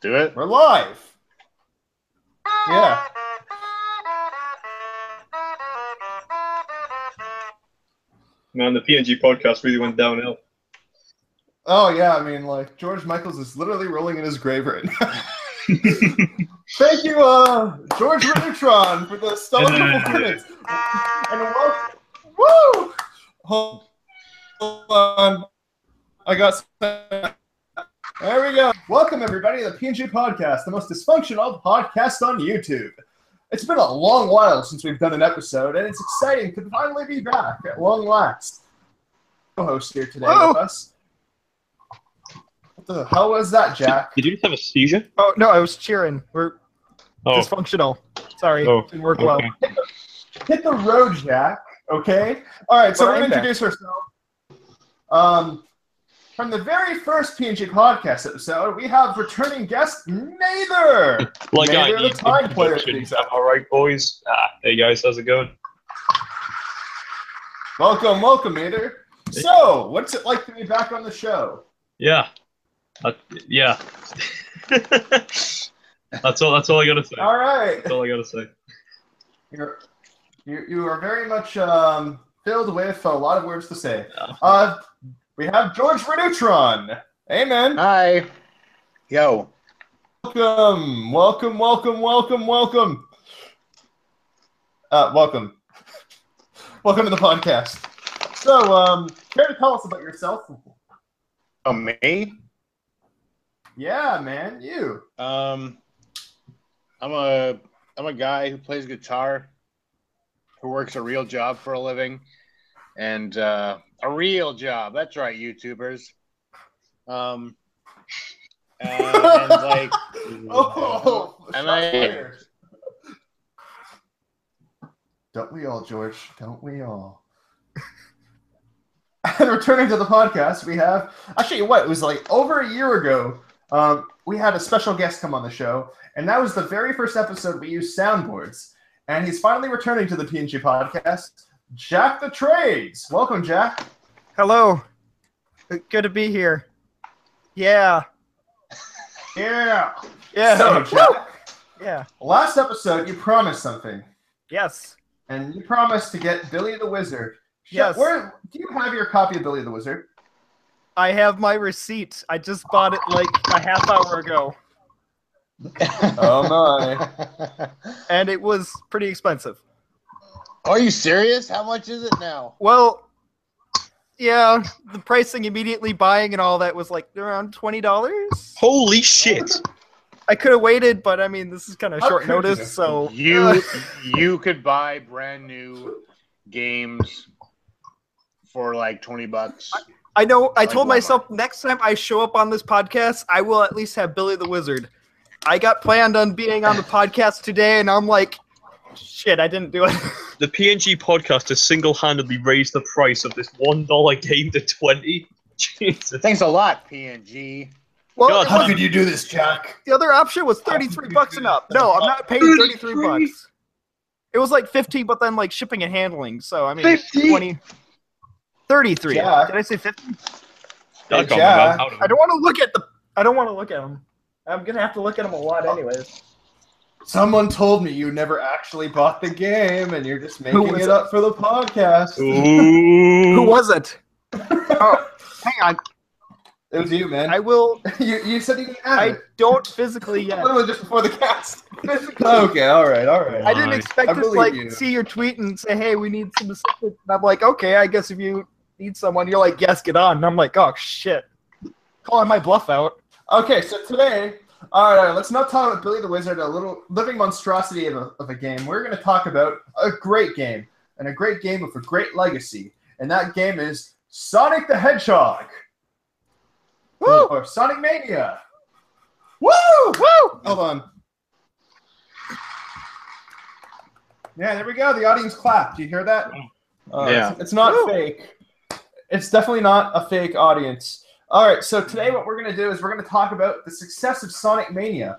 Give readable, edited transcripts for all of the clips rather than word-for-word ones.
Do it. We're live. Yeah. Man, the PNG podcast really went downhill. Oh, yeah. I mean, like, George Michaels is literally rolling in his grave right now. Thank you, George Redutron, for the stellar performance. And welcome. Woo! Hold on. I got... There we go. Welcome, everybody, to the PNG Podcast, the most dysfunctional podcast on YouTube. It's been a long while since we've done an episode, and it's exciting to finally be back at long last. Co-host here today with us. What the hell was that, Jack? Did you just have a seizure? Oh, no, I was cheering. We're dysfunctional. Sorry, didn't work well. Hit the road, Jack, okay? All right, so we're going to introduce ourselves. From the very first PNG podcast episode, we have returning guest Nader. Like Nader, the time player. All right, boys. Hey guys, how's it going? Welcome, welcome, Nader. Hey. So, what's it like to be back on the show? Yeah, that's all. That's all I gotta say. All right. That's all I gotta say. You are very much filled with a lot of words to say. Yeah. We have George Redutron. Hey, man. Hi. Yo. Welcome. Welcome, welcome, welcome, welcome. Welcome. Welcome to the podcast. So, care to tell us about yourself? Oh, me? Yeah, man, you. I'm a guy who plays guitar, who works a real job for a living, and a real job. That's right, YouTubers. And like, and I, don't we all, George? Don't we all? And returning to the podcast, we have. I'll show you what it was like over a year ago. We had a special guest come on the show, and that was the very first episode we used soundboards. And he's finally returning to the PNG podcast. Jack the Trades. Welcome, Jack. Hello. Good to be here. Yeah. Yeah. Yeah. So, Jack, yeah. Last episode, you promised something. Yes. And you promised to get Billy the Wizard. Yes. Where, do you have your copy of Billy the Wizard? I have my receipt. I just bought it like a half hour ago. Oh, my. And it was pretty expensive. Are you serious? How much is it now? Well, yeah, the pricing immediately buying and all that was like around $20. Holy shit! I could have waited, but I mean, this is kind of short notice, so you could buy brand new games for like $20. I know. I told myself next time I show up on this podcast, I will at least have Billy the Wizard. I got planned on being on the podcast today, and I'm like, shit, I didn't do it. The PNG podcast has single-handedly raised the price of this $1 game to $20. Jesus. Thanks a lot, PNG. Well, God, how could you do this, Jack? The other option was $33 and up. No, I'm not paying $33. It was like 15, but then like shipping and handling. So I mean, 50? 20, 33. Jack. Did I say 50? Hey, Jack. I don't want to look at the. I don't want to look at them. I'm gonna have to look at them a lot, anyways. Someone told me you never actually bought the game, and you're just making it up for the podcast. Who was it? Oh, hang on. It was you, man. I will. You said you didn't have it. I don't physically yet. Literally just before the cast. Okay, all right. I didn't expect to like see your tweet and say, "Hey, we need some assistance." And I'm like, "Okay, I guess if you need someone, you're like, yes, get on." And I'm like, "Oh shit, calling my bluff out." Okay, so today. All right, let's not talk about Billy the Wizard, a little living monstrosity of a game. We're going to talk about a great game, and a great game with a great legacy. And that game is Sonic the Hedgehog. Woo! Or Sonic Mania. Woo! Woo! Hold on. Yeah, there we go. The audience clapped. Do you hear that? Yeah. It's not fake. It's definitely not a fake audience. All right, so today what we're going to do is we're going to talk about the success of Sonic Mania.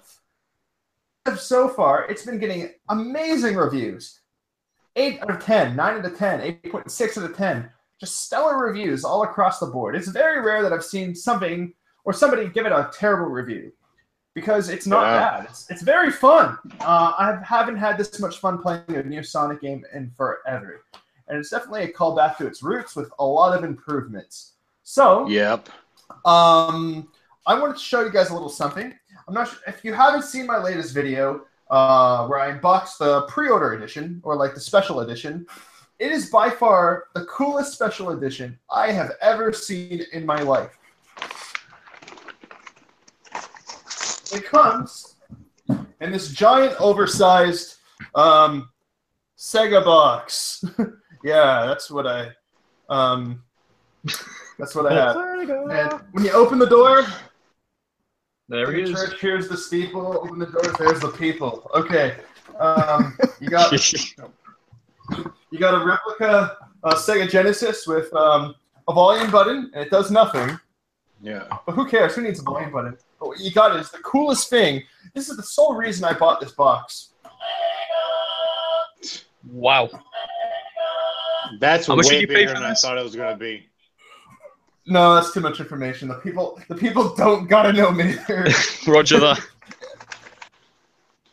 So far, it's been getting amazing reviews. 8 out of 10, 9 out of 10, 8.6 out of 10. Just stellar reviews all across the board. It's very rare that I've seen something or somebody give it a terrible review. because it's not bad. It's very fun. I haven't had this much fun playing a new Sonic game in forever. And it's definitely a callback to its roots with a lot of improvements. So, I wanted to show you guys a little something. I'm not sure if you haven't seen my latest video where I unboxed the pre-order edition, or like the special edition. It is by far the coolest special edition I have ever seen in my life. It comes in this giant, oversized Sega box. Yeah, that's what I. That's what I had. And when you open the door, there he is. Church, here's the steeple. Open the door. There's the people. Okay, you got. You got a replica Sega Genesis with a volume button, and it does nothing. Yeah. But who cares? Who needs a volume button? But what you got is the coolest thing. This is the sole reason I bought this box. Wow. That's way bigger than I thought it was going to be. No, that's too much information. The people don't gotta know me. Roger that.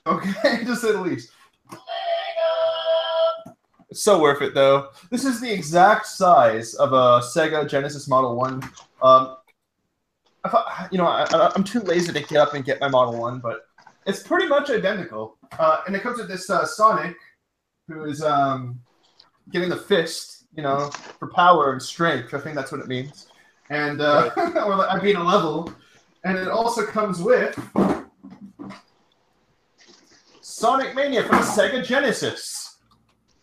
Okay, just at least. It's so worth it, though. This is the exact size of a Sega Genesis Model 1. I'm too lazy to get up and get my Model 1, but it's pretty much identical. And it comes with this Sonic, who is giving the fist, you know, for power and strength. I think that's what it means. And or I beat a level. And it also comes with Sonic Mania from Sega Genesis.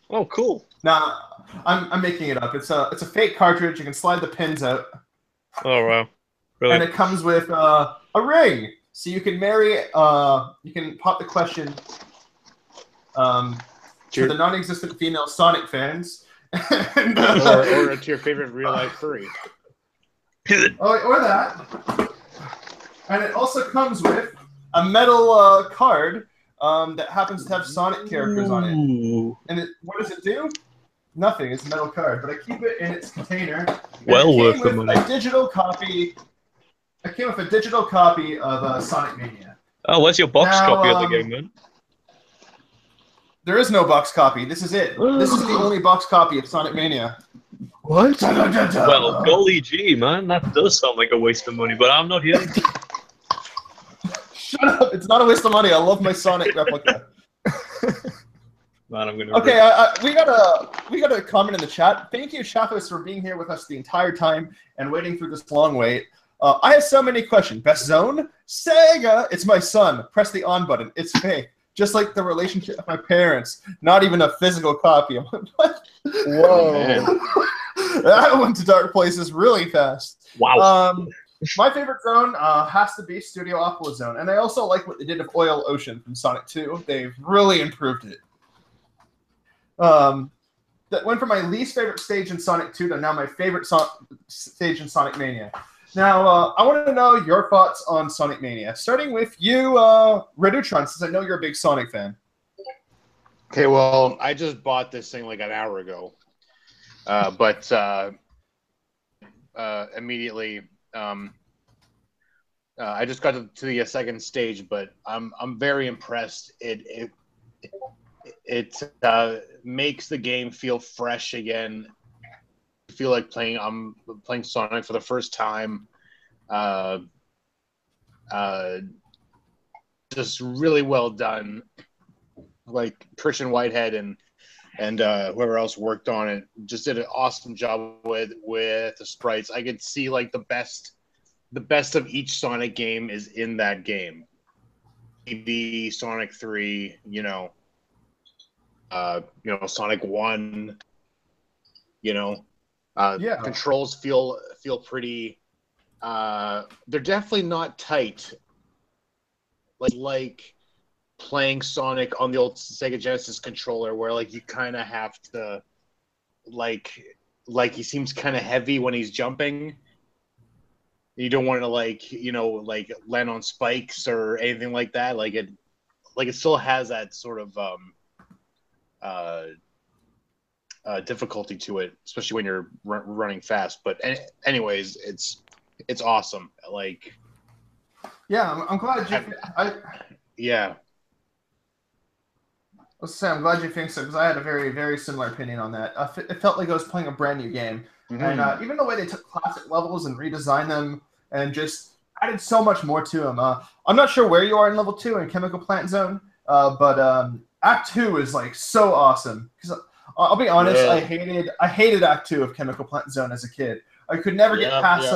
Oh, cool. Nah, I'm making it up. It's a fake cartridge. You can slide the pins out. Oh, wow. Really? And it comes with a ring. So you can marry, you can pop the question to the non-existent female Sonic fans. And, or to your favorite real-life furry. Or that. And it also comes with a metal card. That happens to have Sonic characters on it. And what does it do? Nothing. It's a metal card. But I keep it in its container. Well worth the money. I came with a digital copy of Sonic Mania. Oh, where's your box copy of the game, then? There is no box copy. This is it. This is the only box copy of Sonic Mania. What? Well, golly gee, man. That does sound like a waste of money, but I'm not here. Shut up! It's not a waste of money. I love my Sonic replica. Man, I'm gonna okay, we got a comment in the chat. Thank you, Chaffos, for being here with us the entire time and waiting through this long wait. I have so many questions. Best zone? Sega. It's my son. Press the on button. It's fake. Just like the relationship of my parents. Not even a physical copy. What? Whoa! That went to dark places really fast. Wow. My favorite zone has to be Studiopolis Zone, and I also like what they did with Oil Ocean from Sonic 2. They've really improved it. That went from my least favorite stage in Sonic 2 to now my favorite stage in Sonic Mania. Now, I wanted to know your thoughts on Sonic Mania, starting with you, Redutron, since I know you're a big Sonic fan. Okay, well, I just bought this thing like an hour ago, but immediately... I just got to the second stage, but I'm very impressed. It makes the game feel fresh again. I feel like I'm playing Sonic for the first time. Just really well done. Like Christian Whitehead and whoever else worked on it just did an awesome job with the sprites. I could see like the best of each Sonic game is in that game. Maybe Sonic 3, Sonic 1, Controls feel pretty. They're definitely not tight. Like playing Sonic on the old Sega Genesis controller, where like you kind of have to, like he seems kind of heavy when he's jumping. You don't want to like land on spikes or anything like that. Like it still has that sort of difficulty to it, especially when you're running fast. But anyways, it's awesome. Like Yeah, I'm glad you. Yeah. Let's say I'm glad you think so, because I had a very, very similar opinion on that. It felt like I was playing a brand new game, and even the way they took classic levels and redesigned them and just added so much more to them. I'm not sure where you are in level 2 in Chemical Plant Zone, but Act 2 is like so awesome. Because I'll be honest, I hated Act 2 of Chemical Plant Zone as a kid. I could never get past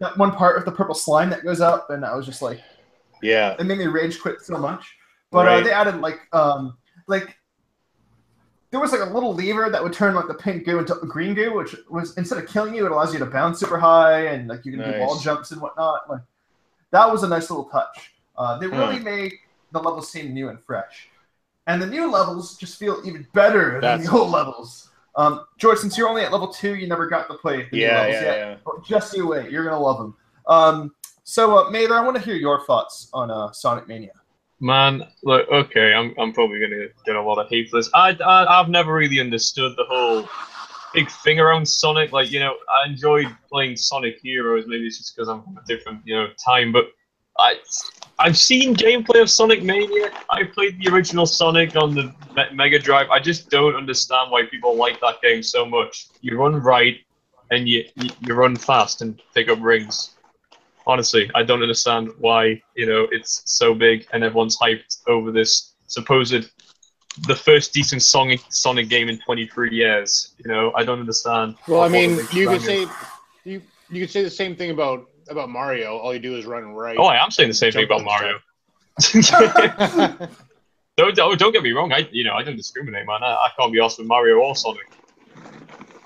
that one part with the purple slime that goes up, and I was just like, it made me rage quit so much. But they added like there was like a little lever that would turn like the pink goo into green goo, which was instead of killing you, it allows you to bounce super high and like you can do wall jumps and whatnot. Like that was a nice little touch. They really made the levels seem new and fresh, and the new levels just feel even better than the old levels. George, since you're only at level 2, you never got to play the new levels yet. But just you wait, you're gonna love them. So Nader, I want to hear your thoughts on Sonic Mania. Man, look, okay, I'm probably going to get a lot of hate for this. I've never really understood the whole big thing around Sonic. Like, you know, I enjoyed playing Sonic Heroes. Maybe it's just because I'm from a different, you know, time. But I've seen gameplay of Sonic Mania. I played the original Sonic on the Mega Drive. I just don't understand why people like that game so much. You run right, and you run fast and pick up rings. Honestly, I don't understand why, you know, it's so big and everyone's hyped over this supposed the first decent Sonic game in 23 years. You know, I don't understand. Well, I mean, you could say the same thing about Mario. All you do is run right. Oh, I am saying the same thing about Mario. Don't get me wrong. I don't discriminate, man. I can't be arsed with Mario or Sonic.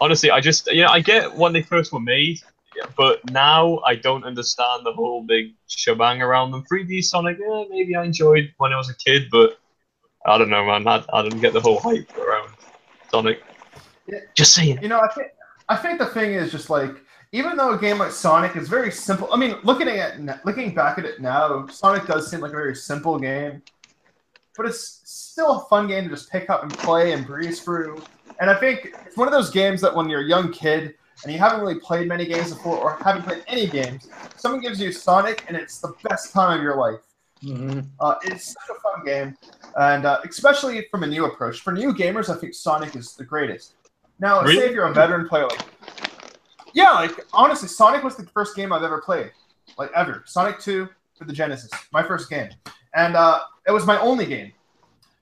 Honestly, I just, you know, I get when they first were made. Yeah, but now I don't understand the whole big shebang around them. 3D Sonic, maybe I enjoyed when I was a kid, but I don't know, man. I didn't get the whole hype around Sonic. Yeah. Just saying. You know, I think the thing is just like, even though a game like Sonic is very simple, I mean, looking back at it now, Sonic does seem like a very simple game, but it's still a fun game to just pick up and play and breeze through. And I think it's one of those games that when you're a young kid, and you haven't really played many games before, or haven't played any games, someone gives you Sonic, and it's the best time of your life. It's such a fun game, and especially from a new approach. For new gamers, I think Sonic is the greatest. Now, let's say if you're a veteran player, honestly, Sonic was the first game I've ever played, like, ever. Sonic 2 for the Genesis, my first game. And it was my only game.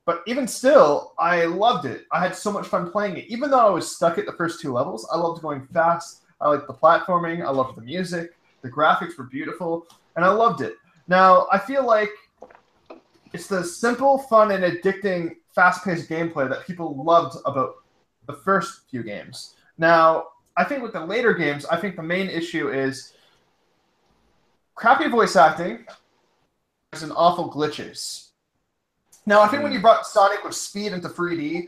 But even still, I loved it. I had so much fun playing it. Even though I was stuck at the first 2 levels, I loved going fast. I liked the platforming. I loved the music. The graphics were beautiful. And I loved it. Now, I feel like it's the simple, fun, and addicting, fast-paced gameplay that people loved about the first few games. Now, I think with the later games, I think the main issue is crappy voice acting and awful glitches. Now, I think when you brought Sonic with speed into 3D,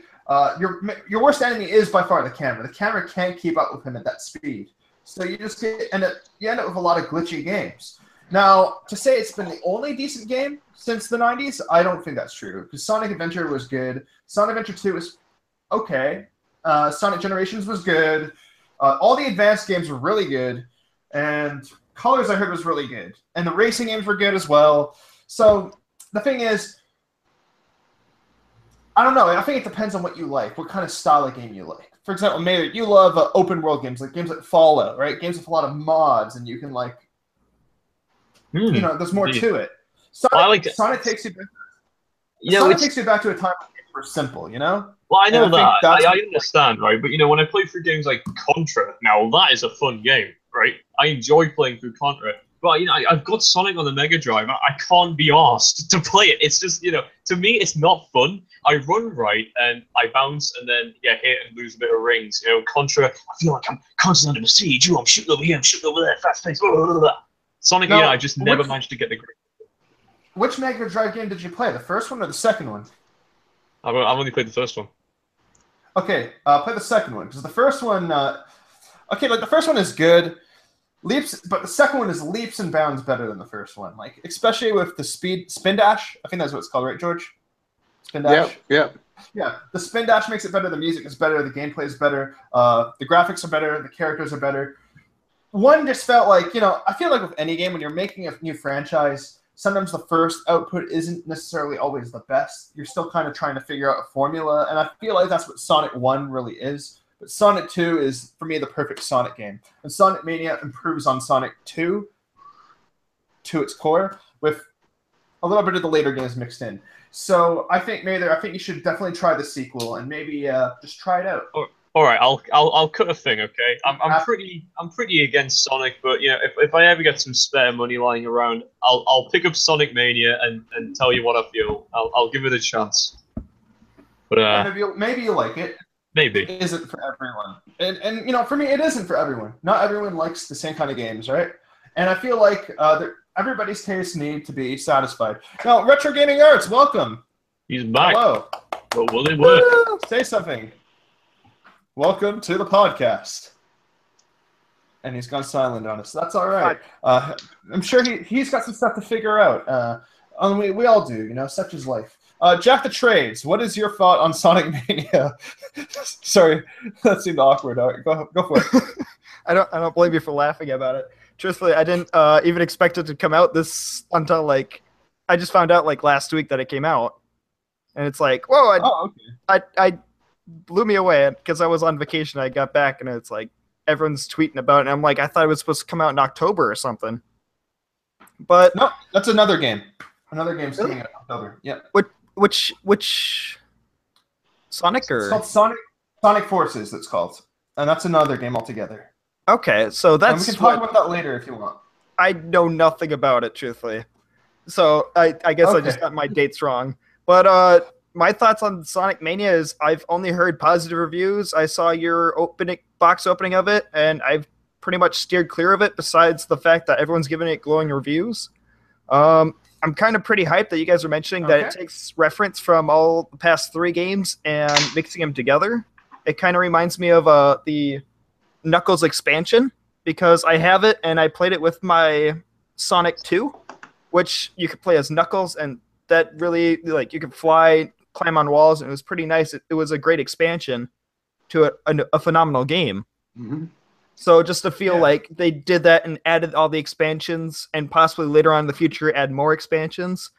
your worst enemy is by far the camera. The camera can't keep up with him at that speed. So you just end up with a lot of glitchy games. Now, to say it's been the only decent game since the 90s, I don't think that's true. Because Sonic Adventure was good. Sonic Adventure 2 was okay. Sonic Generations was good. All the advanced games were really good. And Colors, I heard, was really good. And the racing games were good as well. So the thing is, I don't know. I think it depends on what you like, what kind of style of game you like. For example, Nader, you love open world games like Fallout, right? Games with a lot of mods, and you can like, you know, there's more to it. Sonic takes you back. Yeah, Sonic takes you back to a time when games were simple, you know. Well, I know that. I understand, right? But you know, when I play through games like Contra, now that is a fun game, right? I enjoy playing through Contra. Well, you know, I've got Sonic on the Mega Drive. I can't be arsed to play it. It's just, you know, to me, it's not fun. I run right, and I bounce, and then get hit and lose a bit of rings. You know, Contra, I feel like I'm constantly under siege. I'm shooting over here, I'm shooting over there, fast pace, blah, blah, blah, blah. Sonic, now, I just never managed to get the grip. Which Mega Drive game did you play? The first one or the second one? I've only played the first one. Okay, play the second one, because the first one, the first one is good. But the second one is leaps and bounds better than the first one. Like, especially with the spin dash. I think that's what it's called, right, George? Spin dash. Yeah. The spin dash makes it better. The music is better. The gameplay is better. The graphics are better. The characters are better. one just felt like, you know, I feel like with any game, when you're making a new franchise, sometimes the first output isn't necessarily always the best. You're still kind of trying to figure out a formula, and I feel like that's what Sonic 1 really is. But Sonic 2 is, for me, the perfect Sonic game. And Sonic Mania improves on Sonic 2 to its core, with a little bit of the later games mixed in. So I think, Nader, I think you should definitely try the sequel and maybe just try it out. All right, I'll cut a thing, okay? I'm pretty against Sonic, but you know, if I ever get some spare money lying around, I'll pick up Sonic Mania and tell you what I feel. I'll give it a chance. But maybe you like it. Maybe it isn't for everyone, and you know, for me, it isn't for everyone. Not everyone likes the same kind of games, right? And I feel like everybody's tastes need to be satisfied. Now, Retro Gaming Arts, welcome. He's back. Hello. But will it work? Say something. Welcome to the podcast. And he's gone silent on us. That's all right. I'm sure he's got some stuff to figure out. And we all do, you know, such is life. Jack the Trades, what is your thought on Sonic Mania? Sorry, that seemed awkward. All right, go for it. I don't blame you for laughing about it. Truthfully, I didn't even expect it to come out this until, like, I just found out, like, last week that it came out. And it's like, whoa, I blew me away because I was on vacation. I got back and it's like everyone's tweeting about it. And I'm like, I thought it was supposed to come out in October or something. But no, that's another game. Another game's coming out in October. Yeah. Which Sonic or? It's called Sonic Forces. That's called, and that's another game altogether. Okay, so that's. And we can talk about that later if you want. I know nothing about it, truthfully. So I guess I just got my dates wrong, but my thoughts on Sonic Mania is I've only heard positive reviews. I saw your box opening of it, and I've pretty much steered clear of it, besides the fact that everyone's giving it glowing reviews. I'm kind of pretty hyped that you guys are mentioning that it takes reference from all the past three games and mixing them together. It kind of reminds me of the Knuckles expansion, because I have it, and I played it with my Sonic 2, which you could play as Knuckles, and that really, like, you could fly, climb on walls, and it was pretty nice. It was a great expansion to a phenomenal game. Mm-hmm. So just to feel like they did that and added all the expansions, and possibly later on in the future add more expansions,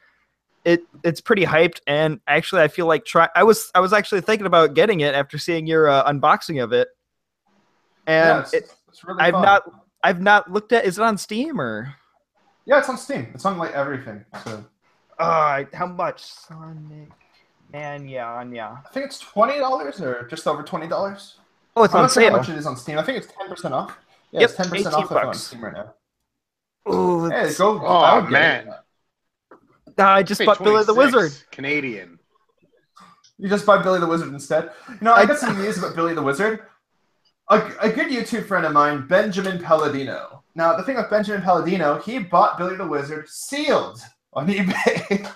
it's pretty hyped. And actually, I feel like I was actually thinking about getting it after seeing your unboxing of it. And it's really fun. I've not looked at. Is it on Steam or? Yeah, it's on Steam. It's on like everything. So. How much? Sonic Mania. I think it's $20 or just over $20. Oh, it's on sale. How much it is on Steam? I think it's 10% off. Yeah, yep, it's 10% off on Steam right now. Ooh, hey, go! Oh man! I just bought Billy the Wizard. Canadian. You just bought Billy the Wizard instead. You know, I got some news about Billy the Wizard. A good YouTube friend of mine, Benjamin Palladino. Now, the thing with Benjamin Palladino, he bought Billy the Wizard sealed on eBay.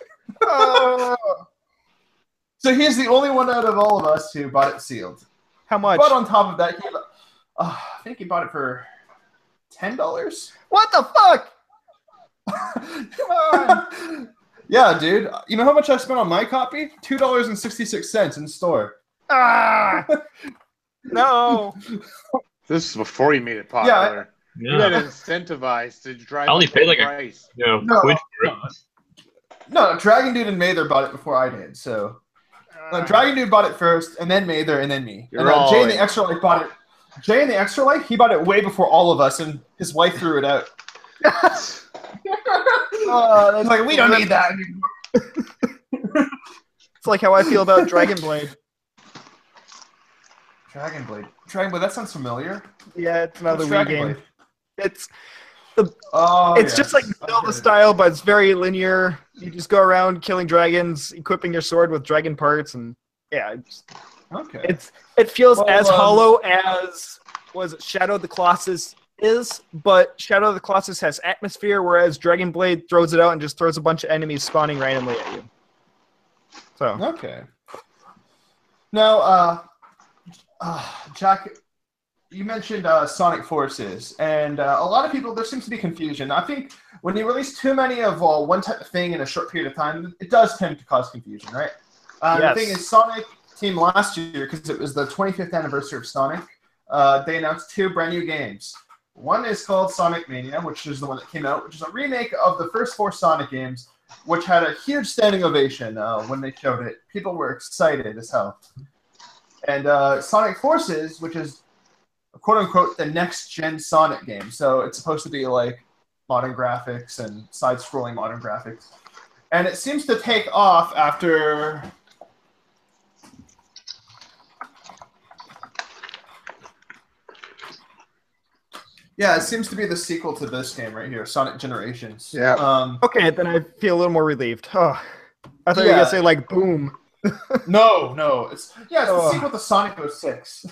So he's the only one out of all of us who bought it sealed. How much? But on top of that, I think he bought it for $10. What the fuck? Come on. Yeah, dude. You know how much I spent on my copy? $2.66 in store. Ah! No. This is before you made it popular. Yeah. You got incentivized to drive. I only paid like price. No, Dragon Dude and Nader bought it before I did, so. Dragon Dude bought it first, and then Nader, and then me. And then Jay and the Extra Life bought it. Jay and the Extra Life, he bought it way before all of us, and his wife threw it out. It's like, we don't need that anymore. It's like how I feel about Dragon Blade. Dragon Blade. That sounds familiar. Yeah, it's another Wii game. It's just like Zelda style, but it's very linear. You just go around killing dragons, equipping your sword with dragon parts, and yeah. It feels as hollow as Shadow of the Colossus is, but Shadow of the Colossus has atmosphere, whereas Dragon Blade throws it out and just throws a bunch of enemies spawning randomly at you. So now, Jack, you mentioned Sonic Forces, and a lot of people, there seems to be confusion. I think when you release too many of one type of thing in a short period of time, it does tend to cause confusion, right? The thing is, Sonic came last year because it was the 25th anniversary of Sonic. They announced two brand new games. One is called Sonic Mania, which is the one that came out, which is a remake of the first four Sonic games, which had a huge standing ovation when they showed it. People were excited as hell. And Sonic Forces, which is, quote-unquote, the next-gen Sonic game. So it's supposed to be, like, modern graphics and side-scrolling modern graphics. And it seems to take off after... Yeah, it seems to be the sequel to this game right here, Sonic Generations. Yeah. Okay, then I feel a little more relieved. Oh, I thought you were going to say, like, boom. No. It's the sequel to Sonic 06.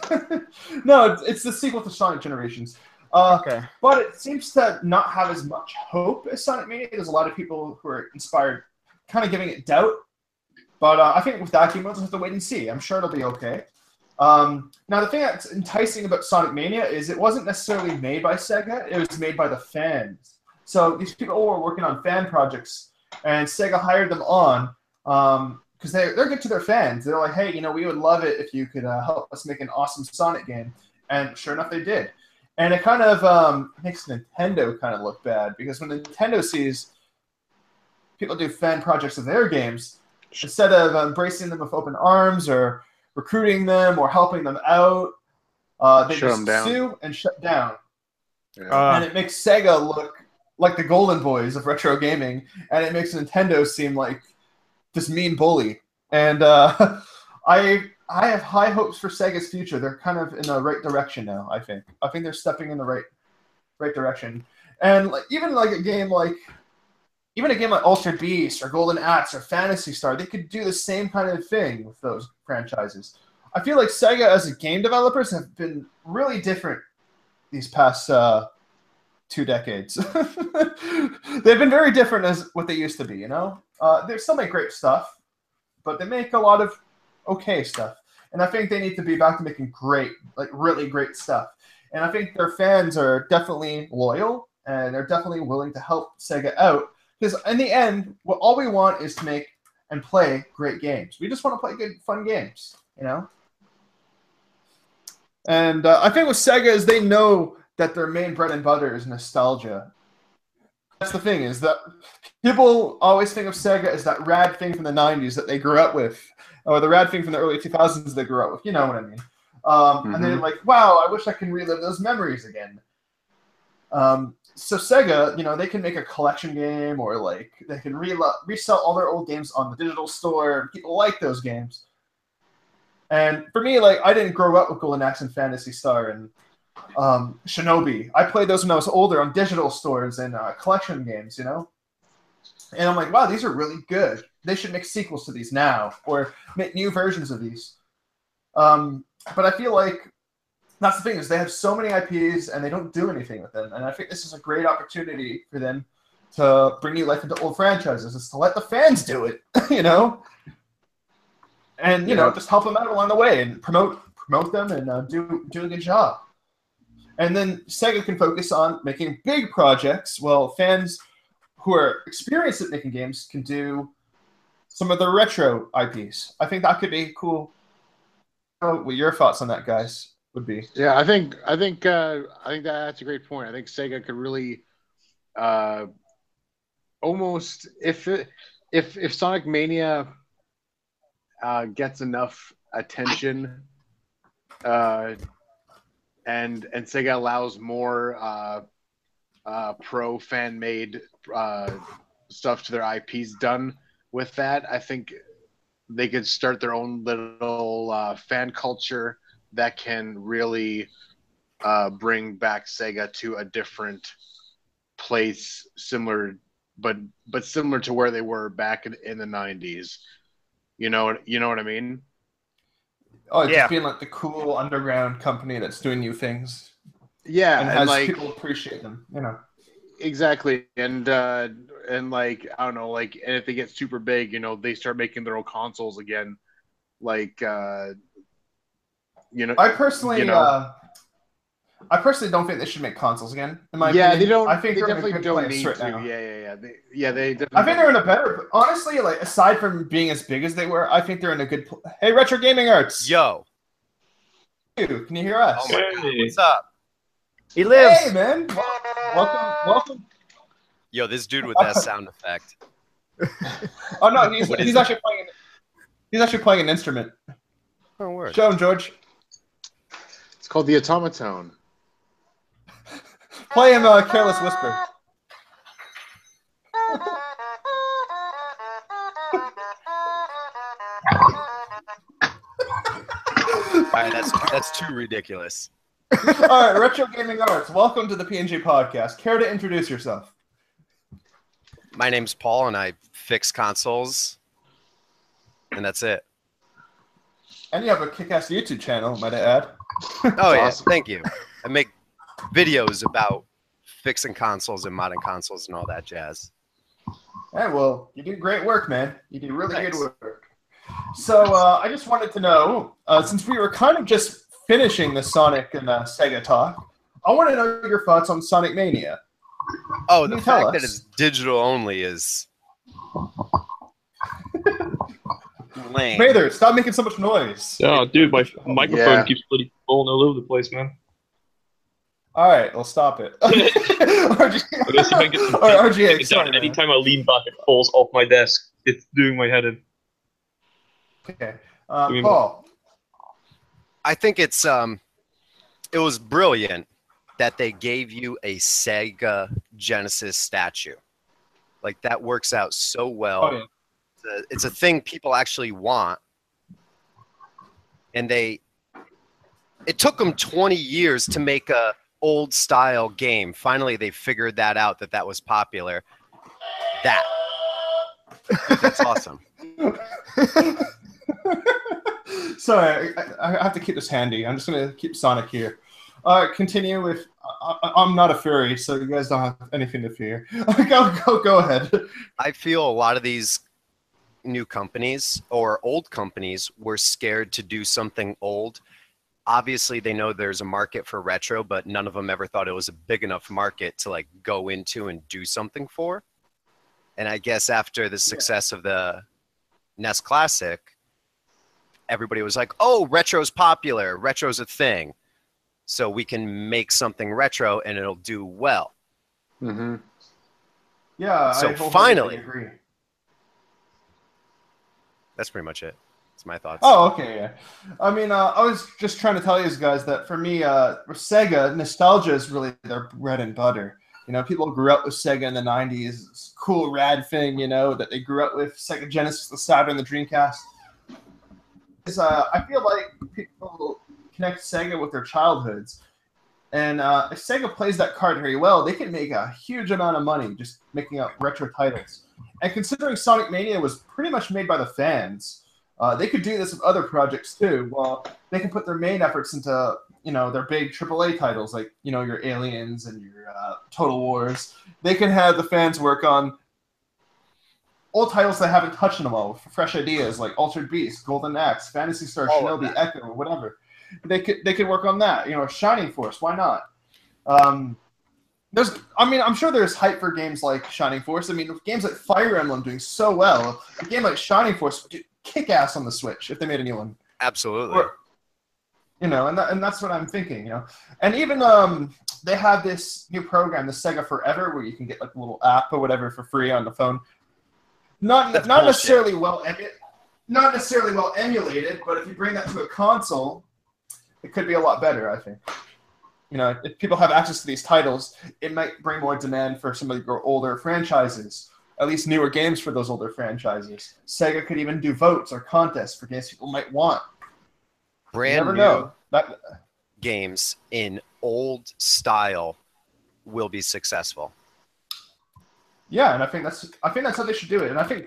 No, it's the sequel to Sonic Generations. Okay. But it seems to not have as much hope as Sonic Mania. There's a lot of people who are inspired, kind of giving it doubt. But I think with that game, we'll just have to wait and see. I'm sure it'll be okay. Now, the thing that's enticing about Sonic Mania is it wasn't necessarily made by Sega. It was made by the fans. So these people were working on fan projects, and Sega hired them on. Because they're good to their fans. They're like, hey, you know, we would love it if you could help us make an awesome Sonic game. And sure enough, they did. And it kind of makes Nintendo kind of look bad. Because when Nintendo sees people do fan projects of their games, instead of embracing them with open arms or recruiting them or helping them out, they just sue and shut down. Yeah. And it makes Sega look like the golden boys of retro gaming. And it makes Nintendo seem like this mean bully, and I have high hopes for Sega's future. They're kind of in the right direction now. I think they're stepping in the right direction. And like, even a game like Ultra Beast or Golden Axe or Phantasy Star, they could do the same kind of thing with those franchises. I feel like Sega as a game developers have been really different these past 2 decades. They've been very different as what they used to be, you know? They still make great stuff, but they make a lot of okay stuff. And I think they need to be back to making great, like really great stuff. And I think their fans are definitely loyal, and they're definitely willing to help Sega out. Because in the end, all we want is to make and play great games. We just want to play good, fun games, you know? And I think with Sega is they know that their main bread and butter is nostalgia. That's the thing, is that people always think of Sega as that rad thing from the 90s that they grew up with, or the rad thing from the early 2000s they grew up with. You know what I mean. And they're like, wow, I wish I can relive those memories again. So Sega, you know, they can make a collection game, or like they can resell all their old games on the digital store. People like those games. And for me, like, I didn't grow up with Golden Axe and Phantasy Star and Shinobi. I played those when I was older on digital stores and collection games, you know? And I'm like, wow, these are really good. They should make sequels to these now, or make new versions of these. But I feel like that's the thing, is they have so many IPs and they don't do anything with them. And I think this is a great opportunity for them to bring new life into old franchises, is to let the fans do it, you know? And, you know, just help them out along the way and promote them and do a good job. And then Sega can focus on making big projects, while fans who are experienced at making games can do some of the retro IPs. I think that could be cool. I don't know what your thoughts on that, guys, would be. Yeah, I think that's a great point. I think Sega could really almost, if Sonic Mania gets enough attention. And Sega allows more pro fan-made stuff to their IPs done with that, I think they could start their own little fan culture that can really bring back Sega to a different place, similar to where they were back in the 90s. You know what I mean? Oh, it's just being like the cool underground company that's doing new things. Yeah, and has like, people appreciate them, you know. Exactly, and like, I don't know, like, and if they get super big, you know, they start making their own consoles again, like, you know. I personally don't think they should make consoles again. In my opinion. I think they definitely don't need to. Yeah. I think they're in a better. Honestly, like, aside from being as big as they were, I think they're in a good. Hey, Retro Gaming Arts. Yo. Can you hear us? Oh my God. What's up? He lives. Hey, man. Welcome. Yo, this dude with that sound effect. Oh no, he's actually playing. He's actually playing an instrument. Oh, word. Show him, George. It's called the automaton. Play him a Careless Whisper. All right, that's too ridiculous. All right, Retro Gaming Arts, welcome to the PNG Podcast. Care to introduce yourself? My name's Paul, and I fix consoles, and that's it. And you have a kick-ass YouTube channel, might I add? Oh, yeah, awesome. Thank you. I make videos about fixing consoles and modding consoles and all that jazz. All right, well, you do great work, man. You do really good work. So I just wanted to know, since we were kind of just finishing the Sonic and Sega talk, I want to know your thoughts on Sonic Mania. Oh, the fact that it's digital only is lame. Nader, stop making so much noise. Oh, dude, my microphone keeps falling all over the place, man. All right, well, stop it. RGA, sorry, anytime I lean back, it falls off my desk. It's doing my head in. Okay, Paul. I think it's it was brilliant that they gave you a Sega Genesis statue. Like, that works out so well. Oh, yeah. It's a thing people actually want. And it took them 20 years to make a old style game. Finally, they figured that out, that was popular. That's awesome. Sorry, I have to keep this handy. I'm just going to keep Sonic here. Continue with... I'm not a furry, so you guys don't have anything to fear. Go ahead. I feel a lot of these new companies or old companies were scared to do something old. Obviously, they know there's a market for retro, but none of them ever thought it was a big enough market to like go into and do something for. And I guess after the success of the NES Classic, everybody was like, oh, retro's popular. Retro's a thing. So we can make something retro and it'll do well. Mm-hmm. Yeah. So finally. Agree. That's pretty much it. That's my thoughts. Oh, okay. Yeah. I mean, I was just trying to tell you guys that for me, Sega, nostalgia is really their bread and butter. You know, people grew up with Sega in the 90s. It's a cool, rad thing, you know, that they grew up with. Sega Genesis, the Saturn, the Dreamcast. I feel like people connect Sega with their childhoods. And if Sega plays that card very well, they can make a huge amount of money just making up retro titles. And considering Sonic Mania was pretty much made by the fans, they could do this with other projects too. Well, they can put their main efforts into, you know, their big AAA titles like, you know, your Aliens and your Total Wars. They can have the fans work on old titles that haven't touched them all, fresh ideas like Altered Beast, Golden Axe, Phantasy Star, Shinobi, Echo, whatever. They could work on that. You know, Shining Force. Why not? I mean, I'm sure there's hype for games like Shining Force. I mean, with games like Fire Emblem doing so well, a game like Shining Force would kick ass on the Switch if they made a new one. Absolutely. Or, you know, and that's what I'm thinking. You know, and even they have this new program, the Sega Forever, where you can get like a little app or whatever for free on the phone. Not necessarily well emulated, but if you bring that to a console, it could be a lot better, I think. You know, if people have access to these titles, it might bring more demand for some of your older franchises, at least newer games for those older franchises. Sega could even do votes or contests for games people might want. Brand new games in old style will be successful. Yeah, and I think that's how they should do it. And I think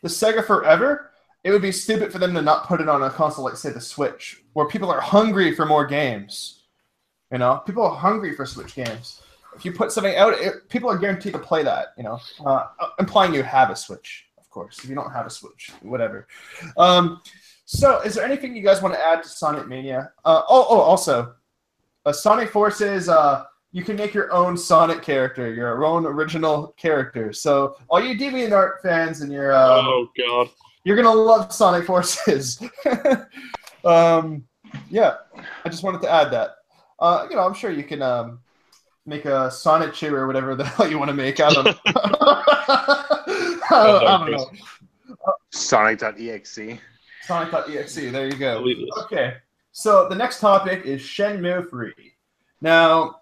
the Sega Forever, it would be stupid for them to not put it on a console like, say, the Switch, where people are hungry for more games. You know, people are hungry for Switch games. If you put something out, people are guaranteed to play that. You know, implying you have a Switch, of course. If you don't have a Switch, whatever. So, is there anything you guys want to add to Sonic Mania? Also, Sonic Forces. You can make your own Sonic character, your own original character. So, all you DeviantArt fans and your oh god, you're gonna love Sonic Forces. Yeah, I just wanted to add that. You know, I'm sure you can make a sonnet shoe or whatever the hell you want to make out of. I don't know. Sonic.exe. Sonic.exe, there you go. Okay, so the next topic is Shenmue 3. Now,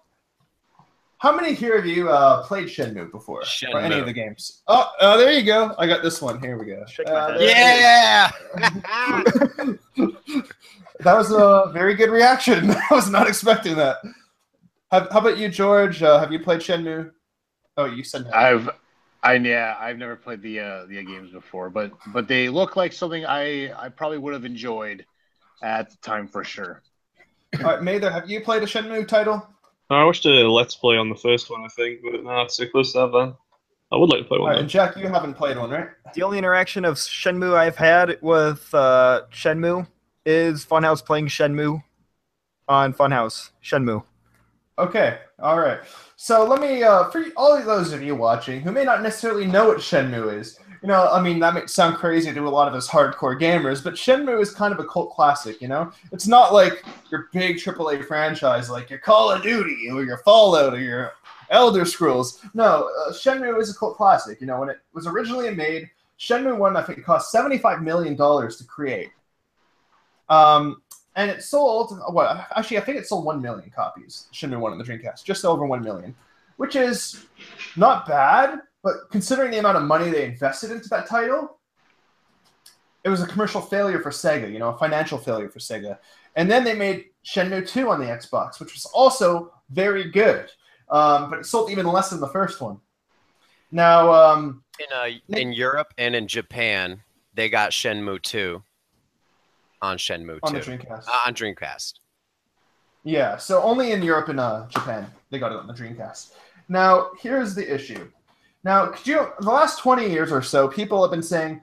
how many here have you played Shenmue before? Shenmue. Or any of the games? Oh, there you go. I got this one. Here we go. Yeah! That was a very good reaction. I was not expecting that. How about you, George? Have you played Shenmue? Oh, you said no. I've never played the games before, but they look like something I probably would have enjoyed at the time for sure. All right, Mather, have you played a Shenmue title? No, I watched a Let's Play on the first one, I think, but no, it's too close to that then. I would like to play one. All right, and Jack, you haven't played one, right? The only interaction of Shenmue I've had with Shenmue is Funhouse playing Shenmue on Funhouse. Shenmue. Okay, all right. So let me, for all of those of you watching who may not necessarily know what Shenmue is, you know, I mean, that might sound crazy to a lot of us hardcore gamers, but Shenmue is kind of a cult classic, you know? It's not like your big AAA franchise, like your Call of Duty or your Fallout or your Elder Scrolls. No, Shenmue is a cult classic. You know, when it was originally made, Shenmue 1, I think it cost $75 million to create. And it sold, well, actually, I think it sold 1 million copies, Shenmue 1 on the Dreamcast, just over 1 million, which is not bad, but considering the amount of money they invested into that title, it was a commercial failure for Sega, you know, a financial failure for Sega. And then they made Shenmue 2 on the Xbox, which was also very good, but it sold even less than the first one. Now, in Europe and in Japan, they got Shenmue 2. On Shenmue 2. On the Dreamcast. On Dreamcast. Yeah, so only in Europe and Japan they got it on the Dreamcast. Now, here's the issue. Now, could you, the last 20 years or so, people have been saying,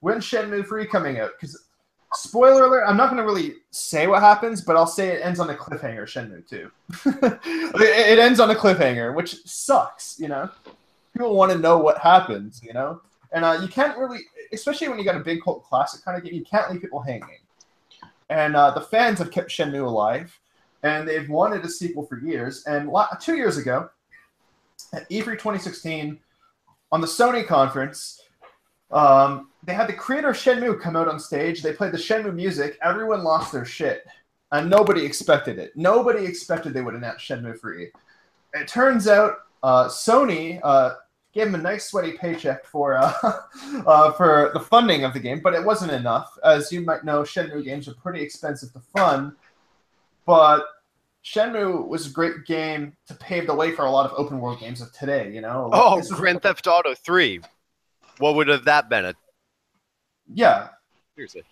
when's Shenmue 3 coming out? Because, spoiler alert, I'm not going to really say what happens, but I'll say it ends on a cliffhanger, Shenmue 2. It ends on a cliffhanger, which sucks, you know? People want to know what happens, you know? And you can't really, especially when you got a big cult classic kind of game, you can't leave people hanging. And the fans have kept Shenmue alive, and they've wanted a sequel for years. And 2 years ago, at E3 2016, on the Sony conference, they had the creator of Shenmue come out on stage. They played the Shenmue music. Everyone lost their shit, and nobody expected it. Nobody expected they would announce Shenmue 3. It turns out Sony... gave him a nice sweaty paycheck for the funding of the game, but it wasn't enough. As you might know, Shenmue games are pretty expensive to fund, but Shenmue was a great game to pave the way for a lot of open-world games of today, you know? Like, oh, Grand Theft Auto 3. What would have that been? Yeah. Seriously.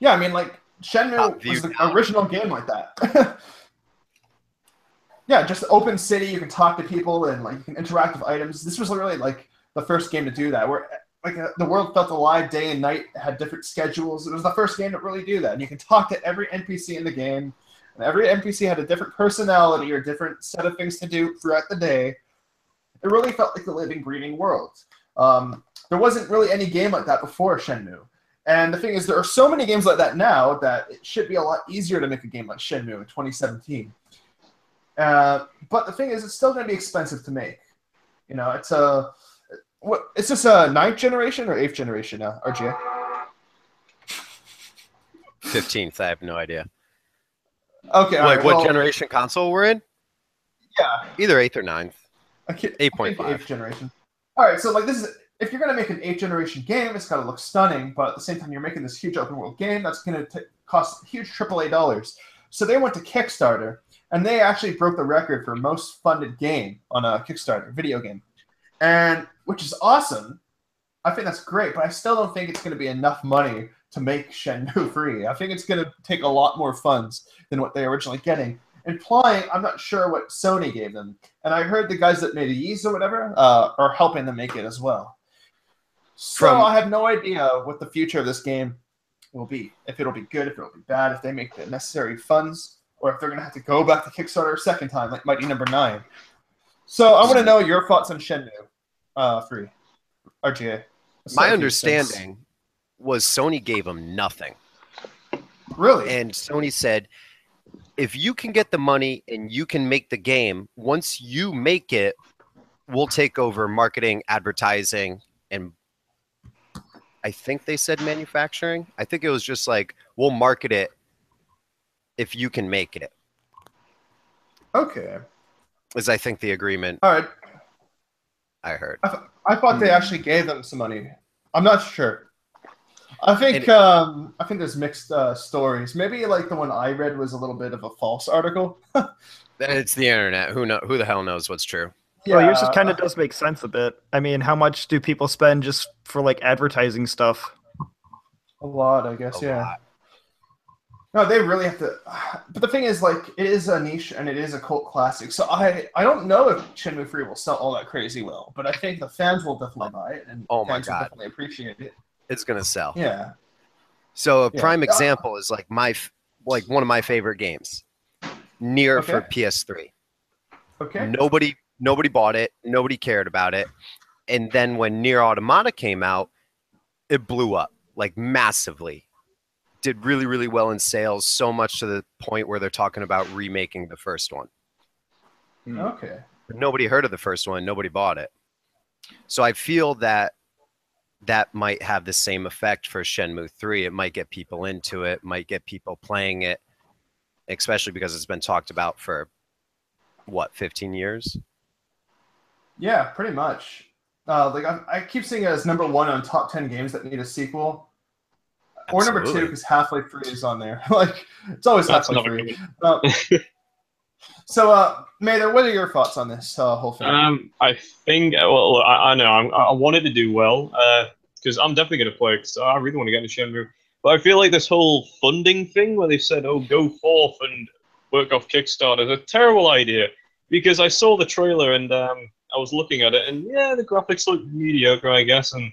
Yeah, I mean, like, Shenmue was the original game like that. Yeah, just open city, you can talk to people and like you can interact with items. This was really like the first game to do that, where like the world felt alive day and night, had different schedules. It was the first game to really do that. And you can talk to every NPC in the game, and every NPC had a different personality or different set of things to do throughout the day. It really felt like the living, breathing world. There wasn't really any game like that before Shenmue. And the thing is, there are so many games like that now that it should be a lot easier to make a game like Shenmue in 2017. But the thing is, it's still going to be expensive to make. You know, it's a... What, is this a 9th generation or 8th generation now, RGA? 15th, I have no idea. Okay, like, right, what generation console we're in? Yeah. Either 8th or 9th. 8.5. 8th generation. Alright, so like this is... If you're going to make an 8th generation game, it's got to look stunning, but at the same time you're making this huge open world game that's going to cost huge AAA dollars. So they went to Kickstarter, and they actually broke the record for most funded game on a Kickstarter video game, and which is awesome. I think that's great, but I still don't think it's going to be enough money to make Shenmue 3. I think it's going to take a lot more funds than what they were originally getting, implying I'm not sure what Sony gave them. And I heard the guys that made Ys or whatever are helping them make it as well. So I have no idea what the future of this game will be. If it'll be good, if it'll be bad, if they make the necessary funds, or if they're going to have to go back to Kickstarter a second time, like Mighty Number 9. So I want to know your thoughts on Shenmue 3. RGA. My understanding was Sony gave them nothing. Really? And Sony said, if you can get the money and you can make the game, once you make it, we'll take over marketing, advertising, and I think they said manufacturing. I think it was just like, we'll market it if you can make it. Okay. Is I think the agreement. All right. I heard. I thought they actually gave them some money. I'm not sure. I think there's mixed stories. Maybe like the one I read was a little bit of a false article. It's the internet. Who the hell knows what's true? Yeah, well, yours just kind of does make sense a bit. I mean, how much do people spend just for like advertising stuff? A lot, I guess. A lot. No, they really have to. But the thing is, like, it is a niche and it is a cult classic. So I don't know if Shenmue 3 will sell all that crazy well, but I think the fans will definitely buy it, and fans will definitely appreciate it. It's gonna sell. Yeah. So a prime example is like one of my favorite games, Nier for PS3. Okay. Nobody bought it. Nobody cared about it. And then when Nier Automata came out, it blew up like massively. Did really, really well in sales, so much to the point where they're talking about remaking the first one. Okay. Nobody heard of the first one. Nobody bought it. So I feel that that might have the same effect for Shenmue 3. It might get people into it, might get people playing it, especially because it's been talked about for, what, 15 years? Yeah, pretty much. Like I keep seeing it as number one on top 10 games that need a sequel. Absolutely. Or number two, because Halfway 3 is on there. Like, it's always Halfway 3. So, Mather, what are your thoughts on this whole thing? I think, well, I know, I wanted to do well, because I'm definitely going to play it, so I really want to get into Shenmue. But I feel like this whole funding thing where they said, oh, go forth and work off Kickstarter is a terrible idea, because I saw the trailer and I was looking at it, and yeah, the graphics look mediocre, I guess, and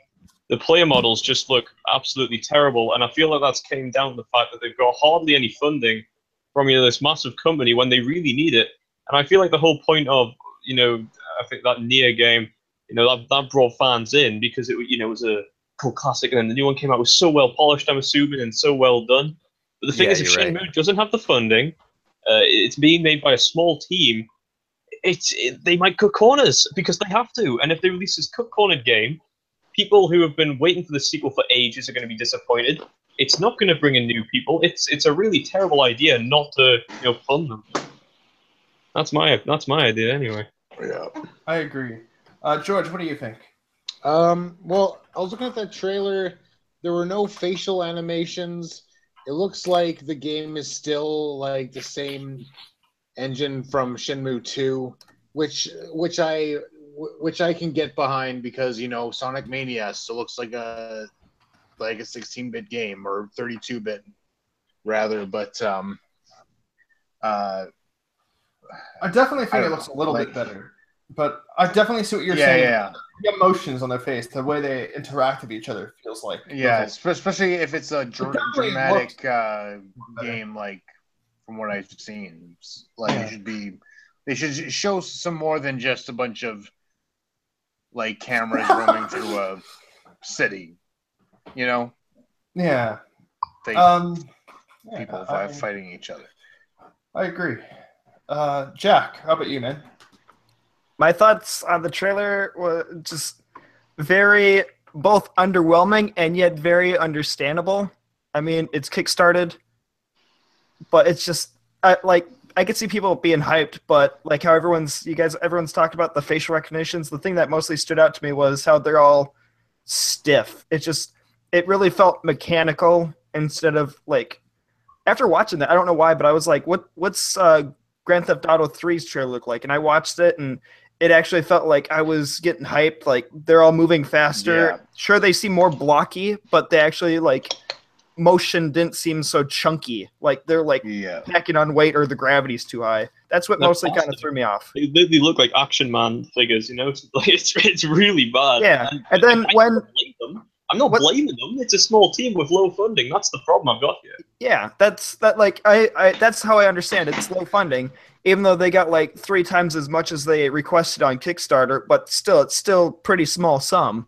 the player models just look absolutely terrible, and I feel like that's came down to the fact that they've got hardly any funding from this massive company when they really need it. And I feel like the whole point of I think that Nier game, that brought fans in because it was a cool classic, and then the new one came out was so well polished, I'm assuming, and so well done. But the thing is, if Shenmue doesn't have the funding, it's being made by a small team. They might cut corners because they have to, and if they release this cut-cornered game, people who have been waiting for the sequel for ages are going to be disappointed. It's not going to bring in new people. It's a really terrible idea not to fund them. That's my idea anyway. Yeah, I agree. George, what do you think? Well, I was looking at that trailer. There were no facial animations. It looks like the game is still like the same engine from Shenmue 2, which I can get behind because, Sonic Mania still looks like a 16-bit game, or 32-bit rather, but I definitely think it looks a little bit better. But I definitely see what you're saying. Yeah. The emotions on their face, the way they interact with each other feels like. Yeah, especially if it's a dramatic game, like from what I've seen. Like it should be, they should show some more than just a bunch of like cameras roaming through a city, Yeah. People fighting each other. I agree. Jack, how about you, man? My thoughts on the trailer were just very both underwhelming and yet very understandable. I mean, it's kickstarted, but it's just I could see people being hyped, but like how everyone's talked about the facial recognitions. The thing that mostly stood out to me was how they're all stiff. It really felt mechanical instead of like. After watching that, I don't know why, but I was like, "What's Grand Theft Auto 3's trailer look like?" And I watched it, and it actually felt like I was getting hyped. Like they're all moving faster. Yeah. Sure, they seem more blocky, but they actually like. Motion didn't seem so chunky, like they're like packing on weight, or the gravity's too high. That's what mostly kind of threw me off. They literally look like Action Man figures, It's really bad. Yeah, and then I'm not blaming them. It's a small team with low funding. That's the problem I've got here. Yeah, that's how I understand it. It's low funding, even though they got like 3 times as much as they requested on Kickstarter, but it's still pretty small sum.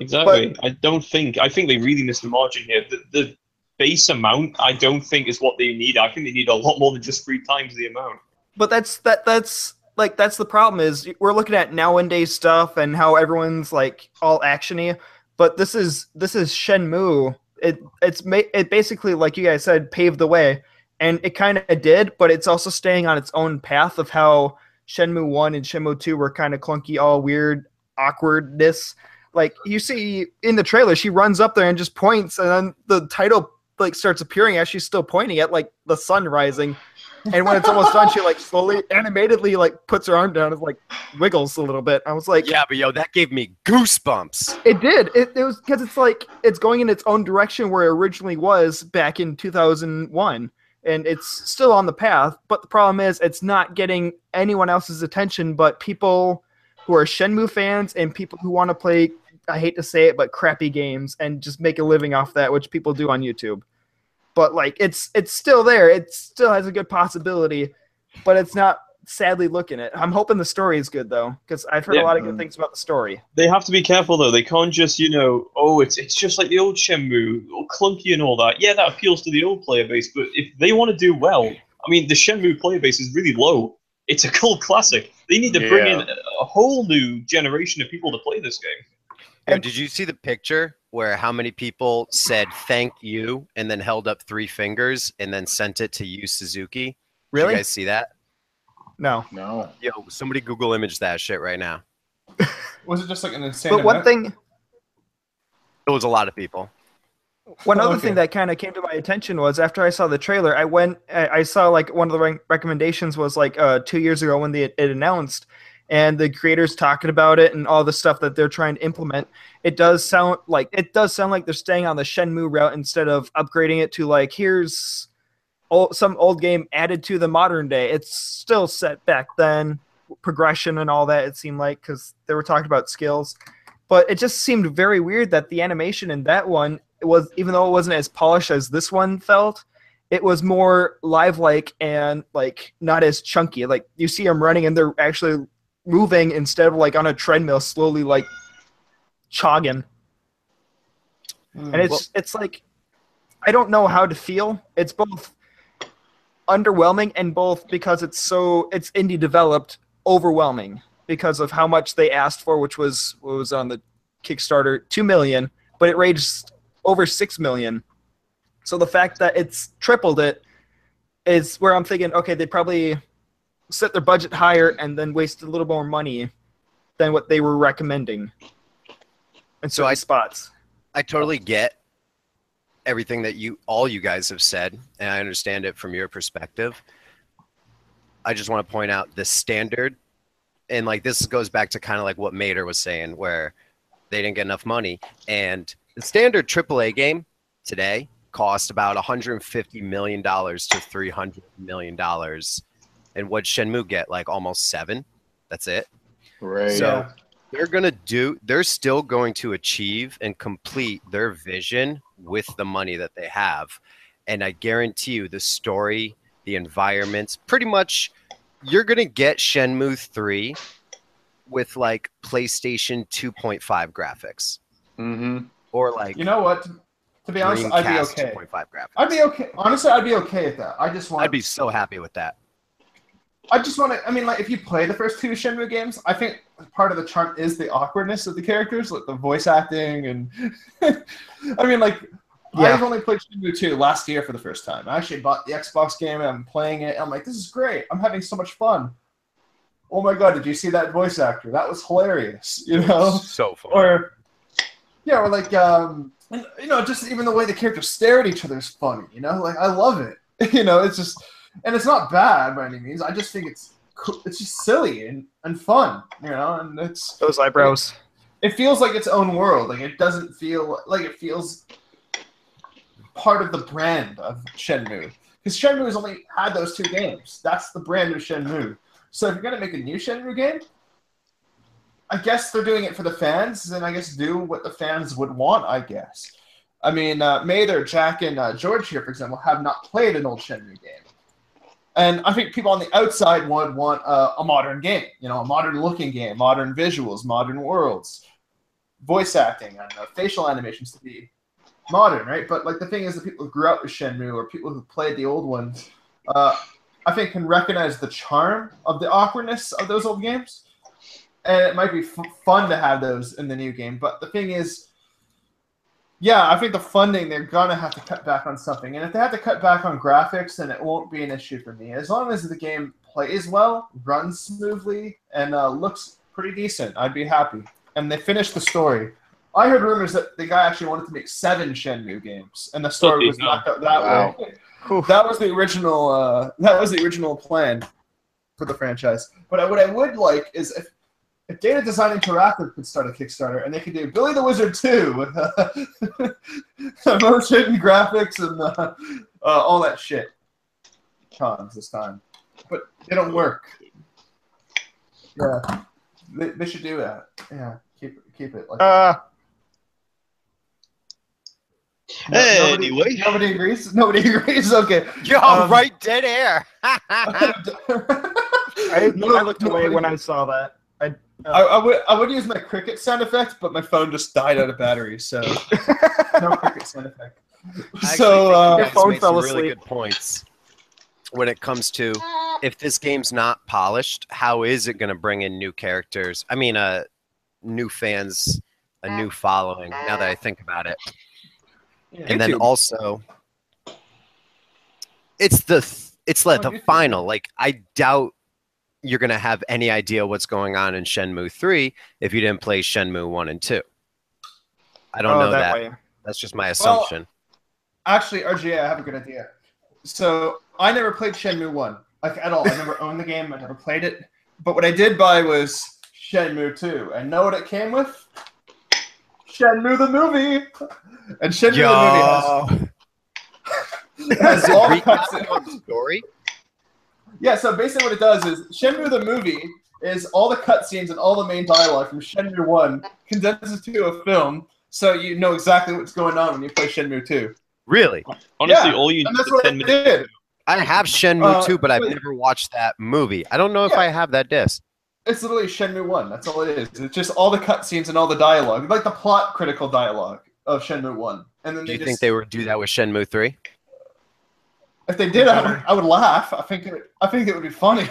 Exactly. But I think they really missed the margin here. The base amount, I don't think is what they need. I think they need a lot more than just 3 times the amount. But that's the problem is we're looking at nowadays stuff and how everyone's like all actiony, but this is Shenmue. It basically, like you guys said, paved the way, and it kind of did, but it's also staying on its own path of how Shenmue 1 and Shenmue 2 were kind of clunky, all weird, awkwardness. Like, you see in the trailer, she runs up there and just points, and then the title like starts appearing as she's still pointing at like the sun rising. And when it's almost done, she like slowly, animatedly like puts her arm down and like wiggles a little bit. I was like, yeah, but yo, that gave me goosebumps. It did. It was because it's like it's going in its own direction where it originally was back in 2001, and it's still on the path. But the problem is, it's not getting anyone else's attention but people who are Shenmue fans and people who want to play, I hate to say it, but crappy games and just make a living off that, which people do on YouTube. But like it's still there. It still has a good possibility, but it's not sadly looking at. I'm hoping the story is good though, because I've heard a lot of good things about the story. They have to be careful though. They can't just, you know, oh, it's just like the old Shenmue, all clunky and all that. Yeah, that appeals to the old player base, but if they want to do well, I mean, the Shenmue player base is really low. It's a cult classic. They need to bring in a whole new generation of people to play this game. Yo, did you see the picture where how many people said thank you and then held up 3 fingers and then sent it to Yu Suzuki? Really? Did you guys see that? No. No. Yo, somebody Google image that shit right now. Was it just like an insane But event? One thing... It was a lot of people. One other thing that kind of came to my attention was after I saw the trailer, I saw like one of the recommendations was like 2 years ago when it announced, and the creators talking about it and all the stuff that they're trying to implement. It does sound like they're staying on the Shenmue route instead of upgrading it to like, here's some old game added to the modern day. It's still set back then, progression and all that, it seemed like, because they were talking about skills. But it just seemed very weird that the animation in that one, it was, even though it wasn't as polished as this one felt, it was more live-like and like not as chunky. Like you see them running and they're actually moving instead of like on a treadmill, slowly like jogging. And it's like I don't know how to feel. It's both underwhelming and both because it's indie developed, overwhelming because of how much they asked for, which was what was on the Kickstarter, $2 million, but it raised over $6 million. So the fact that it's tripled it is where I'm thinking, okay, they probably set their budget higher and then wasted a little more money than what they were recommending. And so I totally get everything that all you guys have said, and I understand it from your perspective. I just want to point out the standard, and like this goes back to kind of like what Nader was saying, where they didn't get enough money, and the standard AAA game today cost about $150 million to $300 million. And what'd Shenmue get? Like almost 7? That's it. Right. So they're still going to achieve and complete their vision with the money that they have. And I guarantee you the story, the environments, pretty much you're going to get Shenmue 3 with like PlayStation 2.5 graphics. Mm-hmm. Or like, you know what? To be honest, I'd be okay. I'd be okay. Honestly, I'd be okay with that. I'd be so happy with that. I just want to. I mean, like, if you play the first 2 Shenmue games, I think part of the charm is the awkwardness of the characters, like the voice acting, and I mean, like, yeah. I've only played Shenmue 2 last year for the first time. I actually bought the Xbox game and I'm playing it. And I'm like, this is great. I'm having so much fun. Oh my god, did you see that voice actor? That was hilarious. You know, so fun. Or yeah, or like. And, you know, just even the way the characters stare at each other is funny, you know? Like, I love it. You know, it's just... And it's not bad by any means. I just think it's cool. It's just silly and fun, you know? And it's... Those eyebrows. It feels like its own world. Like, it doesn't feel... Like, it feels part of the brand of Shenmue. Because Shenmue has only had those 2 games. That's the brand of Shenmue. So if you're going to make a new Shenmue game... I guess they're doing it for the fans, and I guess do what the fans would want, I guess. I mean, Nader, Jack, and George here, for example, have not played an old Shenmue game. And I think people on the outside would want a modern game, you know, a modern-looking game, modern visuals, modern worlds, voice acting, I don't know, facial animations to be modern, right? But like the thing is, the people who grew up with Shenmue or people who played the old ones, I think can recognize the charm of the awkwardness of those old games. And it might be fun to have those in the new game. But the thing is, yeah, I think the funding, they're going to have to cut back on something. And if they have to cut back on graphics, then it won't be an issue for me. As long as the game plays well, runs smoothly, and looks pretty decent, I'd be happy. And they finished the story. I heard rumors that the guy actually wanted to make 7 Shenmue games, and the story was knocked out that way. Oof. That was the original. That was the original plan for the franchise. But what I would like is if Data Design Interactive could start a Kickstarter, and they could do Billy the Wizard 2 with motion graphics and all that shit. Cons this time, but they don't work. Yeah, they should do that. Yeah, keep it like. No, anyway, nobody agrees. Nobody agrees. Okay, yo, right, dead air. I looked away when I saw that. I would use my cricket sound effect, but my phone just died out of battery, so no cricket sound effect. So your phone fell asleep. Really good points when it comes to if this game's not polished, how is it going to bring in new characters? I mean, new fans, a new following. Now that I think about it. Yeah, and then also, it's the final. Like, I doubt you're going to have any idea what's going on in Shenmue 3 if you didn't play Shenmue 1 and 2. I don't know that. That's just my assumption. Well, actually, RGA, I have a good idea. So, I never played Shenmue 1 like, at all. I never owned the game. I never played it. But what I did buy was Shenmue 2. And know what it came with? Shenmue the movie! And Shenmue the movie has all kinds of story. Yeah, so basically what it does is Shenmue the movie is all the cutscenes and all the main dialogue from Shenmue 1 condenses to a film, so you know exactly what's going on when you play Shenmue 2. Really? Honestly, yeah. All you need is 10 minutes. Did. I have Shenmue 2, but I've never watched that movie. I don't know if I have that disc. It's literally Shenmue 1. That's all it is. It's just all the cutscenes and all the dialogue, like the plot critical dialogue of Shenmue 1. And then do you think they would do that with Shenmue 3? If they did, I would laugh. I think it would be funny.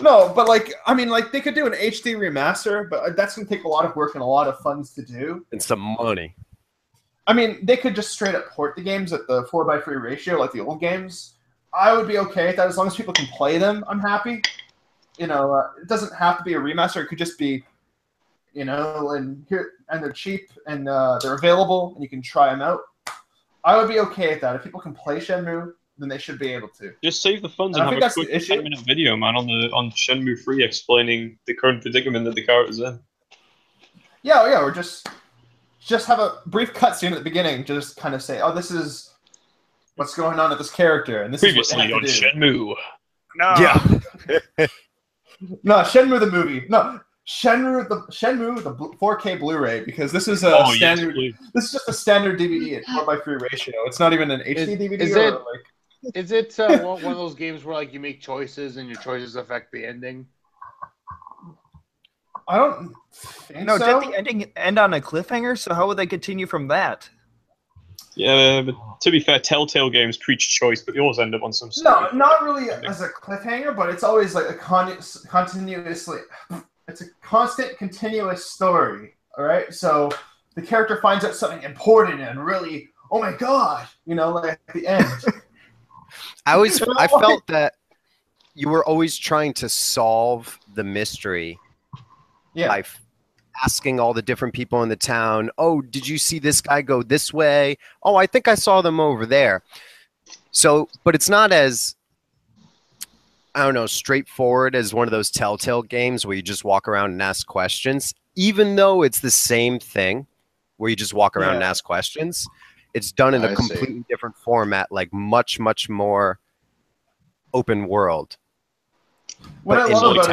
No, but like, I mean, like they could do an HD remaster, but that's going to take a lot of work and a lot of funds to do. And some money. I mean, they could just straight up port the games at the 4:3 ratio, like the old games. I would be okay with that as long as people can play them. I'm happy. You know, it doesn't have to be a remaster. It could just be, you know, and they're cheap and they're available and you can try them out. I would be okay with that. If people can play Shenmue, then they should be able to. Just save the funds and have a quick 10-minute video, man, on Shenmue 3 explaining the current predicament that the character's in. Yeah, yeah, or just have a brief cutscene at the beginning, just kind of say, oh, this is what's going on with this character, and this is what they have to do. Shenmue. No. Yeah. No, Shenmue the movie. No, Shenmue the 4K Blu-ray, because this is a standard. Yes, this is just a standard DVD at 4:3 ratio. It's not even an HD DVD. Is it one of those games where like you make choices and your choices affect the ending? I don't think so. Did the ending end on a cliffhanger? So how would they continue from that? Yeah, but to be fair, Telltale games preach choice, but they always end up on some story. No, not really as a cliffhanger, but it's always like a constant, continuous story, all right? So the character finds out something important and really, oh my god, you know, like at the end. I felt that you were always trying to solve the mystery. Yeah. Asking all the different people in the town, oh, did you see this guy go this way? Oh, I think I saw them over there. So, but it's not as, I don't know, straightforward as one of those Telltale games where you just walk around and ask questions. Even though it's the same thing where you just walk around and ask questions, it's done in a completely different format, like much, much more open world. What I love about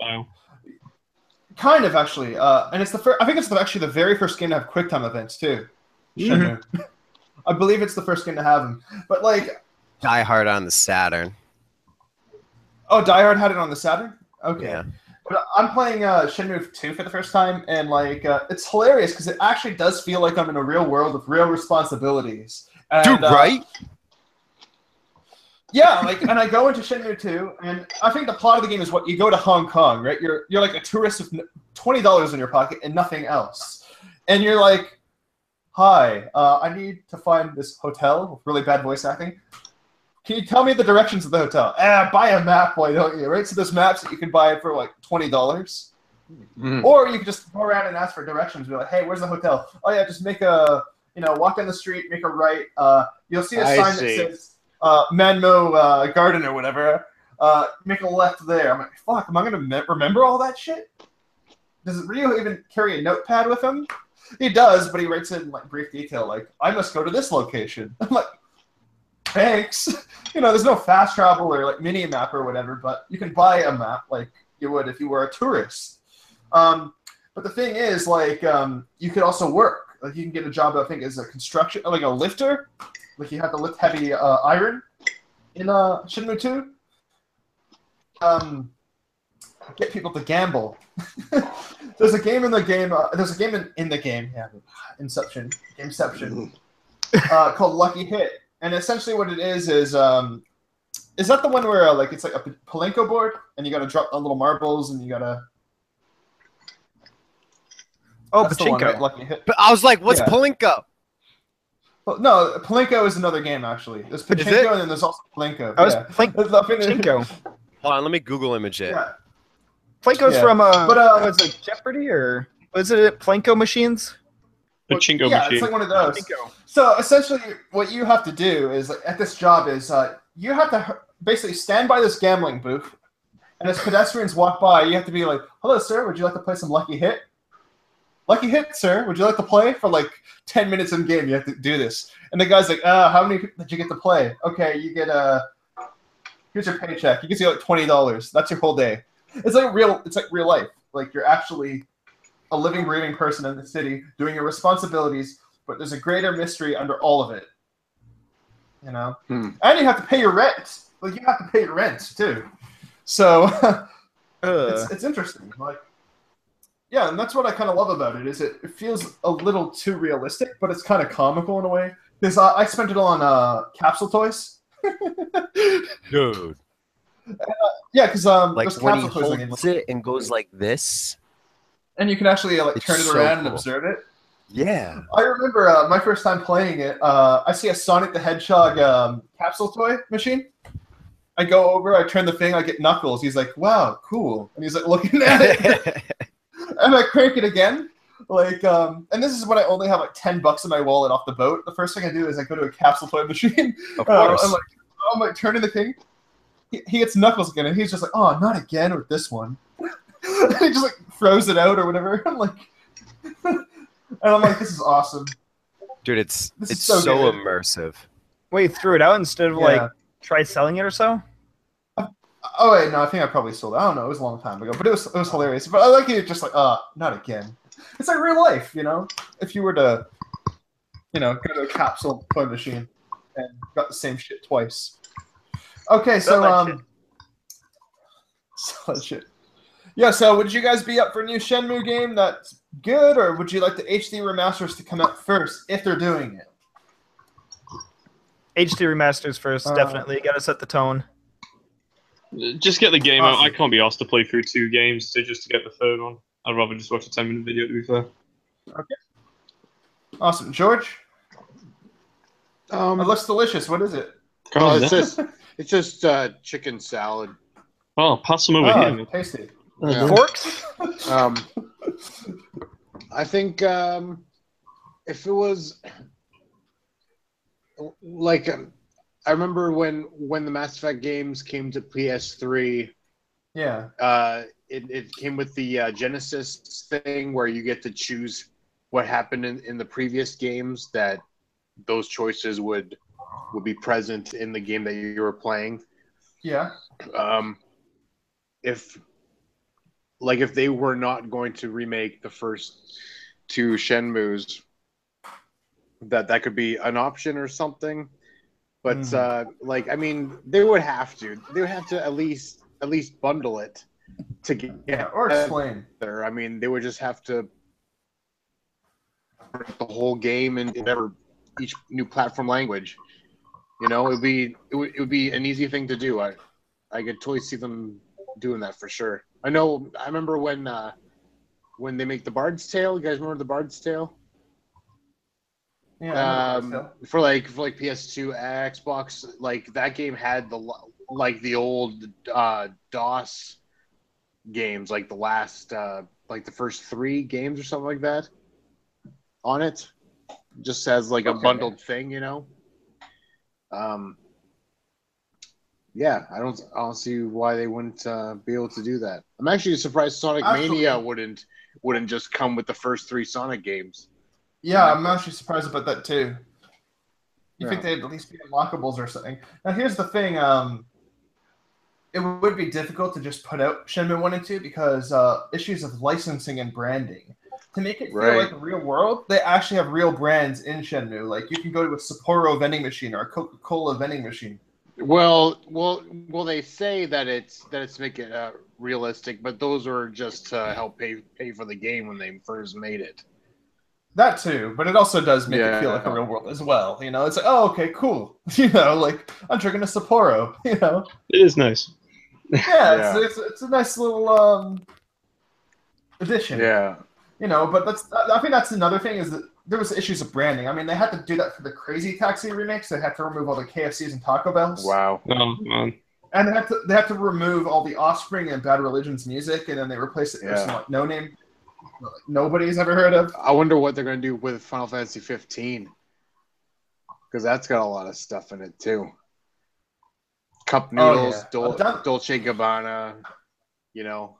it. Kind of, actually. And it's the first, I think it's actually the very first game to have QuickTime events, too. Mm-hmm. I believe it's the first game to have them. But, like... Die Hard on the Saturn. Oh, Die Hard had it on the Saturn? Okay. Yeah. But I'm playing Shenmue 2 for the first time, and like it's hilarious because it actually does feel like I'm in a real world with real responsibilities. And, dude, right? Yeah, like, and I go into Shenmue 2, and I think the plot of the game is what you go to Hong Kong, right? You're like a tourist with $20 in your pocket and nothing else, and you're like, "Hi, I need to find this hotel with really bad voice acting. Can you tell me the directions of the hotel?" Buy a map, why don't you? Right? So there's maps that you can buy for like $20, or you can just go around and ask for directions. Be like, "Hey, where's the hotel?" Oh yeah, just make a, you know, walk down the street, make a right. You'll see a sign that says Manmo Garden or whatever. Make a left there. I'm like, fuck, am I gonna remember all that shit? Does Ryu even carry a notepad with him? He does, but he writes it in like brief detail, like, "I must go to this location." I'm like, thanks. You know, there's no fast travel or like mini map or whatever, but you can buy a map like you would if you were a tourist. But the thing is, like, you could also work. Like, you can get a job, I think, as a construction, like a lifter. Like, you have to lift heavy iron in Shenmue 2. Get people to gamble. There's a game in the game. There's a game in the game. Yeah, Inception. Gameception. Called Lucky Hit. And essentially what it is that the one where like it's like a Palenco board and you gotta drop the little marbles and you gotta. Oh, Pachinko. One, right? Lucky Hit. But I was like, what's Palenco? Well, no, Palenco is another game actually. There's Pachinko and then there's also Palenco. I was Palenco. Hold on, let me Google image it. Yeah. Palenco's from was it Jeopardy or was it Palenco machines? Pachinko machine. It's like one of those. Pachinko. So essentially, what you have to do is at this job is you have to basically stand by this gambling booth, and as pedestrians walk by, you have to be like, "Hello, sir. Would you like to play some Lucky Hit?" "Lucky Hit, sir. Would you like to play?" For like 10 minutes in game, you have to do this, and the guy's like, "How many did you get to play? Okay, you get here's your paycheck. You can see like $20. That's your whole day." It's like real. It's like real life. Like you're actually a living, breathing person in the city doing your responsibilities, but there's a greater mystery under all of it, you know. And you have to pay your rent. Like you have to pay your rent too. So it's interesting. Like, yeah, and that's what I kind of love about it. Is it feels a little too realistic, but it's kind of comical in a way. Because I spent it on capsule toys. Dude. Yeah, because like there's when he holds it and goes like this. And you can actually like turn it around and observe it. Yeah. I remember my first time playing it, I see a Sonic the Hedgehog capsule toy machine. I go over, I turn the thing, I get Knuckles. He's like, wow, cool. And he's like looking at it. And I crank it again. Like, and this is when I only have like $10 in my wallet off the boat. The first thing I do is I go to a capsule toy machine. Of course. I'm like turning the thing. He gets Knuckles again, and he's just like, oh, not again with this one. And he just like froze it out or whatever. I'm like, and I'm like, this is awesome, dude. It's so immersive. Wait, you threw it out instead of like try selling it or so? Oh wait, no, I think I probably sold it. I don't know. It was a long time ago, but it was hilarious. But I like it, just like, not again. It's like real life, you know. If you were to, you know, go to a capsule toy machine and got the same shit twice. Okay, so sell that shit. Yeah, so would you guys be up for a new Shenmue game that's good, or would you like the HD remasters to come out first, if they're doing it? HD remasters first, definitely. Got to set the tone. Just get the game out. I can't be asked to play through two games, so just to get the third one. I'd rather just watch a 10-minute video, to be fair. Okay. Awesome. George? It looks delicious. What is it? Oh, it's just chicken salad. Oh, pass them over here. Tasty. Forks? I think if it was like I remember when the Mass Effect games came to PS3, it came with the Genesis thing where you get to choose what happened in the previous games, that those choices would be present in the game that you were playing. If they were not going to remake the first two Shenmues, that could be an option or something. But I mean, they would have to at least bundle it to get or explain there. I mean, they would just have to break the whole game in whatever each new platform language. You know, it would be an easy thing to do. I could totally see them doing that for sure. I know. I remember when they make the Bard's Tale. You guys remember the Bard's Tale? Yeah. For like PS2, Xbox, like that game had the old DOS games, like the last like the first 3 games or something like that on it. Just as like a bundled thing, you know. Yeah, I don't see why they wouldn't be able to do that. I'm actually surprised Sonic Mania wouldn't just come with the first 3 Sonic games. Yeah, I'm actually surprised about that too. You think they'd at least be unlockables or something? Now here's the thing: it would be difficult to just put out Shenmue 1 and 2 because issues of licensing and branding. To make it feel like the real world, they actually have real brands in Shenmue. Like you can go to a Sapporo vending machine or a Coca-Cola vending machine. Well, they say that it's making it realistic, but those are just to help pay for the game when they first made it. That too, but it also does make it feel like a real world as well. You know, it's like, oh, okay, cool. You know, like I'm drinking a Sapporo. You know, it is nice. Yeah. It's a nice little addition. Yeah. You know, but I think that's another thing is that there was issues of branding. I mean, they had to do that for the Crazy Taxi remakes. They had to remove all the KFCs and Taco Bells. Wow. And they had to remove all the Offspring and Bad Religion's music, and then they replaced it with some like no name. Nobody's ever heard of. I wonder what they're going to do with Final Fantasy 15, because that's got a lot of stuff in it too. Cup noodles, Dolce & Gabbana, you know.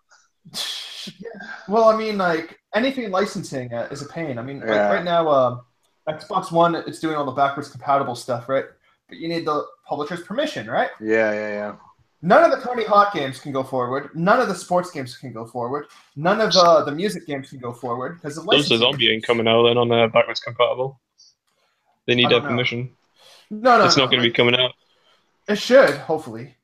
Yeah. Well, I mean, like anything licensing is a pain. I mean, like, right now, Xbox One, it's doing all the backwards compatible stuff, right? But you need the publisher's permission, right? Yeah. None of the Tony Hawk games can go forward. None of the sports games can go forward. None of the music games can go forward because of licensing. There's a zombie coming out then on backwards compatible. They need their permission. No. It's not going to be coming out. It should, hopefully.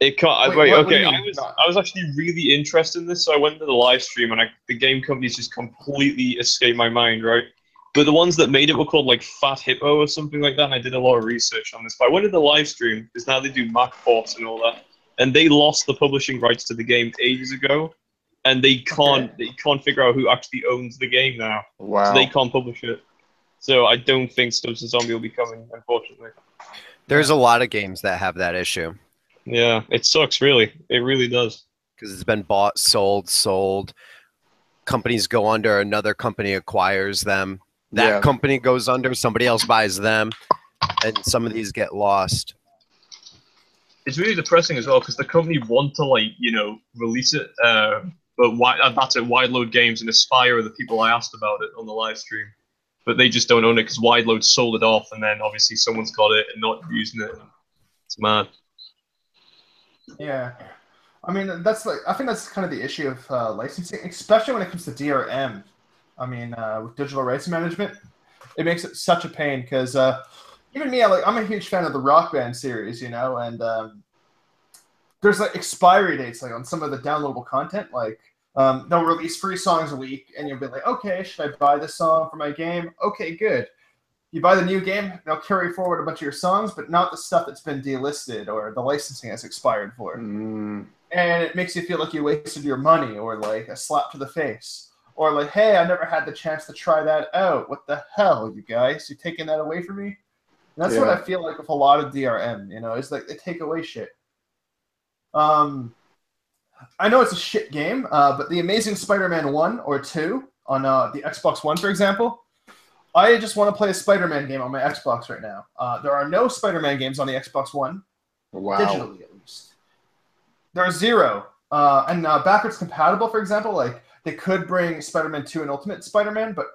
It can't. Wait, okay. I was actually really interested in this, so I went to the live stream, and the game companies just completely escaped my mind, right? But the ones that made it were called like Fat Hippo or something like that, and I did a lot of research on this. But I went to the live stream because now they do Mac ports and all that, and they lost the publishing rights to the game ages ago, and they can't figure out who actually owns the game now. Wow. So they can't publish it. So I don't think Stubbs and Zombie will be coming, unfortunately. There's a lot of games that have that issue. Yeah, it sucks, really. It really does. Because it's been bought, sold. Companies go under, another company acquires them. That company goes under, somebody else buys them. And some of these get lost. It's really depressing as well, because the company want to, like, you know, release it. But that's it, Wide Load Games and Aspire are the people I asked about it on the live stream. But they just don't own it, because Wide Load sold it off, and then obviously someone's got it and not using it. It's mad. Yeah, I mean I think that's kind of the issue of licensing, especially when it comes to DRM. I mean, with digital rights management, it makes it such a pain because even me, I'm a huge fan of the Rock Band series, you know, and there's like expiry dates like on some of the downloadable content. Like they'll release 3 songs a week, and you'll be like, okay, should I buy this song for my game? Okay, good. You buy the new game, they'll carry forward a bunch of your songs, but not the stuff that's been delisted or the licensing has expired for. And it makes you feel like you wasted your money or like a slap to the face. Or like, hey, I never had the chance to try that out. What the hell, you guys? You're taking that away from me? And that's what I feel like with a lot of DRM, you know? It's like they take away shit. I know it's a shit game, but The Amazing Spider-Man 1 or 2 on the Xbox One, for example, I just want to play a Spider-Man game on my Xbox right now. There are no Spider-Man games on the Xbox One. Wow. Digitally, at least. There are 0. And backwards compatible, for example, like they could bring Spider-Man 2 and Ultimate Spider-Man, but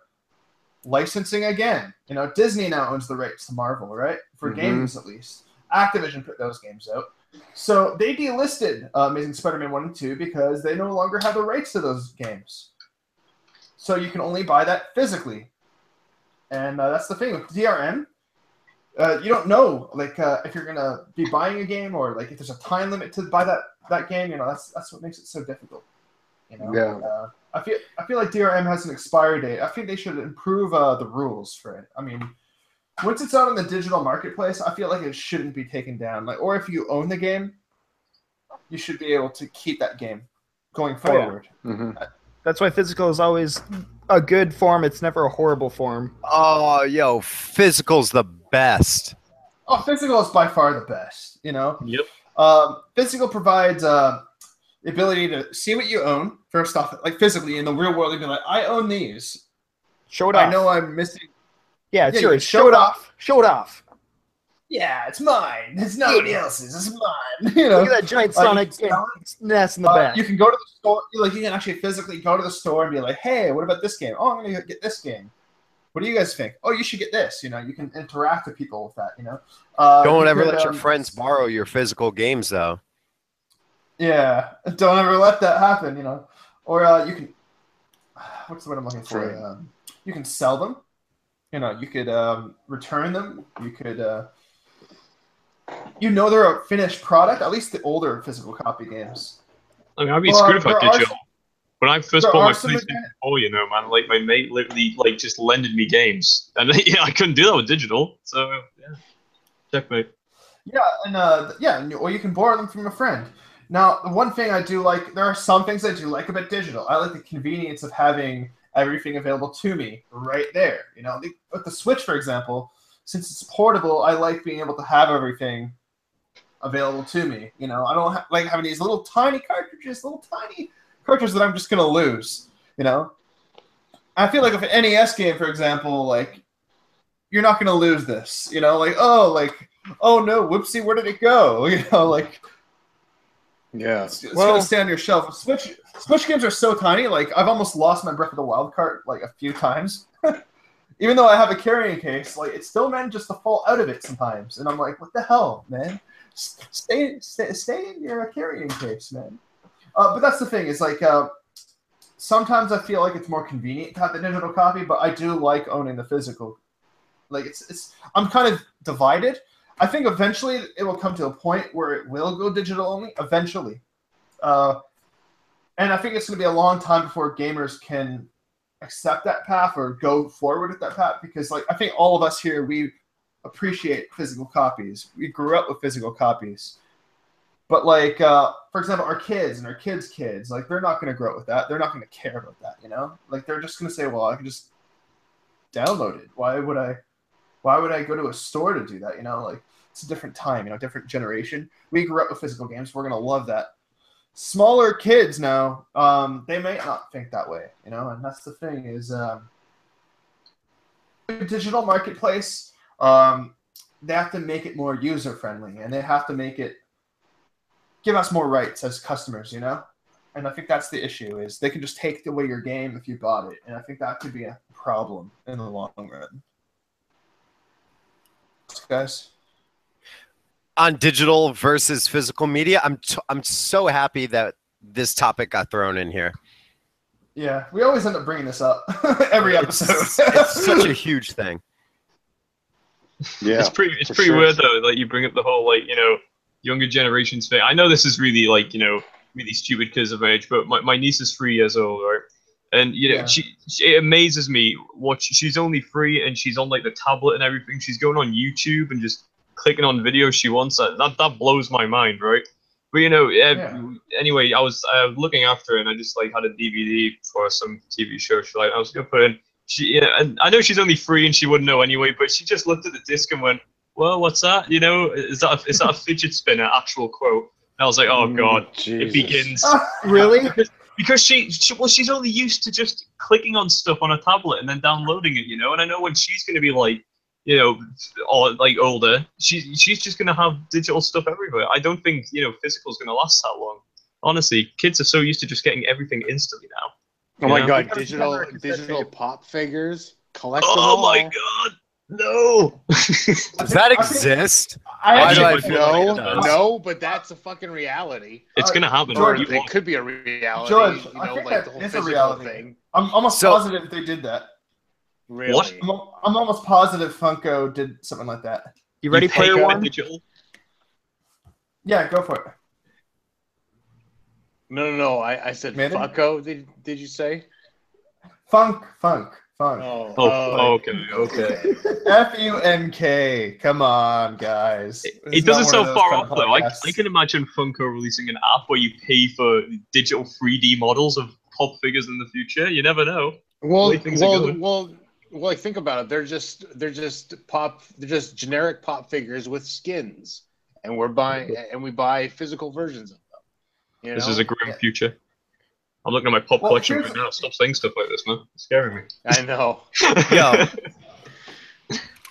licensing again. You know, Disney now owns the rights to Marvel, right? For games, at least. Activision put those games out. So they delisted Amazing Spider-Man 1 and 2 because they no longer have the rights to those games. So you can only buy that physically. And that's the thing with DRM. you don't know, like, if you're gonna be buying a game, or like if there's a time limit to buy that game. You know, that's what makes it so difficult. You know, yeah. I feel like DRM has an expiry date. I think they should improve the rules for it. I mean, once it's out on the digital marketplace, I feel like it shouldn't be taken down. Like, or if you own the game, you should be able to keep that game going forward. Yeah. Mm-hmm. That's why physical is always a good form. It's never a horrible form. Oh, yo, physical's the best. Oh, physical is by far the best, you know? Yep. Physical provides the ability to see what you own, first off, like physically in the real world. You'd be like, I own these. Show it off. I know I'm missing. Yeah, it's yours. Show it off. Show it off. Yeah, it's mine. It's nobody else's. It's mine. You know, look at that giant Sonic NES in the back. You can go to the store. Like, you can actually physically go to the store and be like, "Hey, what about this game? Oh, I'm gonna get this game. What do you guys think? Oh, you should get this." You know, you can interact with people with that. You know, don't ever let your friends borrow your physical games, though. Yeah, don't ever let that happen. You know, or you can. What's the word I'm looking for? You can sell them. You know, you could return them. You could. You know they're a finished product, at least the older physical copy games. I mean, I'd be screwed if I did, Joe. When I first bought my PlayStation 4, you know, man, like, my mate literally, like, just lended me games. And, yeah, I couldn't do that with digital, so, yeah. Checkmate. Yeah, and, or you can borrow them from a friend. Now, the one thing I do like, there are some things I do like about digital. I like the convenience of having everything available to me right there. You know, with the Switch, for example, since it's portable, I like being able to have everything available to me. You know, I don't like having these little tiny cartridges that I'm just going to lose, you know? I feel like if an NES game, for example, like, you're not going to lose this, you know? Like, oh, no, whoopsie, where did it go? You know, like... Yeah. It's going to stay on your shelf. Switch games are so tiny, like, I've almost lost my Breath of the Wild cart, like, a few times. Even though I have a carrying case, like, it still manages to fall out of it sometimes, and I'm like, "What the hell, man? Stay in your carrying case, man." But that's the thing is, like, sometimes I feel like it's more convenient to have the digital copy, but I do like owning the physical. Like, I'm kind of divided. I think eventually it will come to a point where it will go digital only. Eventually, and I think it's going to be a long time before gamers can accept that path or go forward with that path, because, like, I think all of us here, we appreciate physical copies. We grew up with physical copies. But, like, for example, our kids and our kids' kids, like, they're not going to grow up with that. They're not going to care about that, you know? Like, they're just going to say, well, I can just download it. Why would I go to a store to do that, you know? Like, it's a different time, you know, different generation. We grew up with physical games. We're going to love that. Smaller kids now, they may not think that way, you know, and that's the thing is, digital marketplace, they have to make it more user-friendly, and they have to make it give us more rights as customers, you know, and I think that's the issue is they can just take away your game if you bought it, and I think that could be a problem in the long run. Guys? On digital versus physical media, I'm so happy that this topic got thrown in here. Yeah, we always end up bringing this up every episode. It's such a huge thing. Yeah, it's pretty sure. Weird though. Like, you bring up the whole, like, you know, younger generations thing. I know this is really, like, you know, really stupid because of age, but my niece is 3 years old, right? And, you know, yeah. It amazes me what she's only 3 and she's on, like, the tablet and everything. She's going on YouTube and just clicking on videos she wants. That blows my mind, right? But, you know, anyway, I was looking after her, and I just, like, had a DVD for some TV show. She, like, I was gonna put in. She, you know, and I know she's only 3 and she wouldn't know anyway, but she just looked at the disc and went, "Well, what's that? You know, is that a fidget spinner?" Actual quote. And I was like, "Oh God, Jesus. It begins." Really? Because she's only used to just clicking on stuff on a tablet and then downloading it, you know. And I know when she's gonna be, like, you know, or, like, older, she's just going to have digital stuff everywhere. I don't think, you know, physical's going to last that long. Honestly, kids are so used to just getting everything instantly now. Oh, my God, digital pop figures, collectible. Oh, my God, no. Does that exist? I don't know, but that's a fucking reality. It's going to happen. George, it could be a reality. George, you know, I think, like, the whole physical reality thing. I'm almost positive they did that. Really? What? I'm almost positive Funko did something like that. You ready, Player One? Digital? Yeah, go for it. No. I said Maybe? Funko. Did you say? Funk. Oh, okay. F-U-N-K. Come on, guys. It doesn't sound far off, though. I can imagine Funko releasing an app where you pay for digital 3D models of pop figures in the future. You never know. Well, think about it. They're just generic pop figures with skins, and we buy physical versions of them. You know? This is a grim future. I'm looking at my pop collection right now. Stop saying stuff like this, man. It's scaring me. I know. Yo,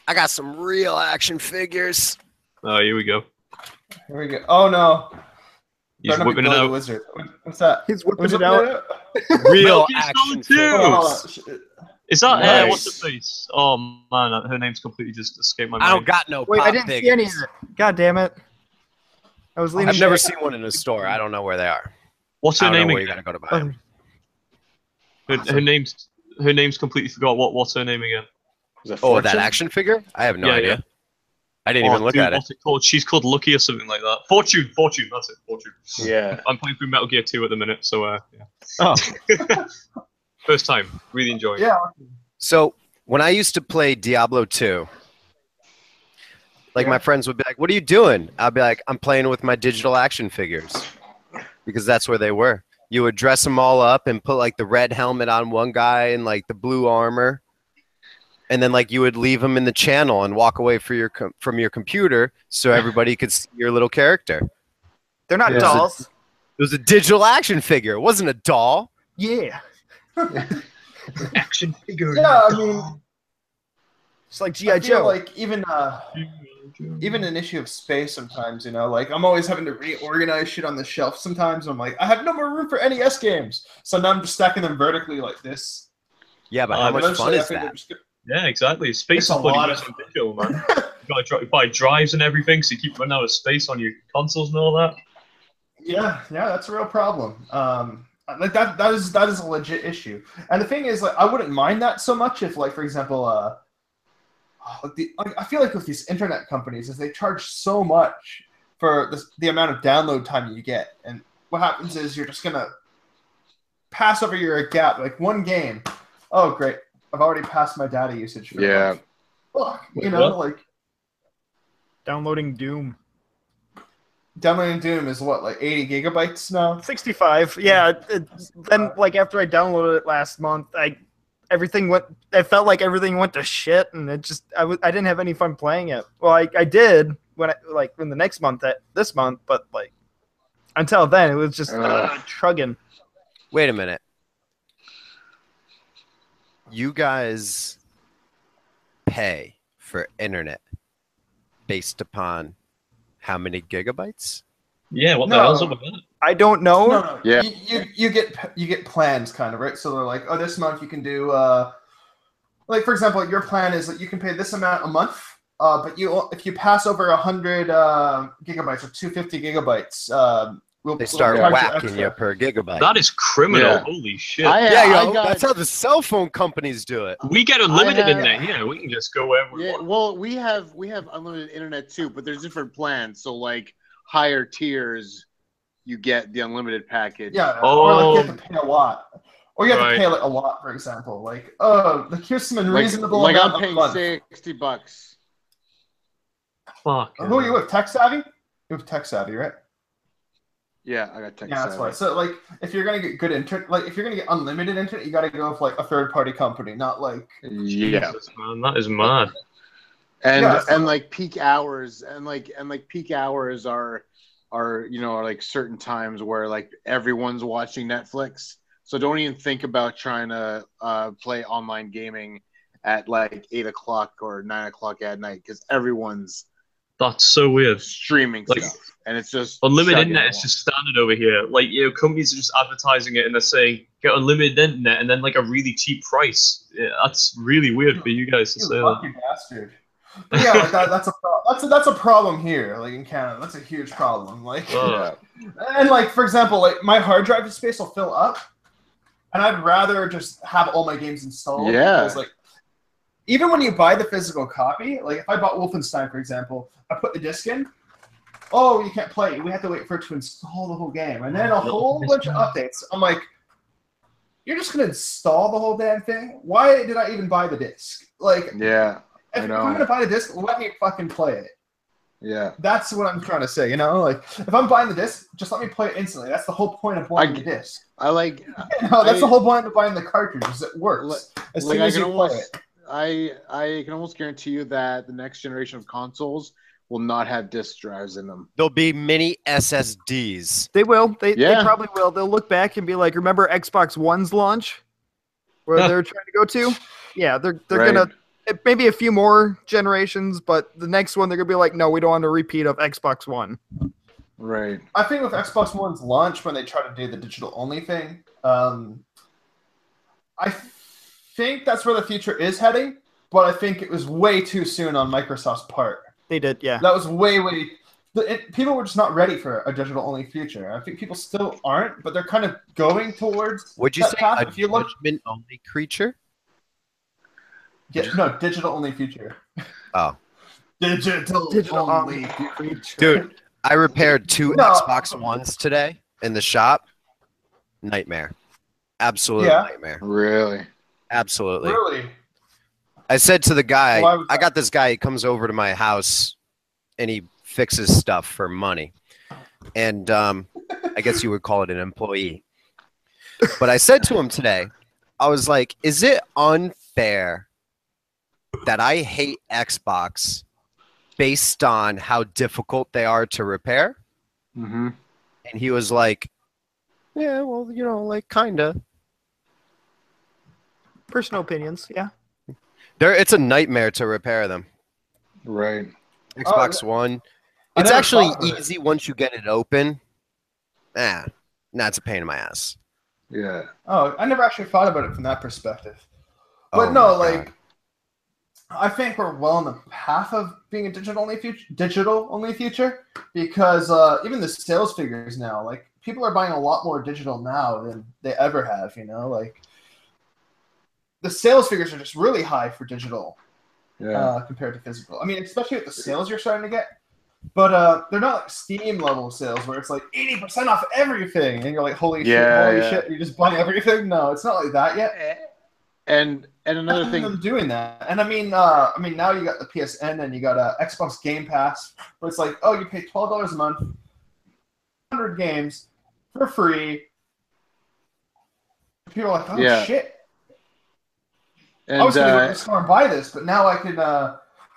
I got some real action figures. Oh, here we go. Oh no. He's whipping it out. Wizard. What's that? He's whipping it out. Real action figures. Is that nice. What's the face? Oh man, her name's completely just escaped my mind. I don't got no. Wait, pop I didn't figures. See any of it. God damn it! I was leaning. I've never seen one in a store. I don't know where they are. What's her name again? You gotta go to buy her name's completely forgot. What's her name again? Oh, that action figure? I have no idea. Yeah. I didn't even look at it. What's it called? She's called Lucky or something like that. Fortune. That's it. Fortune. Yeah. I'm playing through Metal Gear 2 at the minute, so yeah. Oh. First time. Really enjoying it. Yeah. So when I used to play Diablo 2, like my friends would be like, "What are you doing?" I'd be like, "I'm playing with my digital action figures." Because that's where they were. You would dress them all up and put like the red helmet on one guy and like the blue armor, and then like you would leave them in the channel and walk away from your computer so everybody could see your little character. They're not dolls. It was a digital action figure. It wasn't a doll. Yeah. Action figure. Yeah, I mean, it's like G.I. Joe. Like even an issue of space sometimes, you know, like I'm always having to reorganize shit on the shelf sometimes. I'm like, I have no more room for NES games. So now I'm just stacking them vertically like this. Yeah, but how much fun is that? Yeah, exactly. Space is a lot of digital, man. You gotta buy drives and everything, so you keep running out of space on your consoles and all that. Yeah, that's a real problem. Like that is a legit issue. And the thing is, like, I wouldn't mind that so much if, like, for example, I feel like with these internet companies is they charge so much for the amount of download time you get, and what happens is you're just gonna pass over your gap, like one game. Oh great, I've already passed my data usage. For fuck, you know, like downloading Doom. Downloading Doom is what, like 80 gigabytes now? 65. Yeah. Then like after I downloaded it last month, I felt like everything went to shit, and it just I didn't have any fun playing it. Well, I did when the next month, this month, but like until then it was just trugging. Wait a minute. You guys pay for internet based upon how many gigabytes? Yeah, what the hell's up with that? I don't know. No. Yeah. You get plans, kind of, right? So they're like, oh, this month you can do, like, for example, your plan is that you can pay this amount a month, but if you pass over 100 gigabytes or 250 gigabytes, they start whacking you per gigabyte. That is criminal. Yeah. Holy shit. That's how the cell phone companies do it. We get unlimited internet. Yeah, we can just go wherever we want. Well, we have unlimited internet too, but there's different plans. So, like, higher tiers, you get the unlimited package. Yeah, or like you have to pay a lot. Or you have to pay like a lot, for example. Like, oh, like here's some unreasonable amount of money. Like I'm paying $60. Fuck. Who are you with? Tech Savvy? You have Tech Savvy, right? Yeah, I got Tech Savvy. Yeah, that's why. So like, if you're gonna get good internet, like if you're gonna get unlimited internet, you gotta go with like a third-party company, not like. Yeah, man, that is mad. And like peak hours and like peak hours are you know, like certain times where like everyone's watching Netflix, so don't even think about trying to play online gaming at like 8 o'clock or 9 o'clock at night because everyone's that's so weird streaming like, stuff, and it's just unlimited internet. It's just standard over here. Like, you know, companies are just advertising it and they're saying get unlimited internet and then like a really cheap price. Yeah, that's really weird for you guys to say that. You bastard. But yeah, like that's a problem here, like in Canada. That's a huge problem. Like, and like for example, like my hard drive space will fill up, and I'd rather just have all my games installed. Yeah, because, like even when you buy the physical copy, like if I bought Wolfenstein, for example, I put the disc in. Oh, you can't play it. We have to wait for it to install the whole game. And then a whole bunch of updates. I'm like, you're just going to install the whole damn thing? Why did I even buy the disc? Like, yeah, if I'm going to buy the disc, let me fucking play it. Yeah. That's what I'm trying to say, you know? Like, if I'm buying the disc, just let me play it instantly. That's the whole point of buying the disc. That's the whole point of buying the cartridge, is it works. As soon as you play it. I can almost guarantee you that the next generation of consoles will not have disc drives in them. There'll be mini SSDs. They will. They probably will. They'll look back and be like, remember Xbox One's launch? Where they're trying to go to? Yeah, they're going to... Maybe a few more generations, but the next one they're going to be like, no, we don't want a repeat of Xbox One. Right. I think with Xbox One's launch, when they try to do the digital-only thing, I think that's where the future is heading, but I think it was way too soon on Microsoft's part. They did, yeah. That was way... people were just not ready for a digital-only future. I think people still aren't, but they're kind of going towards that path. If you look, judgment-only creature? Yeah, no, digital-only future. Oh. Digital-only future. Dude, I repaired two Xbox Ones today in the shop. Nightmare. Absolute nightmare. Really? Absolutely. Really? I said to the guy, I got this guy, he comes over to my house, and he fixes stuff for money. And I guess you would call it an employee. But I said to him today, I was like, is it unfair that I hate Xbox based on how difficult they are to repair? Mm-hmm. And he was like, yeah, well, you know, like, kind of. Personal opinions, yeah. It's a nightmare to repair them. Right. Xbox One. It's actually easy once you get it open. It's a pain in my ass. Yeah. Oh, I never actually thought about it from that perspective. But no, like... I think we're well on the path of being a digital-only future because even the sales figures now, like, people are buying a lot more digital now than they ever have, you know? Like, the sales figures are just really high for digital compared to physical. I mean, especially with the sales you're starting to get. But they're not like Steam-level sales where it's like 80% off everything, and you're like, holy shit, you're just buying everything? No, it's not like that yet. And another thing, I'm doing that, and I mean, now you got the PSN and you got a Xbox Game Pass, where it's like, oh, you pay $12 a month, 100 games for free. People are like, oh shit. And I was gonna go to the store and buy this, but now I can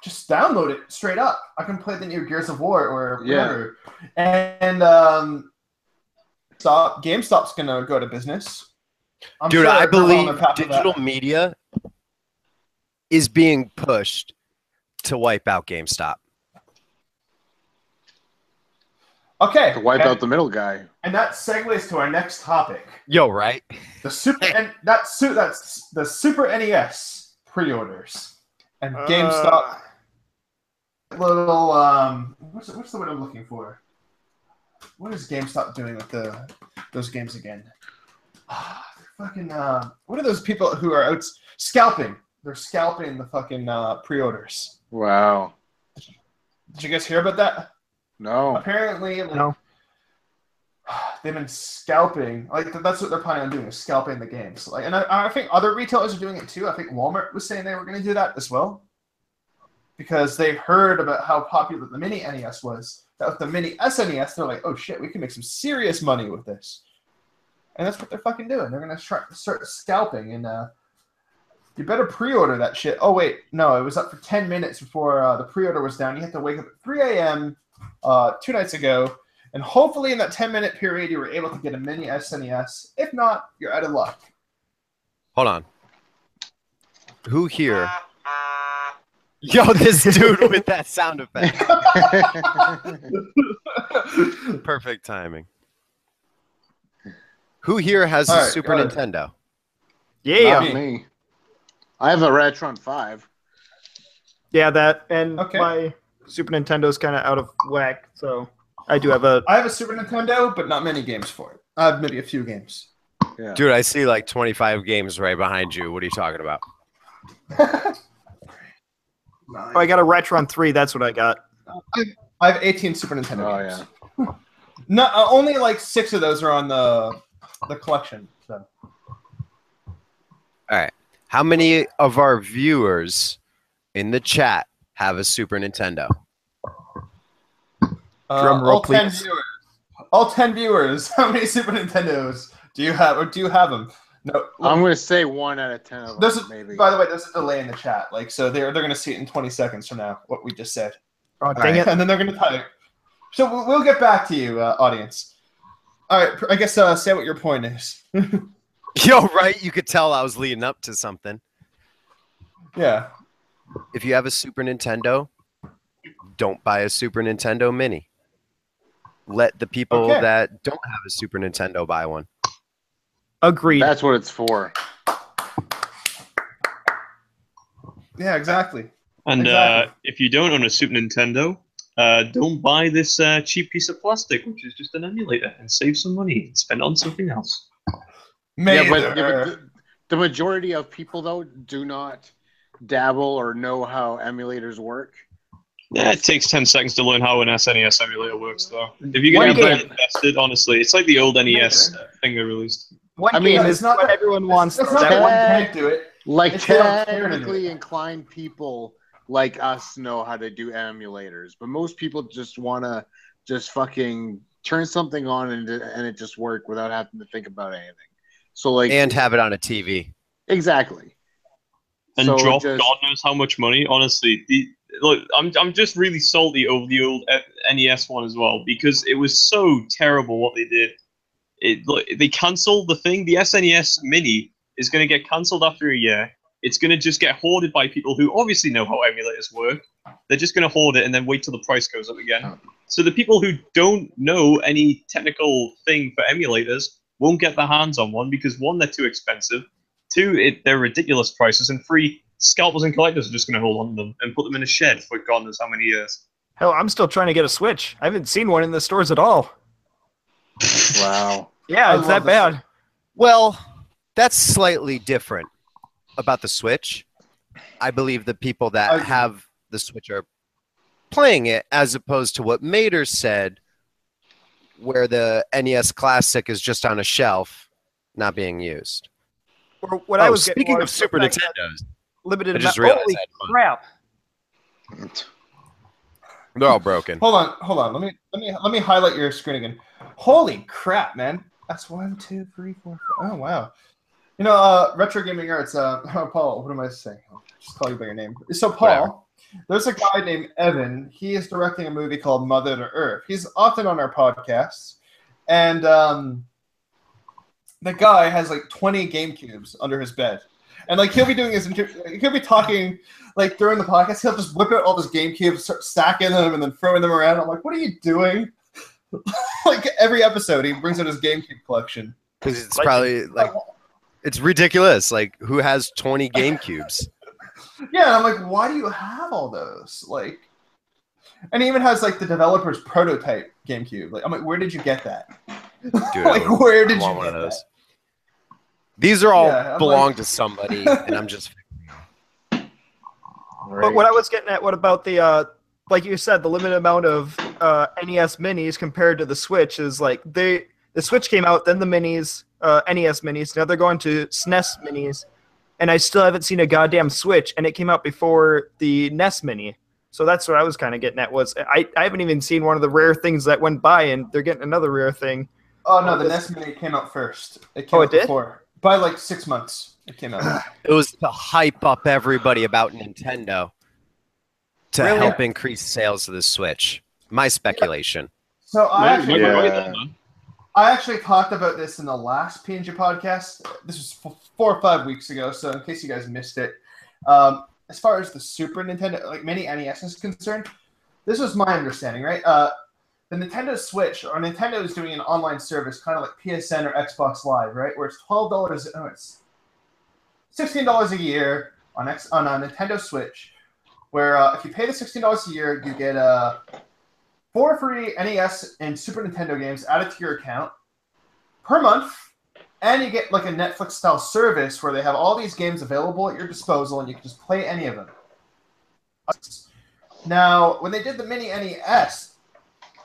just download it straight up. I can play the new Gears of War or whatever. Yeah. And GameStop's gonna go to business. Dude, I believe digital media is being pushed to wipe out GameStop. Okay. To wipe out the middle guy. And that segues to our next topic. Yo, right? The Super NES pre-orders and GameStop. Little what's the word I'm looking for? What is GameStop doing with those games again? Fucking what are those people who are out scalping? They're scalping the fucking pre-orders. Wow. Did you guys hear about that? No. Apparently, like, no. They've been scalping. Like that's what they're planning on doing, is scalping the games. Like, and I think other retailers are doing it too. I think Walmart was saying they were going to do that as well, because they heard about how popular the mini NES was. That with the mini SNES, they're like, oh shit, we can make some serious money with this. And that's what they're fucking doing. They're going to start scalping. And you better pre-order that shit. Oh, wait. No, it was up for 10 minutes before the pre-order was down. You had to wake up at 3 a.m. 2 nights ago. And hopefully in that 10-minute period, you were able to get a mini SNES. If not, you're out of luck. Hold on. Who here? Yo, this dude with that sound effect. Perfect timing. Who here has a Super Nintendo? Yeah, me. I have a Redutron 5. Yeah, that and my Super Nintendo's kind of out of whack, so I do have a. I have a Super Nintendo, but not many games for it. I have maybe a few games. Yeah. Dude, I see like 25 games right behind you. What are you talking about? Oh, I got a Retron 3. That's what I got. I have 18 Super Nintendo games. Oh, yeah. Only like 6 of those are on the collection. So. All right. How many of our viewers in the chat have a Super Nintendo? Drum roll, please. 10 viewers. All 10 viewers. How many Super Nintendos do you have, or do you have them? No, I'm going to say 1 out of 10 of them, maybe. By the way, there's a delay in the chat, like so they're going to see it in 20 seconds from now. What we just said. Oh, dang it! And then they're going to type. So we'll get back to you, audience. All right, I guess say what your point is. Yo, right? You could tell I was leading up to something. Yeah. If you have a Super Nintendo, don't buy a Super Nintendo Mini. Let the people that don't have a Super Nintendo buy one. Agreed. That's what it's for. Yeah, exactly. And if you don't own a Super Nintendo, don't buy this cheap piece of plastic, which is just an emulator, and save some money and spend on something else. Yeah, but the majority of people, though, do not dabble or know how emulators work. Yeah, it takes 10 seconds to learn how an SNES emulator works, though. If you're going to be invested, honestly, it's like the old NES thing they released. I mean, it's not what everyone wants. It's not that one can't do it. Like, technically inclined people like us know how to do emulators, but most people just want to just fucking turn something on and it just work without having to think about anything. So like, and have it on a TV. Exactly. And so drop just, God knows how much money. Honestly, look, I'm just really salty over the old NES one as well because it was so terrible what they did. They canceled the thing. The SNES Mini is going to get canceled after a year. It's going to just get hoarded by people who obviously know how emulators work. They're just going to hoard it and then wait till the price goes up again. So the people who don't know any technical thing for emulators won't get their hands on one because, one, they're too expensive, two, they're ridiculous prices, and three, scalpers and collectors are just going to hold on to them and put them in a shed for God knows how many years. Hell, I'm still trying to get a Switch. I haven't seen one in the stores at all. Wow. Yeah, it's that bad. Well, that's slightly different about the Switch. I believe the people that have the Switch are playing it, as opposed to what Nader said, where the NES Classic is just on a shelf, not being used. Or what I was speaking of Super Nintendos, limited. I just realized. Holy crap! They're all broken. Hold on. Let me highlight your screen again. Holy crap, man! That's 1, 2, 3, 4, 5. Oh wow! You know, Retro Gaming Arts. Paul, what am I saying? I'll just call you by your name. So Paul, there's a guy named Evan. He is directing a movie called Mother to Earth. He's often on our podcasts, and the guy has like 20 GameCubes under his bed. And like he'll be doing his, he'll be talking like during the podcast. He'll just whip out all his GameCubes, start stacking them, and then throwing them around. I'm like, what are you doing? Like every episode, he brings out his GameCube collection. Because it's like, probably like it's ridiculous. Like who has 20 GameCubes? Yeah, and I'm like, why do you have all those? Like, and he even has like the developer's prototype GameCube. Like, I'm like, where did you get that? Dude, like, where did you get one of those? That? These are all belong like... to somebody, and I'm just. But what I was getting at, what about the, like you said, the limited amount of NES minis compared to the Switch is like the Switch came out, then the minis, NES minis. Now they're going to SNES minis, and I still haven't seen a goddamn Switch, and it came out before the NES Mini. So that's what I was kind of getting at was I haven't even seen one of the rare things that went by, and they're getting another rare thing. Oh no, the NES Mini came out first. It came out before. By like 6 months, it came out. It was to hype up everybody about Nintendo to help increase sales of the Switch. My speculation. So I actually talked about this in the last PNG podcast. This was 4 or 5 weeks ago, so in case you guys missed it. As far as the Super Nintendo, like mini NES is concerned, this was my understanding, right? The Nintendo Switch, or Nintendo is doing an online service, kind of like PSN or Xbox Live, right? Where it's $12, no, it's $16 a year on a Nintendo Switch, where if you pay the $16 a year, you get 4 free NES and Super Nintendo games added to your account per month, and you get like a Netflix-style service where they have all these games available at your disposal, and you can just play any of them. Now, when they did the mini NES,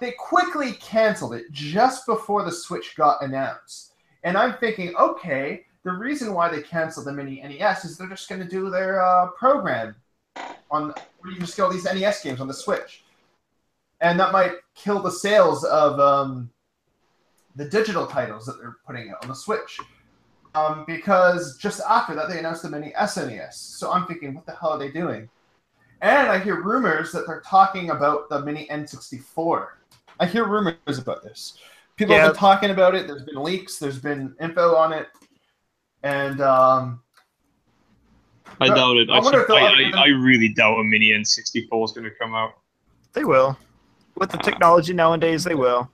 they quickly canceled it just before the Switch got announced. And I'm thinking, okay, the reason why they canceled the mini NES is they're just going to do their program on where you just get all these NES games on the Switch. And that might kill the sales of the digital titles that they're putting out on the Switch. Because just after that, they announced the mini SNES. So I'm thinking, what the hell are they doing? And I hear rumors that they're talking about the mini N64. I hear rumors about this. People have been talking about it. There's been leaks. There's been info on it. And I doubt it. I really doubt a mini N64 is going to come out. They will. With the technology nowadays, they will.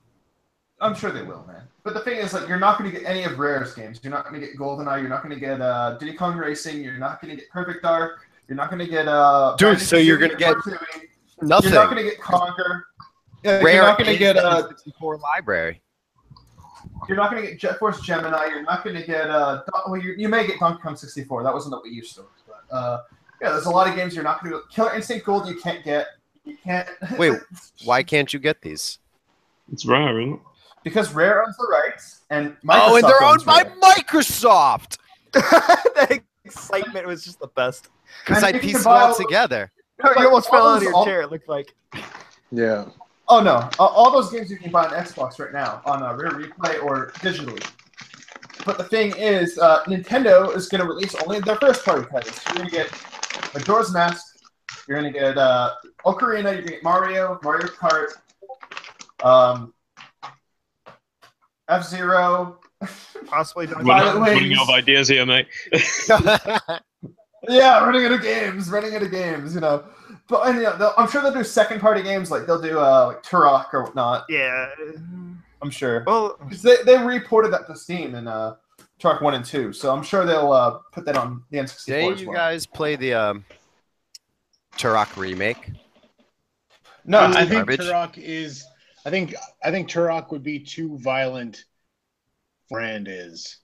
I'm sure they will, man. But the thing is, like, you're not going to get any of Rare's games. You're not going to get GoldenEye. You're not going to get Diddy Kong Racing. You're not going to get Perfect Dark. You're not going to get dude, so you're going to get nothing. You're not going to get Conquer. Rare, you're not going to get a 64 library. You're not going to get Jet Force Gemini. You're not going to get well, you may get Donkey Kong 64. That wasn't the Wii U store. But yeah, there's a lot of games you're not going to. Killer Instinct Gold you can't get. You can't. Wait, why can't you get these? It's Rare, isn't it? Because Rare owns the rights, and Microsoft. Oh, and they're owned by Microsoft. The excitement was just the best. Because I pieced it all together. You almost fell out of your chair. It looked like. Yeah. Oh no! All those games you can buy on Xbox right now on Rare Replay or digitally. But the thing is, Nintendo is going to release only their first-party titles. You're going to get Majora's Mask. You're going to get Ocarina. You're going to get Mario, Mario Kart, F-Zero. Possibly. Running out of ideas here, mate. Yeah, running out of games. You know. But and, you know, I'm sure they'll do second-party games, like they'll do like Turok or whatnot. Yeah, I'm sure. Well, because they reported that to Steam in Turok 1 and 2, so I'm sure they'll put that on the N64 as well. Did you guys play the Turok remake? No, I think Turok is. I think Turok would be too violent. Brand is.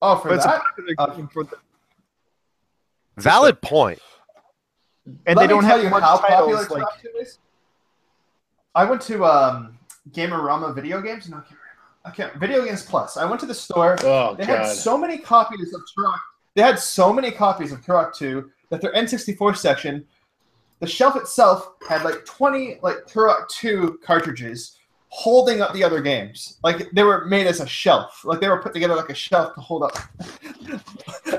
Oh, for that. Valid point. And they don't have much titles. Like... I went to Gamerama Video Games. No, Gamerama. Okay, Video Games Plus. I went to the store. Oh, they had so many copies of Turok. They had so many copies of Turok 2 that their N64 section, the shelf itself had like 20 like Turok 2 cartridges holding up the other games. Like they were made as a shelf. Like they were put together like a shelf to hold up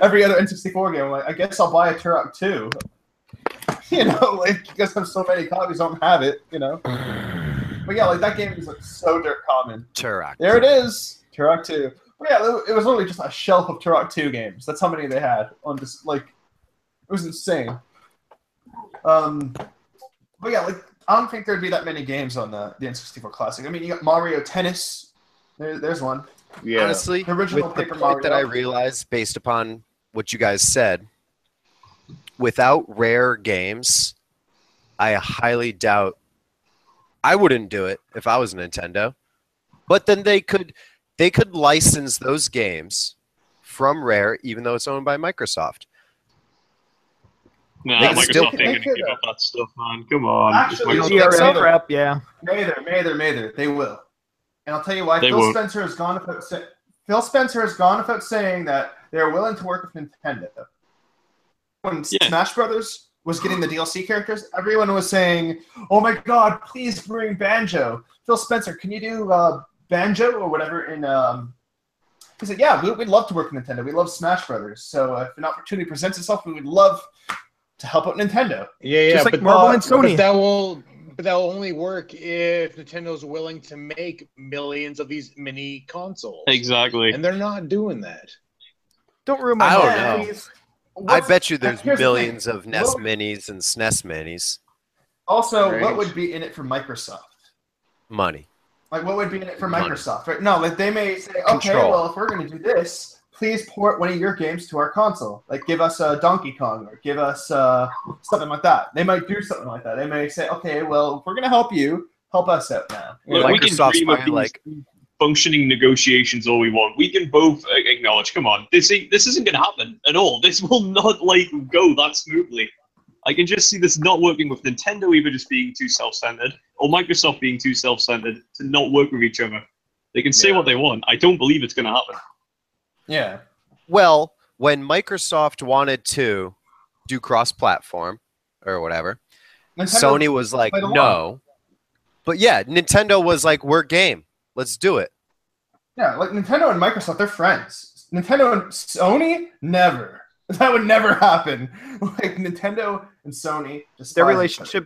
every other N64 game. I'm like, I guess I'll buy a Turok 2. You know, like, you guys have so many copies, don't have it, you know? But yeah, like, that game is, like, so dirt common. Turok. There it is! Turok 2. But yeah, it was literally just a shelf of Turok 2 games. That's how many they had on this, like, it was insane. But yeah, like, I don't think there'd be that many games on the N64 Classic. I mean, you got Mario Tennis. There's one. Yeah. Honestly, the original Paper Mario. That I realized, based upon what you guys said, without Rare games, I highly doubt. I wouldn't do it if I was Nintendo. But then they could license those games from Rare, even though it's owned by Microsoft. No, Microsoft ain't gonna give up that stuff, man. Come on. Actually, Nader, they will. And I'll tell you why. Phil Spencer has gone about saying that they're willing to work with Nintendo. When Smash Brothers was getting the DLC characters, everyone was saying, "Oh my God, please bring Banjo." Phil Spencer, can you do Banjo or whatever? In he said, "Yeah, we'd love to work with Nintendo. We love Smash Brothers. So if an opportunity presents itself, we would love to help out Nintendo." Yeah, just like Marvel and Sony. But that will only work if Nintendo's willing to make millions of these mini consoles. Exactly, and they're not doing that. Don't ruin my head. Please. I bet you there's millions of NES Minis and SNES Minis. Also, what would be in it for Microsoft? Money. Like, what would be in it for Microsoft? Right? No, like, they may say, okay, well, if we're going to do this, please port one of your games to our console. Like, give us a Donkey Kong or give us something like that. They might do something like that. They may say, okay, well, if we're going to help you, help us out now. Look, Microsoft's fine, like... functioning negotiations all we want. We can both acknowledge, come on, this isn't going to happen at all. This will not, like, go that smoothly. I can just see this not working with Nintendo either just being too self-centered, or Microsoft being too self-centered to not work with each other. They can say what they want. I don't believe it's going to happen. Yeah. Well, when Microsoft wanted to do cross-platform or whatever, Nintendo Sony was like, no. But yeah, Nintendo was like, we're game. Let's do it. Yeah, like Nintendo and Microsoft, they're friends. Nintendo and Sony, never. That would never happen. Like Nintendo and Sony, just their relationship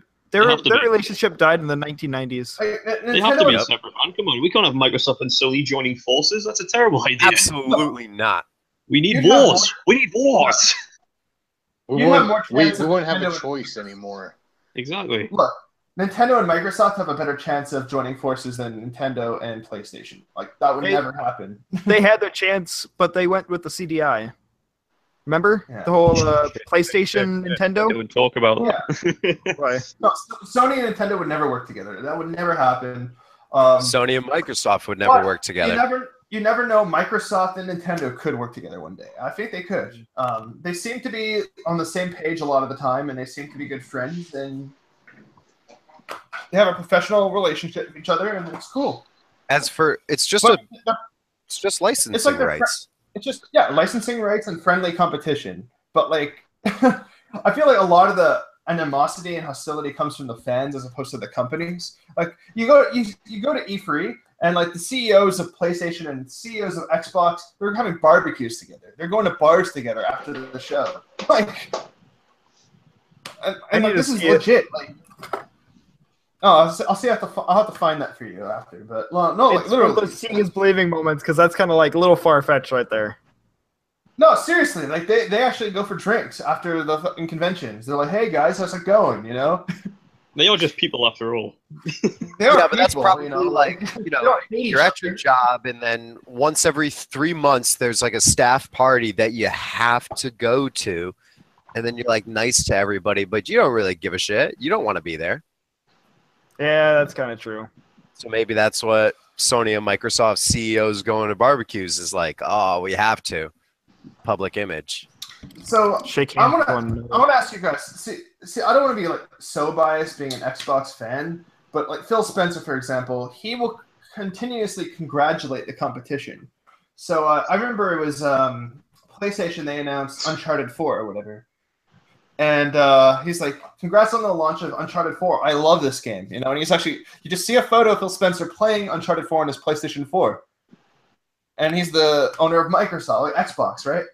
died in the 1990s. Like, they have to be separate. Come on, we can't have Microsoft and Sony joining forces. That's a terrible idea. Absolutely not. We need wars. We need wars. We wouldn't have a choice anymore. Exactly. Look, Nintendo and Microsoft have a better chance of joining forces than Nintendo and PlayStation. Like that would never happen. They had their chance, but they went with the CDI. Remember the whole PlayStation, Nintendo? They would talk about that. Right. No, Sony and Nintendo would never work together. That would never happen. Sony and Microsoft would never work together. You never know. Microsoft and Nintendo could work together one day. I think they could. They seem to be on the same page a lot of the time, and they seem to be good friends, and they have a professional relationship with each other, and it's cool. As for it's just licensing rights. It's just, yeah, licensing rights and friendly competition. But, like, I feel like a lot of the animosity and hostility comes from the fans as opposed to the companies. Like, you go to E3, and, like, the CEOs of PlayStation and CEOs of Xbox, they're having barbecues together. They're going to bars together after the show. Like, and like, this is legit. Like, oh, I'll have to find that for you after. But no, like, literally, those seeing is believing moments, because that's kind of like a little far fetched right there. No, seriously, like they actually go for drinks after the fucking conventions. They're like, "Hey guys, how's it going?" You know. They are just people after all. They are but that's probably you're at your job, and then once every 3 months, there's like a staff party that you have to go to, and then you're like nice to everybody, but you don't really give a shit. You don't want to be there. Yeah, that's kind of true. So maybe that's what Sony and Microsoft CEOs going to barbecues is like, oh, we have to. Public image. So I want to ask you guys, see, I don't want to be like so biased being an Xbox fan, but like Phil Spencer, for example, he will continuously congratulate the competition. So I remember it was PlayStation, they announced Uncharted 4 or whatever. And he's like, congrats on the launch of Uncharted 4. I love this game. You know, and he's actually, you just see a photo of Phil Spencer playing Uncharted 4 on his PlayStation 4. And he's the owner of Microsoft, like Xbox, right?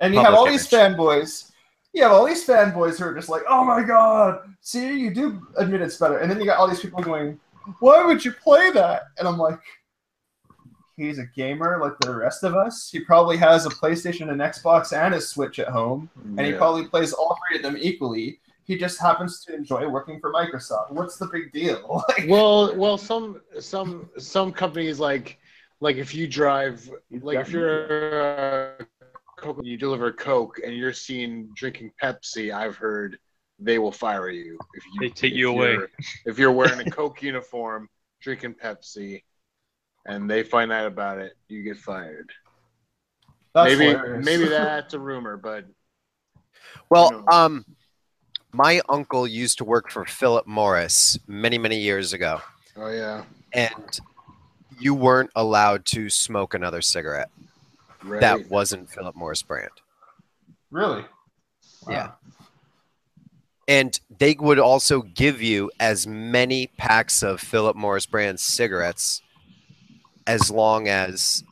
And you have all these fanboys. You have all these fanboys who are just like, oh my God, see, you do admit it's better. And then you got all these people going, why would you play that? And I'm like, he's a gamer like the rest of us. He probably has a PlayStation, an Xbox, and a Switch at home, and he probably plays all three of them equally. He just happens to enjoy working for Microsoft. What's the big deal? Like, well, some companies like if you drive, like if you're you deliver Coke and you're seen drinking Pepsi, I've heard they will fire you if you take you away if you're wearing a Coke uniform drinking Pepsi. And they find out about it, you get fired. That's maybe that's a rumor, but... Well, you know. My uncle used to work for Philip Morris many, many years ago. Oh, yeah. And you weren't allowed to smoke another cigarette. Right. That wasn't Philip Morris brand. Really? Wow. Yeah. And they would also give you as many packs of Philip Morris brand cigarettes as long as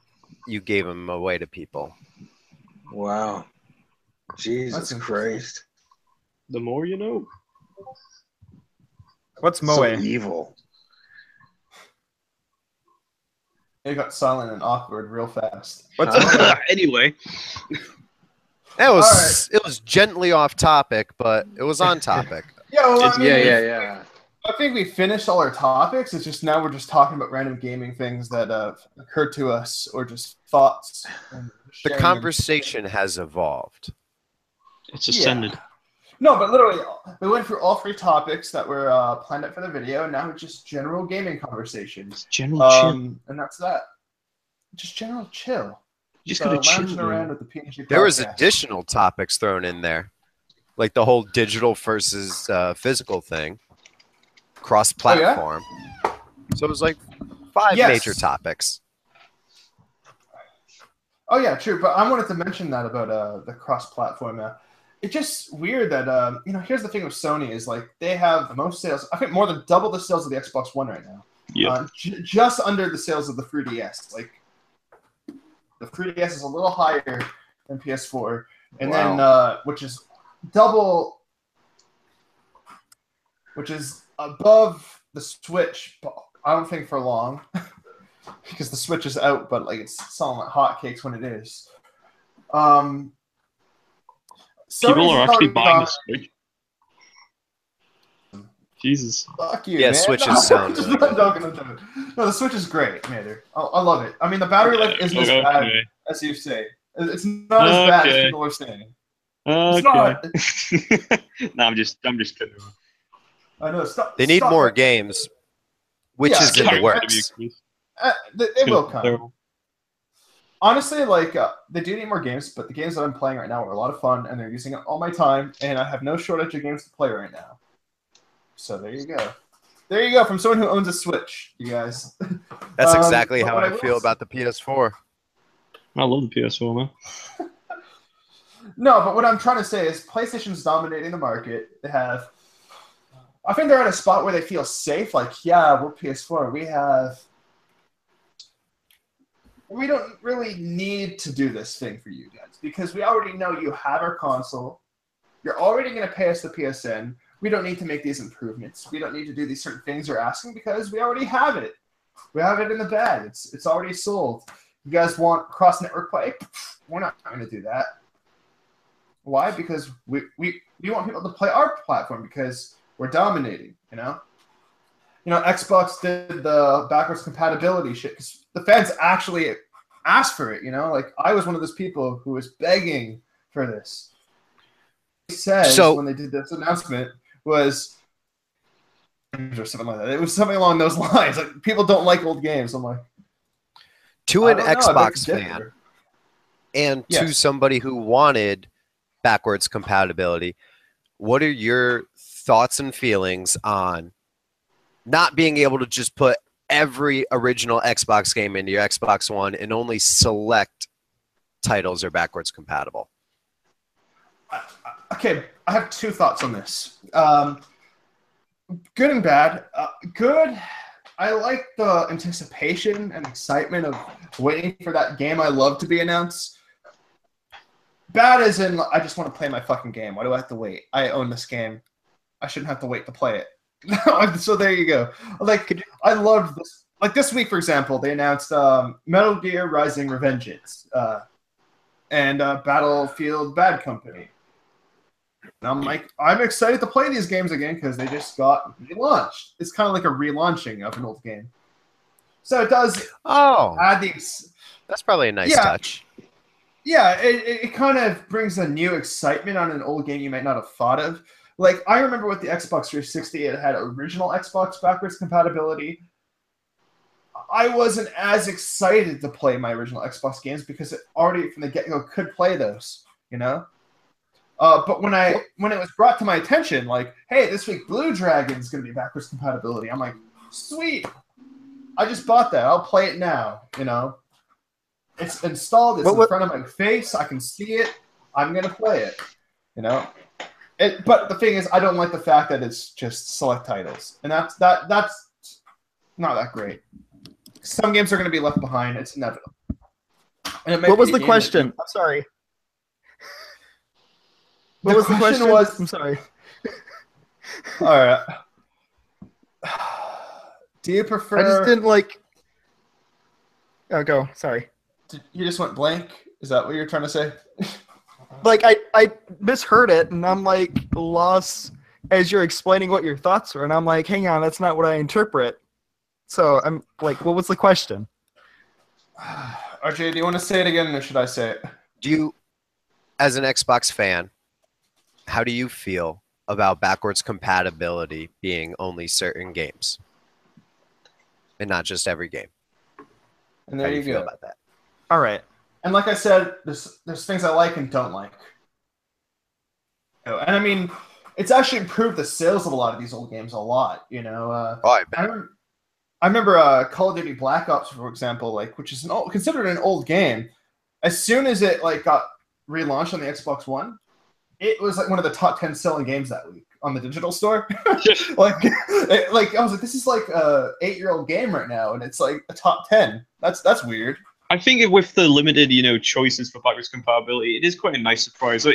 you gave them away to people. Wow. Jesus Christ. The more you know. What's Moe? So evil. It got silent and awkward real fast. What's anyway. That was right. It was gently off topic, but it was on topic. Yeah, well, I mean, yeah. I think we finished all our topics. It's just now we're just talking about random gaming things that occurred to us or just thoughts. The conversation has evolved. It's ascended. Yeah. No, but literally, we went through all three topics that were planned out for the video, and now it's just general gaming conversations. General chill. And that's that. Just general chill. You just gotta chill around with the PNG podcast. There was additional topics thrown in there. like the whole digital versus physical thing, cross-platform. Oh, yeah? So it was like five major topics. Oh, yeah, true. But I wanted to mention that about the cross-platform. It's just weird that, you know, here's the thing with Sony is, like, they have the most sales. I think more than double the sales of the Xbox One right now. Yeah. Just under the sales of the 3DS. Like, the 3DS is a little higher than PS4. And then, which is double, which is above the Switch, but I don't think for long. Because the Switch is out, but like it's selling like hotcakes when it is. People are actually buying the Switch. Jesus. Fuck you, man. Switch is sound. No, the Switch is great, Nader. I love it. I mean, the battery life isn't as bad as you say. It's not as bad as people are saying. It's not. No, I'm just kidding. I know. They need more games, which is in the works. It will come. Honestly, like, they do need more games, but the games that I'm playing right now are a lot of fun, and they're using all my time, and I have no shortage of games to play right now. So there you go. There you go, from someone who owns a Switch, you guys. That's exactly how I feel about the PS4. I love the PS4, man. No, but what I'm trying to say is PlayStation's dominating the market. They have... I think they're at a spot where they feel safe. Like, yeah, we're PS4. We don't really need to do this thing for you guys because we already know you have our console. You're already going to pay us the PSN. We don't need to make these improvements. We don't need to do these certain things you're asking because we already have it. We have it in the bag. It's already sold. You guys want cross-network play? We're not going to do that. Why? Because we want people to play our platform because we're dominating, you know? You know, Xbox did the backwards compatibility shit because the fans actually asked for it, you know? Like, I was one of those people who was begging for this. They said when they did this announcement was... or something like that. It was something along those lines. Like, people don't like old games. I'm like... To an Xbox fan and to somebody who wanted backwards compatibility, what are your thoughts and feelings on not being able to just put every original Xbox game into your Xbox One and only select titles are backwards compatible? Okay, I have two thoughts on this. Good and bad. Good, I like the anticipation and excitement of waiting for that game I love to be announced. Bad as in, I just want to play my fucking game. Why do I have to wait? I own this game. I shouldn't have to wait to play it. So there you go. Like, I loved this. Like this week, for example, they announced Metal Gear Rising Revengeance and Battlefield Bad Company. And I'm like, I'm excited to play these games again because they just got relaunched. It's kind of like a relaunching of an old game. So it does add these. That's probably a nice touch. Yeah, it kind of brings a new excitement on an old game you might not have thought of. Like, I remember with the Xbox 360, it had original Xbox backwards compatibility. I wasn't as excited to play my original Xbox games because it already, from the get-go, could play those, you know? But when it was brought to my attention, like, hey, this week Blue Dragon's going to be backwards compatibility, I'm like, sweet! I just bought that. I'll play it now, you know? It's installed. It's in front of my face. I can see it. I'm going to play it, you know? But the thing is, I don't like the fact that it's just select titles, and that's not that great. Some games are going to be left behind; it's inevitable. And what was the question? I'm sorry. What was the question? I'm sorry. All right. Do you prefer? I just didn't like. Oh, go. Sorry. You just went blank. Is that what you're trying to say? Like, I misheard it, and I'm, like, lost as you're explaining what your thoughts were. And I'm like, hang on, that's not what I interpret. So I'm like, what was the question? RJ, do you want to say it again, or should I say it? Do you, as an Xbox fan, how do you feel about backwards compatibility being only certain games? And not just every game? And there you go. How do you feel about that? All right. And like I said, there's things I like and don't like. And I mean, it's actually improved the sales of a lot of these old games a lot, you know. I remember Call of Duty Black Ops, for example, like, which is an old, considered an old game. As soon as it like got relaunched on the Xbox One, it was like one of the top 10 selling games that week on the digital store. I was like, this is like a 8-year-old game right now, and it's like a top 10. That's weird. I think with the limited, you know, choices for backwards compatibility, it is quite a nice surprise.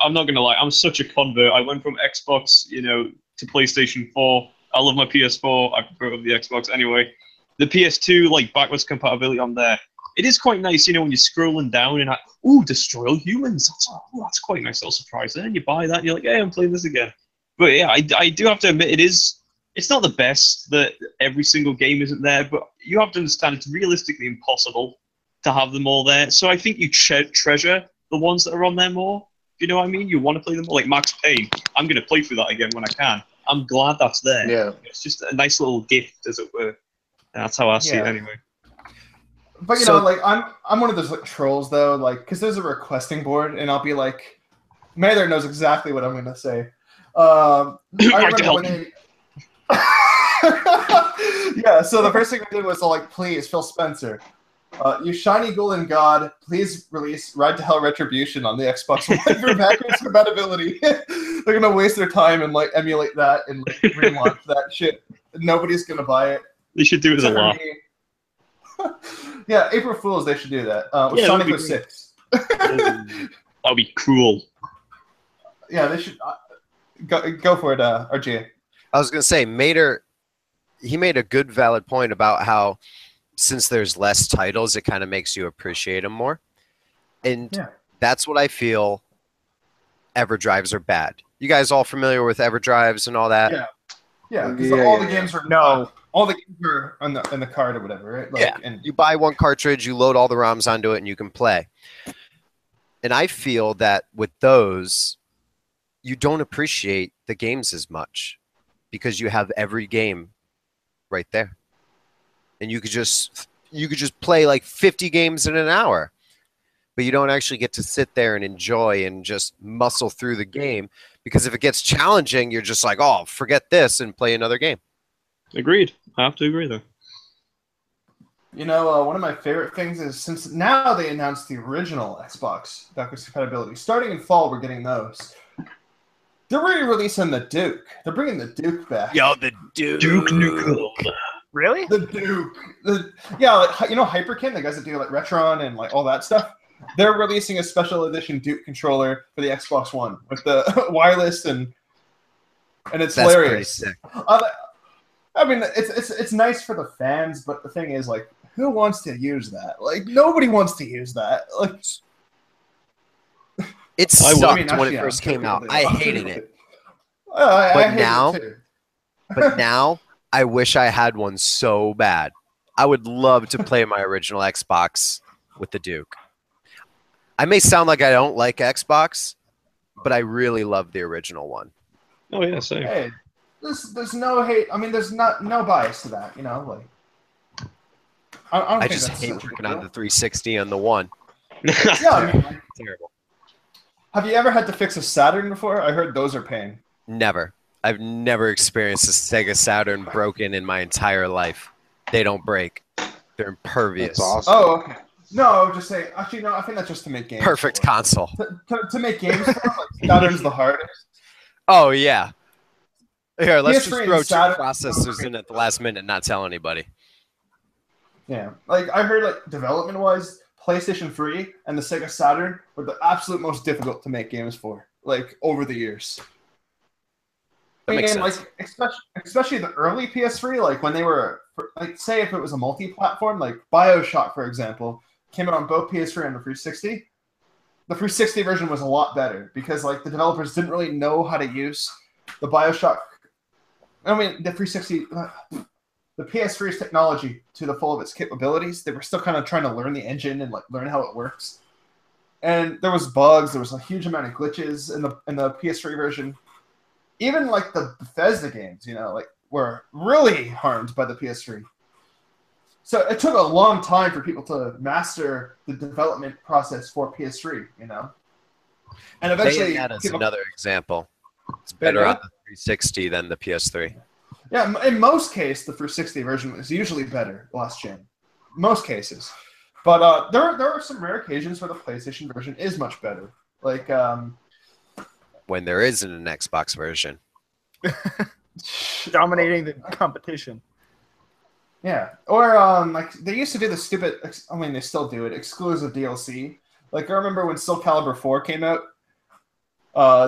I'm not going to lie, I'm such a convert. I went from Xbox, you know, to PlayStation 4. I love my PS4. I prefer the Xbox anyway. The PS2, like, backwards compatibility on there. It is quite nice, you know, when you're scrolling down and, like, ooh, destroy humans. That's quite a nice little surprise. And then you buy that and you're like, hey, I'm playing this again. But yeah, I do have to admit, it's not the best that every single game isn't there, but you have to understand it's realistically impossible to have them all there. So I think you treasure the ones that are on there more. You know what I mean? You want to play them all. Like Max Payne, I'm going to play through that again when I can. I'm glad that's there. Yeah. It's just a nice little gift, as it were. And that's how I see it anyway. But, you know, like, I'm one of those like, trolls, though, like, because there's a requesting board, and I'll be like, Mather knows exactly what I'm going to say. Yeah, so the first thing I did was, like, please, Phil Spencer, you shiny golden god, please release Ride to Hell Retribution on the Xbox One for backwards compatibility. They're gonna waste their time and like emulate that and like relaunch that shit. Nobody's gonna buy it. They should do it as a law. Yeah, April Fools. They should do that. With Sonic 06. That would be cruel. Yeah, they should go for it. RGA. I was gonna say, Mader. He made a good, valid point about how, since there's less titles, it kind of makes you appreciate them more. And that's what I feel EverDrives are bad. You guys all familiar with EverDrives and all that? Yeah. Yeah, because all the games are all the games are on the card or whatever, right? Like, and you buy one cartridge, you load all the ROMs onto it, and you can play. And I feel that with those, you don't appreciate the games as much because you have every game right there. And you could just play like 50 games in an hour, but you don't actually get to sit there and enjoy and just muscle through the game, because if it gets challenging, you're just like, oh, forget this and play another game. Agreed. I have to agree though. You know, one of my favorite things is, since now they announced the original Xbox backwards compatibility, starting in fall, we're getting those. They're re-releasing the Duke. They're bringing the Duke back. Yo, the Duke. Duke Nukem. Really? The Duke. Yeah, like, you know Hyperkin, the guys that do like Retron and like all that stuff? They're releasing a special edition Duke controller for the Xbox One with the wireless, and it's That's hilarious. Pretty sick. I mean, it's nice for the fans, but the thing is, like, who wants to use that? Like, nobody wants to use that. Like, it sucked when it first came out. I hated it. But now I wish I had one so bad. I would love to play my original Xbox with the Duke. I may sound like I don't like Xbox, but I really love the original one. Oh yeah, same. Hey, there's no hate. I mean, there's no bias to that, you know. Like, I just hate working on the 360 on the one. Yeah, I mean, like, terrible. Have you ever had to fix a Saturn before? I heard those are pain. Never. I've never experienced a Sega Saturn broken in my entire life. They don't break. They're impervious. That's awesome. Oh, okay. No, just saying. Actually, no, I think that's just to make games. Perfect console. To make games, like, Saturn's the hardest. Oh, yeah. Here, let's just throw two processors in at the last minute and not tell anybody. Yeah. Like, I heard, like, development-wise, PlayStation 3 and the Sega Saturn were the absolute most difficult to make games for, like, over the years. That makes sense. Like, especially the early PS3, like when they were, like, say if it was a multi-platform, like BioShock, for example, came out on both PS3 and the 360. The 360 version was a lot better because, like, the developers didn't really know how to use the BioShock. I mean, the 360, the PS3's technology to the full of its capabilities. They were still kind of trying to learn the engine and like learn how it works. And there was bugs. There was a huge amount of glitches in the PS3 version. Even, like, the Bethesda games, you know, like, were really harmed by the PS3. So it took a long time for people to master the development process for PS3, you know? And eventually, that is another example. It's better on the 360 than the PS3. Yeah, in most cases, the 360 version is usually better, last gen. Most cases. But there are some rare occasions where the PlayStation version is much better. Like, when there isn't an Xbox version. Dominating the competition. Yeah. Or, like, they used to do the stupid, I mean, they still do it, exclusive DLC. Like, I remember when Soul Calibur 4 came out,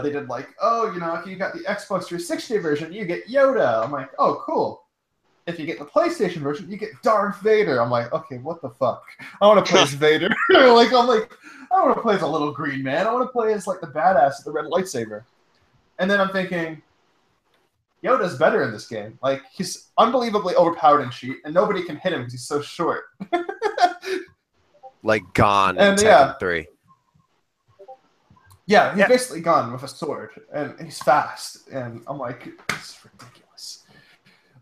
they did like, oh, you know, if you got the Xbox 360 version, you get Yoda. I'm like, oh, cool. If you get the PlayStation version, you get Darth Vader. I'm like, okay, what the fuck? I want to play as Vader. Like, I'm like, I want to play as a little green man. I want to play as, like, the badass with the red lightsaber. And then I'm thinking, Yoda's better in this game. Like, he's unbelievably overpowered and cheat, and nobody can hit him because he's so short. Like, gone in Tekken 3. Yeah, he's basically gone with a sword, and he's fast, and I'm like, it's ridiculous.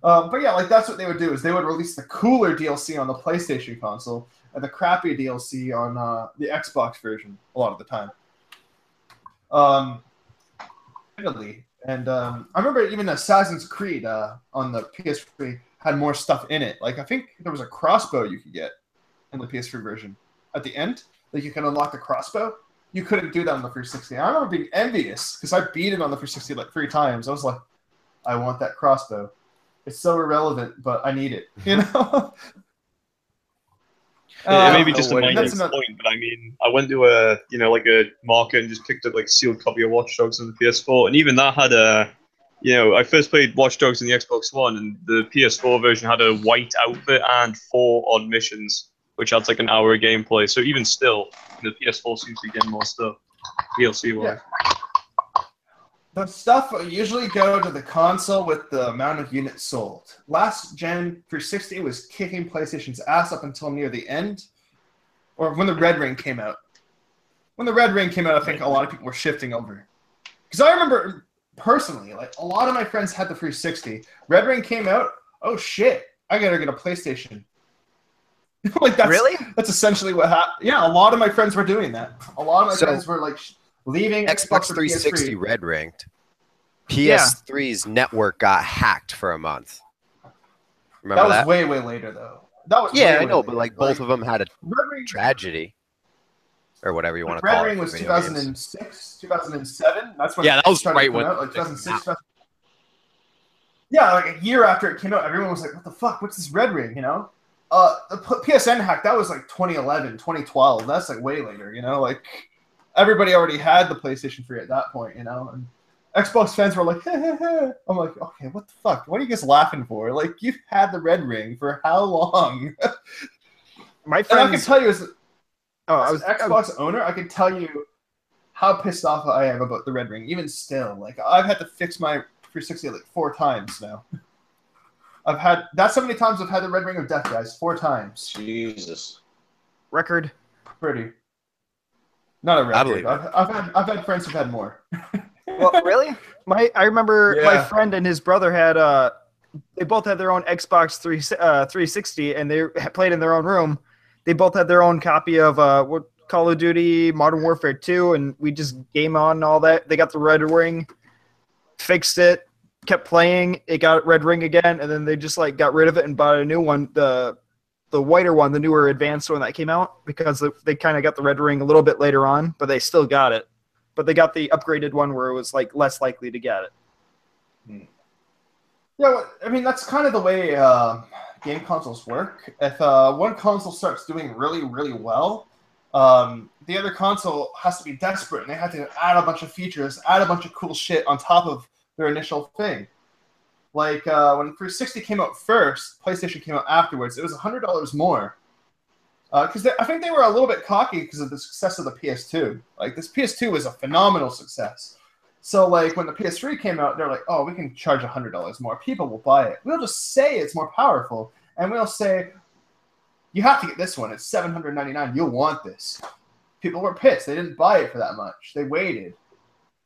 But yeah, like, that's what they would do, is they would release the cooler DLC on the PlayStation console and the crappy DLC on the Xbox version a lot of the time. And I remember even Assassin's Creed on the PS3 had more stuff in it. Like, I think there was a crossbow you could get in the PS3 version at the end. Like, you can unlock the crossbow. You couldn't do that on the 360. I remember being envious because I beat it on the 360 like 3 times. I was like, I want that crossbow. It's so irrelevant, but I need it. You know? Yeah, maybe just a minor point, but I mean, I went to a, you know, like a market and just picked up like sealed copy of Watch Dogs on the PS4, and even that had a, you know, I first played Watch Dogs on the Xbox One, and the PS4 version had a white outfit and 4 odd missions, which adds like an hour of gameplay. So even still, the PS4 seems to be getting more stuff, DLC-wise. Yeah. The stuff usually go to the console with the amount of units sold. Last gen 360 was kicking PlayStation's ass up until near the end, or when the Red Ring came out. When the Red Ring came out, I think a lot of people were shifting over. Because I remember personally, like a lot of my friends had the 360. Red Ring came out. Oh shit! I gotta get a PlayStation. Like that's really? That's essentially what happened. Yeah, a lot of my friends were doing that. A lot of my friends were like. Leaving Xbox 360 red ringed. PS3's network got hacked for a month. Remember that? That was way later though. That was yeah, I know, but like both of them had a tragedy, or whatever you want to call it. Red Ring was 2006, 2007. That's when. Yeah, that was right when. Like 2006. Yeah, like a year after it came out, everyone was like, "What the fuck? What's this Red Ring?" You know. The PSN hack that was like 2011, 2012. That's like way later. You know, like. Everybody already had the PlayStation 3 at that point, you know? And Xbox fans were like, hey, hey, hey. I'm like, okay, what the fuck? What are you guys laughing for? Like, you've had the Red Ring for how long? My friend. I can tell you, as an Xbox owner, I can tell you how pissed off I am about the Red Ring, even still. Like, I've had to fix my 360 like 4 times now. That's how many times I've had the Red Ring of Death, guys. 4 times. Jesus. Record. Pretty. Not a record. I've had friends who've had more. Well, really? I remember my friend and his brother had they both had their own Xbox 360 and they played in their own room. They both had their own copy of Call of Duty, Modern Warfare 2, and we just game on and all that. They got the Red Ring, fixed it, kept playing. It got Red Ring again, and then they just like got rid of it and bought a new one. The whiter one, the newer advanced one that came out, because they kind of got the Red Ring a little bit later on, but they still got it. But they got the upgraded one where it was like less likely to get it. Yeah, well, I mean, that's kind of the way game consoles work. If one console starts doing really, really well, the other console has to be desperate, and they have to add a bunch of features, add a bunch of cool shit on top of their initial thing. Like, when 360 came out first, PlayStation came out afterwards, it was $100 more. Because I think they were a little bit cocky because of the success of the PS2. Like, this PS2 was a phenomenal success. So, like, when the PS3 came out, they're like, oh, we can charge $100 more. People will buy it. We'll just say it's more powerful. And we'll say, you have to get this one. It's $799. You'll want this. People were pissed. They didn't buy it for that much. They waited.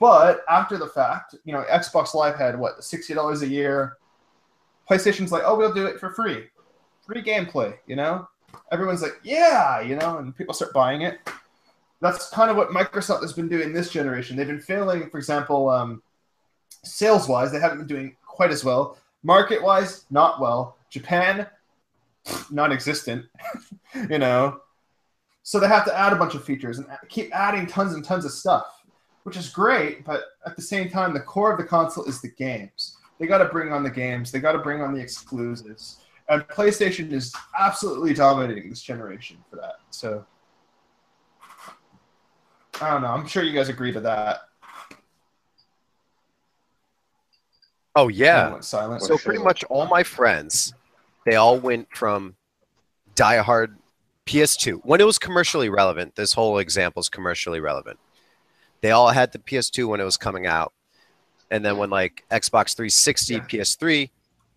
But after the fact, you know, Xbox Live had, what, $60 a year. PlayStation's like, oh, we'll do it for free. Free gameplay, you know? Everyone's like, yeah, you know, and people start buying it. that's kind of what Microsoft has been doing this generation. They've been failing, for example, sales-wise. They haven't been doing quite as well. Market-wise, not well. Japan, non-existent, you know. So they have to add a bunch of features and keep adding tons and tons of stuff, which is great, but at the same time, the core of the console is the games. They got to bring on the games. They got to bring on the exclusives. And PlayStation is absolutely dominating this generation for that. So I don't know. I'm sure you guys agree to that. Oh, yeah. Silent, so pretty much all my friends, they all went from diehard PS2. When it was commercially relevant, this whole example is commercially relevant. They all had the PS2 when it was coming out. And then when, like, Xbox 360, yeah. PS3,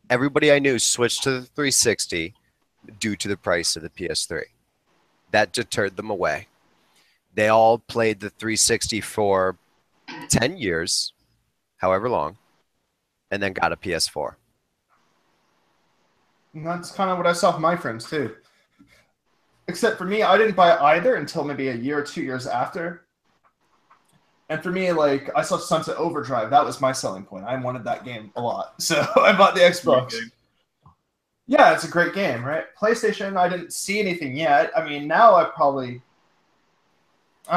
everybody I knew switched to the 360 due to the price of the PS3. That deterred them away. They all played the 360 for 10 years, however long, and then got a PS4. And that's kind of what I saw with my friends, too. Except for me, I didn't buy either until maybe a year or 2 years after. And for me, like, I saw Sunset Overdrive. That was my selling point. I wanted that game a lot. So I bought the Xbox. Yeah, it's a great game, right? PlayStation, I didn't see anything yet. I mean, now I don't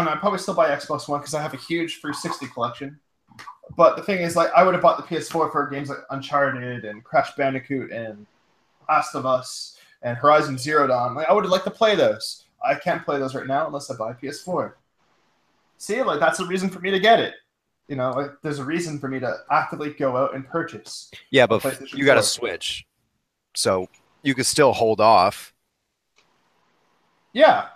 know, I probably still buy Xbox One because I have a huge 360 collection. But the thing is, like, I would have bought the PS4 for games like Uncharted and Crash Bandicoot and Last of Us and Horizon Zero Dawn. Like, I would have liked to play those. I can't play those right now unless I buy a PS4. See, like, that's a reason for me to get it. You know, like, there's a reason for me to actively go out and purchase. Yeah, but you got to switch. So you could still hold off. Yeah.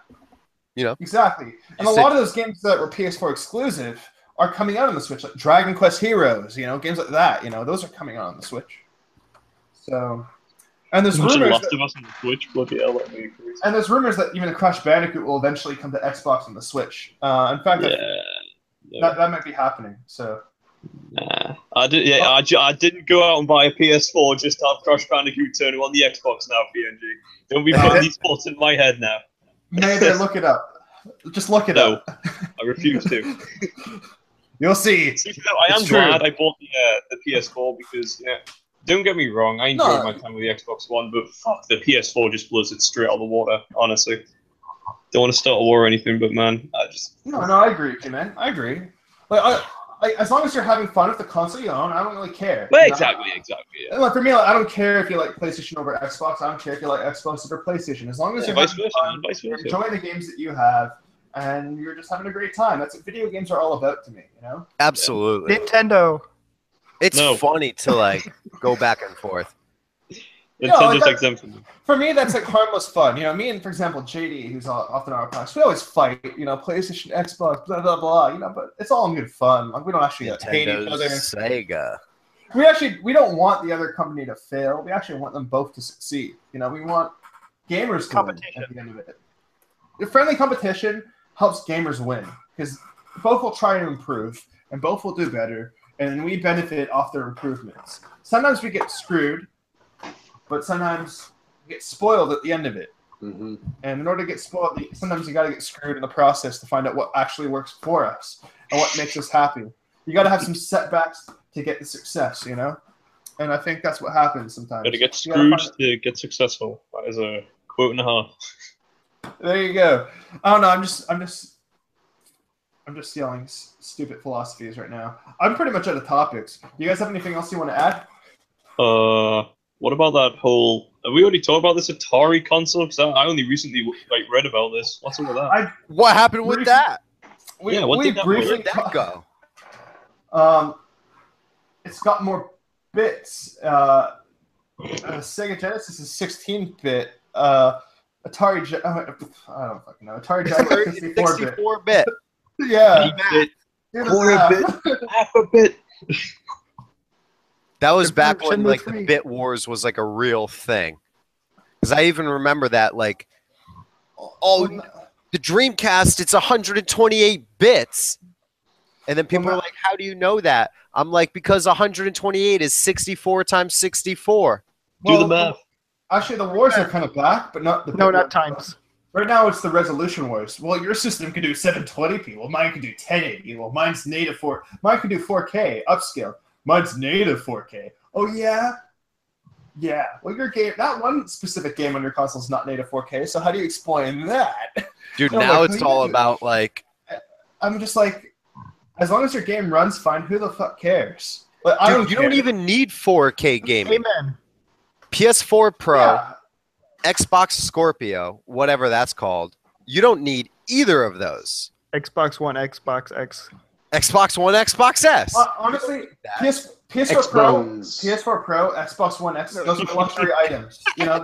You know? Exactly. And a lot of those games that were PS4 exclusive are coming out on the Switch, like Dragon Quest Heroes, you know, games like that. You know, those are coming out on the Switch. So, and there's rumors that even Crash Bandicoot will eventually come to Xbox and the Switch. In fact, that might be happening. So, nah, I didn't go out and buy a PS4 just to have Crash Bandicoot turn on the Xbox now, PNG. Don't be putting these thoughts in my head now. Nader, look it up. Just look it up. No, I refuse to. You'll see. I am glad I bought the PS4 because, you know, don't get me wrong, I enjoyed my time with the Xbox One, but fuck, the PS4 just blows it straight out of the water, honestly. Don't want to start a war or anything, but man, I just... No, I agree with you, man. I agree. Like, as long as you're having fun with the console you own, I don't really care. Well, exactly. Yeah. Like, for me, like, I don't care if you like PlayStation over Xbox. I don't care if you like Xbox over PlayStation. As long as you're having fun, you're enjoying the games that you have, and you're just having a great time. That's what video games are all about to me, you know? Absolutely. Yeah. Nintendo. It's funny to, like, go back and forth. Nintendo takes them from me. For me, that's, like, harmless fun. You know, me and, for example, JD, who's often our podcast, we always fight, you know, PlayStation, Xbox, blah, blah, blah, you know, but it's all in good fun. Like, we don't actually hate each other. Sega. We don't want the other company to fail. We actually want them both to succeed. You know, we want gamers to win at the end of it. The friendly competition helps gamers win because both will try to improve and both will do better, and we benefit off their improvements. Sometimes we get screwed, but sometimes we get spoiled at the end of it. Mm-hmm. And in order to get spoiled, sometimes you got to get screwed in the process to find out what actually works for us and what makes us happy. You got to have some setbacks to get the success, you know? And I think that's what happens sometimes. Got to get screwed to get successful. That is a quote and a half. There you go. Oh no, I'm just yelling stupid philosophies right now. I'm pretty much out of topics. You guys have anything else you want to add? What about that whole? Have we already talked about this Atari console? Because I only recently read about this. What's up with that? What happened with that? Where did that go? It's got more bits. Sega Genesis is 16-bit. Atari, I don't fucking know. Atari Genesis 64-bit. Yeah. Half a bit. That was back when, like, the bit wars was, like, a real thing. Because I even remember that, like, the Dreamcast, it's 128 bits. And then people are like, how do you know that? I'm like, because 128 is 64 times 64. Do the math. Actually, the wars are kind of back, but not the... No, not times. Right now, it's the resolution wars. Well, your system can do 720p. Well, mine can do 1080. Well, mine's native 4. Mine can do 4K upscale. Mine's native 4K. Oh yeah, yeah. Well, your game, not one specific game on your console is not native 4K. So how do you explain that? Dude, now like, it's all about like. I'm just like, as long as your game runs fine, who the fuck cares? Like, dude, you don't even need 4K gaming. Amen. PS4 Pro. Yeah. Xbox Scorpio, whatever that's called, you don't need either of those. Xbox One, Xbox X. Xbox One, Xbox S. Honestly, PS4 Pro, Xbox One X, those are luxury items. You know,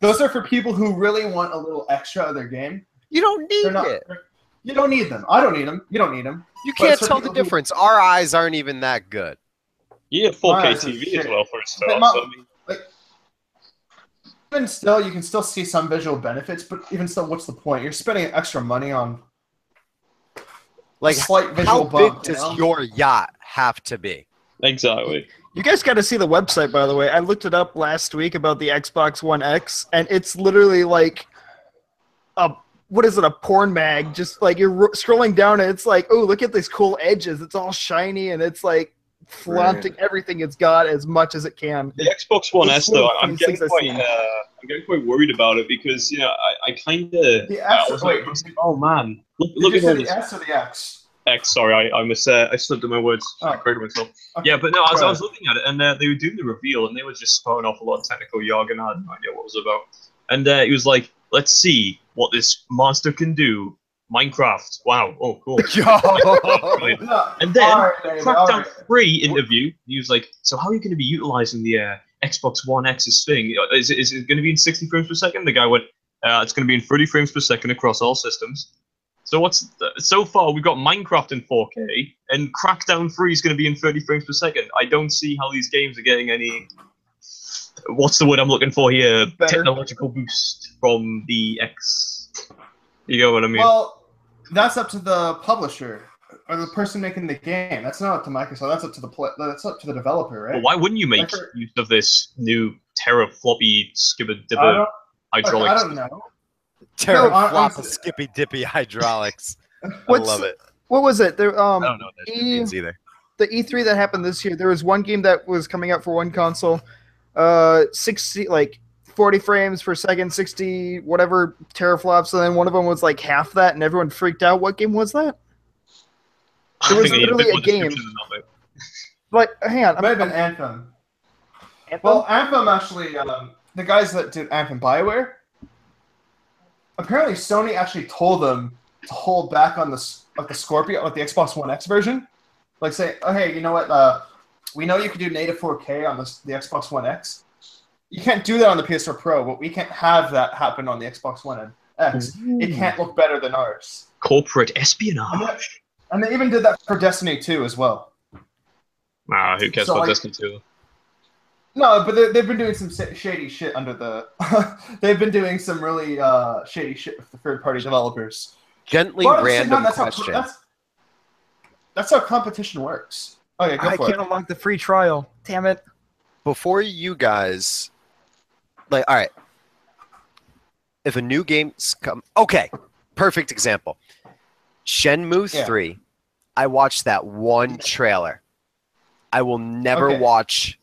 those are for people who really want a little extra of their game. You don't need it. You don't need them. I don't need them. You don't need them. You can't tell the difference. Our eyes aren't even that good. You have 4K TV as well for a start. Even still, you can still see some visual benefits, but even still, what's the point? You're spending extra money on like slight visual bump. How big does your yacht have to be? Exactly. You guys got to see the website, by the way. I looked it up last week about the Xbox One X, and it's literally like a what is it? A porn mag? Just like you're scrolling down, and it's like, oh, look at these cool edges. It's all shiny, and it's like. Flaunting everything it's got as much as it can. The Xbox One S, though, I'm getting quite worried about it because, you know, I kind of... The S was like, oh, man. Look at the S or the X? X, sorry. I slipped in my words. Oh. I corrected myself. Okay. Yeah, but no, I was looking at it, and they were doing the reveal, and they were just throwing off a lot of technical jargon. I had no idea what it was about. And it was like, let's see what this monster can do. Minecraft. Wow. Oh, cool. And then, Crackdown 3 interview, he was like, so how are you going to be utilizing the Xbox One X's thing? Is it going to be in 60 frames per second? The guy went, it's going to be in 30 frames per second across all systems. So so far, we've got Minecraft in 4K, and Crackdown 3 is going to be in 30 frames per second. I don't see how these games are getting any... What's the word I'm looking for here? Better. Technological boost from the X... You know what I mean? Well, that's up to the publisher or the person making the game. That's not up to Microsoft. That's up to the developer, right? Well, why wouldn't you make use of this new terafloppy skippy-dippy hydraulics? I don't know. Terafloppy skippy-dippy hydraulics. I love it. What was it? There, I don't know what that means either. The E3 that happened this year, there was one game that was coming out for one console, 40 frames per second, 60 whatever teraflops, and then one of them was like half that, and everyone freaked out. What game was that? It was literally a game. But hang on, it might have been Anthem. Well, Anthem actually, the guys that did Anthem, BioWare. Apparently, Sony actually told them to hold back on the Scorpio, like the Xbox One X version. Like say, oh hey, you know what? We know you can do native 4K on the Xbox One X. You can't do that on the PS4 Pro, but we can't have that happen on the Xbox One X. Ooh. It can't look better than ours. Corporate espionage. And they even did that for Destiny 2 as well. Ah, who cares about Destiny 2? No, but they've been doing some shady shit under the... they've been doing some really shady shit with the third-party developers. Gently random question. That's how competition works. Okay, go for it. I can't unlock the free trial. Damn it. Before you guys... Like, all right. If a new game's come... Okay, perfect example. Shenmue 3, I watched that one trailer. I will never watch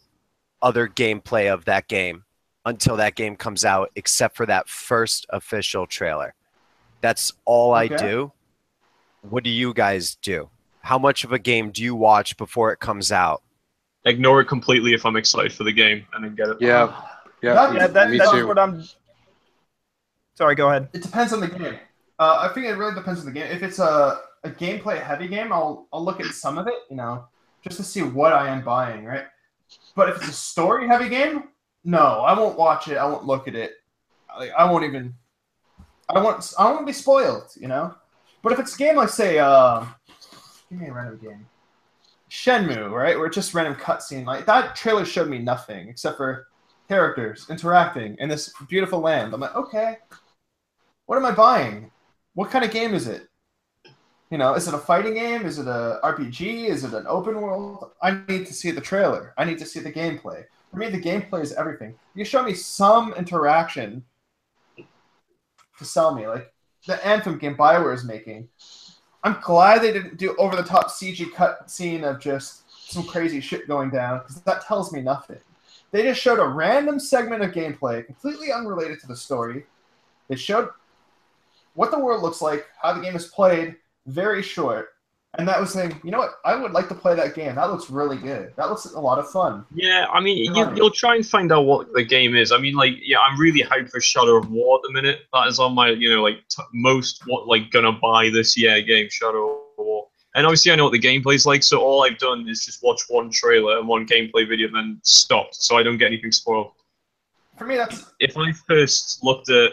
other gameplay of that game until that game comes out, except for that first official trailer. That's all I do. What do you guys do? How much of a game do you watch before it comes out? Ignore it completely if I'm excited for the game and then get it. Yeah. That's what I'm... Sorry, go ahead. It depends on the game. I think it really depends on the game. If it's a gameplay-heavy game, I'll look at some of it, you know, just to see what I am buying, right? But if it's a story-heavy game, no, I won't watch it. I won't look at it. I won't even... I won't be spoiled, you know? But if it's a game like, say, give me a random game. Shenmue, right? Where it's just random cutscene. Like, that trailer showed me nothing except for... characters interacting in this beautiful land. I'm like, okay, what am I buying? What kind of game is it? You know, is it a fighting game? Is it a RPG? Is it an open world? I need to see the trailer. I need to see the gameplay. For me, the gameplay is everything. You show me some interaction to sell me. Like the Anthem game BioWare is making. I'm glad they didn't do over-the-top CG cut scene of just some crazy shit going down, because that tells me nothing. They just showed a random segment of gameplay completely unrelated to the story. They showed what the world looks like, how the game is played, very short. And that was saying, you know what, I would like to play that game. That looks really good. That looks a lot of fun. Yeah, I mean, you'll try and find out what the game is. I mean, like, yeah, I'm really hyped for Shadow of War at the minute. That is on my, you know, like, gonna buy this year game, Shadow of War. And obviously I know what the gameplay's like, so all I've done is just watch one trailer and one gameplay video and then stopped, so I don't get anything spoiled. For me, that's... If I first looked at...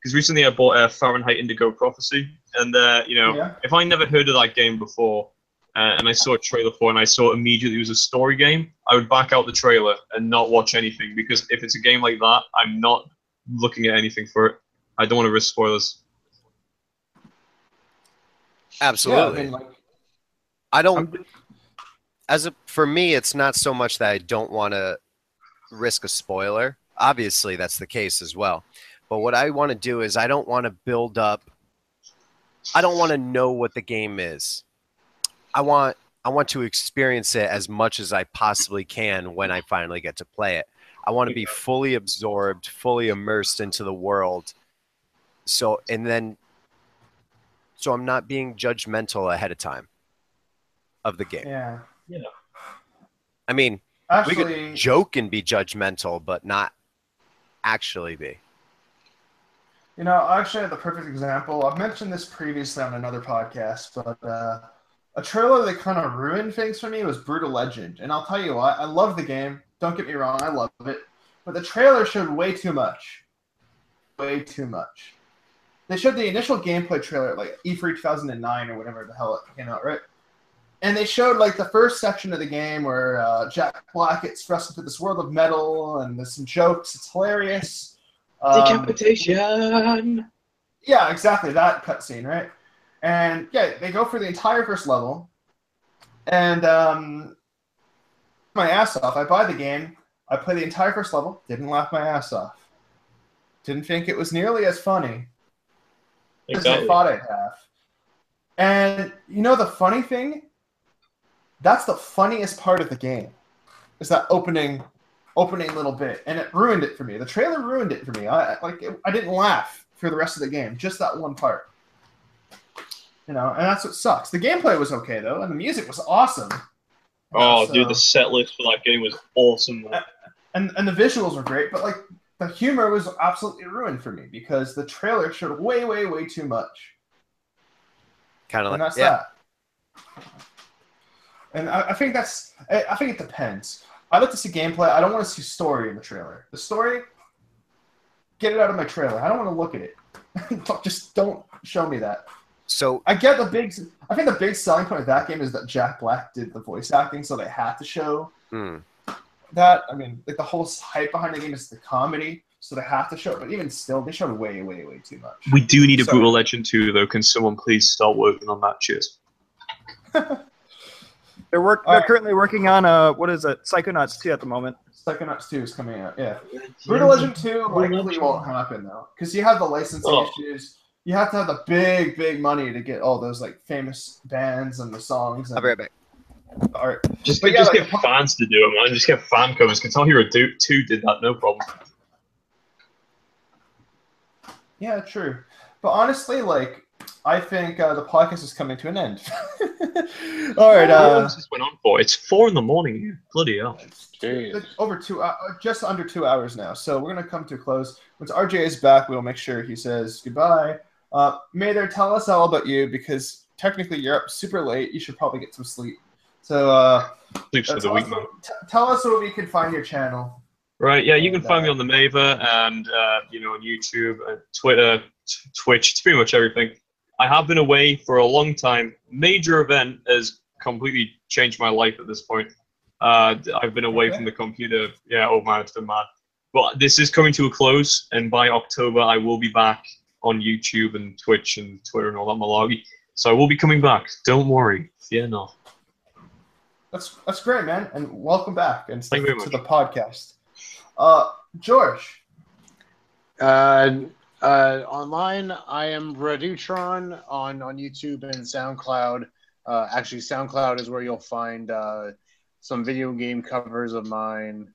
Because recently I bought Fahrenheit Indigo Prophecy, and you know, if I never heard of that game before, and I saw a trailer for it, and I saw immediately it was a story game, I would back out the trailer and not watch anything, because if it's a game like that, I'm not looking at anything for it. I don't want to risk spoilers. Absolutely. Yeah, I mean, like, I don't. For me, it's not so much that I don't want to risk a spoiler. Obviously, that's the case as well. But what I want to do is I don't want to build up. I don't want to know what the game is. I want to experience it as much as I possibly can when I finally get to play it. I want to be fully absorbed, fully immersed into the world. So I'm not being judgmental ahead of time of the game. Yeah. Yeah. I mean, actually, we could joke and be judgmental, but not actually be. You know, I actually have the perfect example. I've mentioned this previously on another podcast, but a trailer that kind of ruined things for me was Brutal Legend. And I'll tell you what, I love the game. Don't get me wrong, I love it. But the trailer showed way too much. Way too much. They showed the initial gameplay trailer, like E3 2009 or whatever the hell it came out, right? And they showed, like, the first section of the game where Jack Black gets thrust into this world of metal, and there's some jokes. It's hilarious. Decapitation! Yeah, exactly, that cutscene, right? And, yeah, they go for the entire first level, and my ass off. I buy the game, I play the entire first level, didn't laugh my ass off. Didn't think it was nearly as funny as I thought I'd have. And, you know the funny thing? That's the funniest part of the game, is that opening little bit, and it ruined it for me. The trailer ruined it for me. I didn't laugh for the rest of the game, just that one part. You know, and that's what sucks. The gameplay was okay though, and the music was awesome. Oh, so, dude, the set list for that game was awesome. And the visuals were great, but like the humor was absolutely ruined for me because the trailer showed way, way, way too much. Kind of like that's that. And I think it depends. I like to see gameplay. I don't want to see story in the trailer. The story, get it out of my trailer. I don't want to look at it. Just don't show me that. So I get the big. I think the big selling point of that game is that Jack Black did the voice acting, so they had to show that. I mean, like the whole hype behind the game is the comedy, so they have to show it. But even still, they showed way, way, way too much. We do need a Brutal Legend 2, though. Can someone please start working on that? Cheers. They're currently working on Psychonauts 2 at the moment. Psychonauts 2 is coming out, yeah. Brutal Legend 2 likely won't happen though, because you have the licensing issues. You have to have the big, big money to get all those like famous bands and the songs. And I'll be right back. Art. Just get fans to do it, man. Just get fan covers. Guitar Hero 2 did that, no problem. Yeah, true. But honestly, like, I think the podcast is coming to an end. All right. This went on for? It's 4 in the morning. Bloody hell. It's over 2 hours, just under 2 hours now. So we're going to come to a close. Once RJ is back, we'll make sure he says goodbye. Nader, tell us all about you, because technically you're up super late. You should probably get some sleep. So sleeps for the week. Tell us where we can find your channel. Right, yeah, you can find me on the Naver and, you know, on YouTube, Twitter, Twitch. It's pretty much everything. I have been away for a long time. Major event has completely changed my life at this point. I've been away from the computer. Yeah, oh man, it's been mad. But this is coming to a close, and by October, I will be back on YouTube and Twitch and Twitter and all that malarkey. So I will be coming back. Don't worry. Fear not. That's great, man. And welcome back and to the podcast. George. Online, I am Redutron on YouTube and SoundCloud. Actually, SoundCloud is where you'll find some video game covers of mine.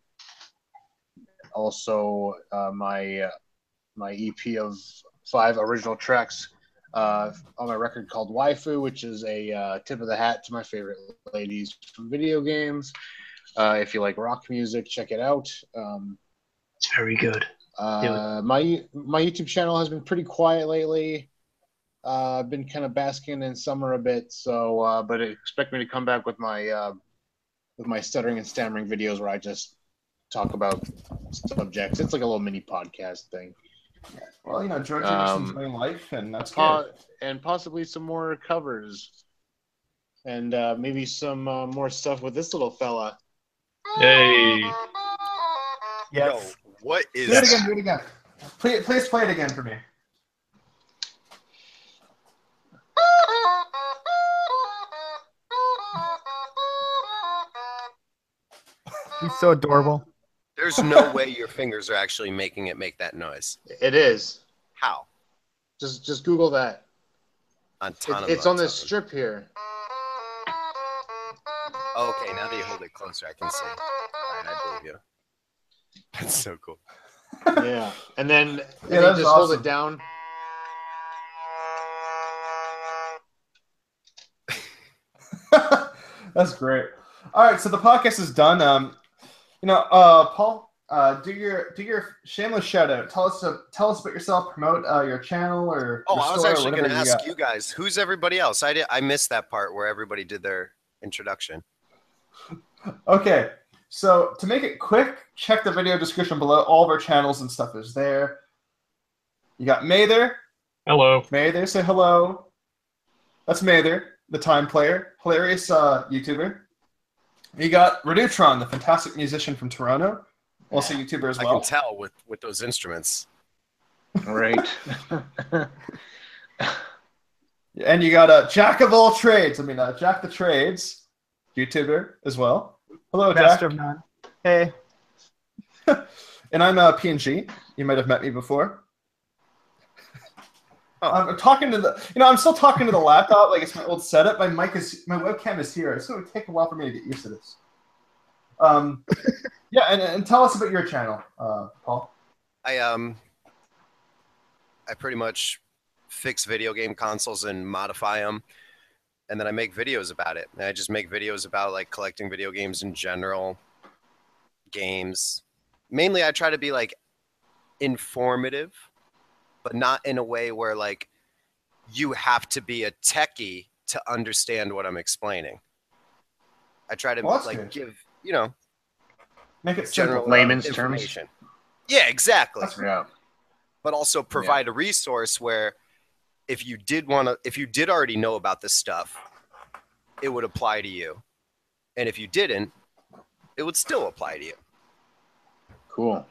Also, my EP of 5 original tracks on my record called Waifu, which is a tip of the hat to my favorite ladies from video games. If you like rock music, check it out. It's very good. My YouTube channel has been pretty quiet lately. I've been kind of basking in summer a bit, so but expect me to come back with my stuttering and stammering videos where I just talk about subjects. It's like a little mini podcast thing. Well, you know, George Anderson's playing life, and that's good. And possibly some more covers, and maybe some more stuff with this little fella. Hey. Yes. Yo, what is? Do it again. Do it again. Please play it again for me. He's so adorable. There's no way your fingers are actually making it make that noise. It is. How? Just Google that. It's on this strip here. Okay, now that you hold it closer, I can see. All right, I believe you. That's so cool. Yeah, and then just awesome. Hold it down. That's great. All right, so the podcast is done. You know, Paul, do your shameless shout out. Tell us about yourself. Promote your channel or. Oh, I was actually going to ask you guys. Who's everybody else? I missed that part where everybody did their introduction. Okay, so to make it quick, check the video description below. All of our channels and stuff is there. You got Nader. Hello. Nader, say hello. That's Nader, the time player, hilarious YouTuber. You got Redutron, the fantastic musician from Toronto, also YouTuber as well. I can tell with those instruments. Right. And you got Jack of all trades. I mean, Jack the Trades, YouTuber as well. Hello, Master Jack. Of none. Hey. And I'm PNG. You might have met me before. Oh. I'm talking to the, you know, I'm still talking to the laptop. Like it's my old setup. My webcam is here. It's going to take a while for me to get used to this. Yeah, and tell us about your channel, Paul. I pretty much fix video game consoles and modify them, and then I make videos about it. And I just make videos about like collecting video games in general, games. Mainly, I try to be like informative. But not in a way where like you have to be a techie to understand what I'm explaining. I try to give, you know, make it general layman's terms. Yeah, exactly. Yeah. But also provide a resource where if you did want to, if you did already know about this stuff, it would apply to you. And if you didn't, it would still apply to you. Cool.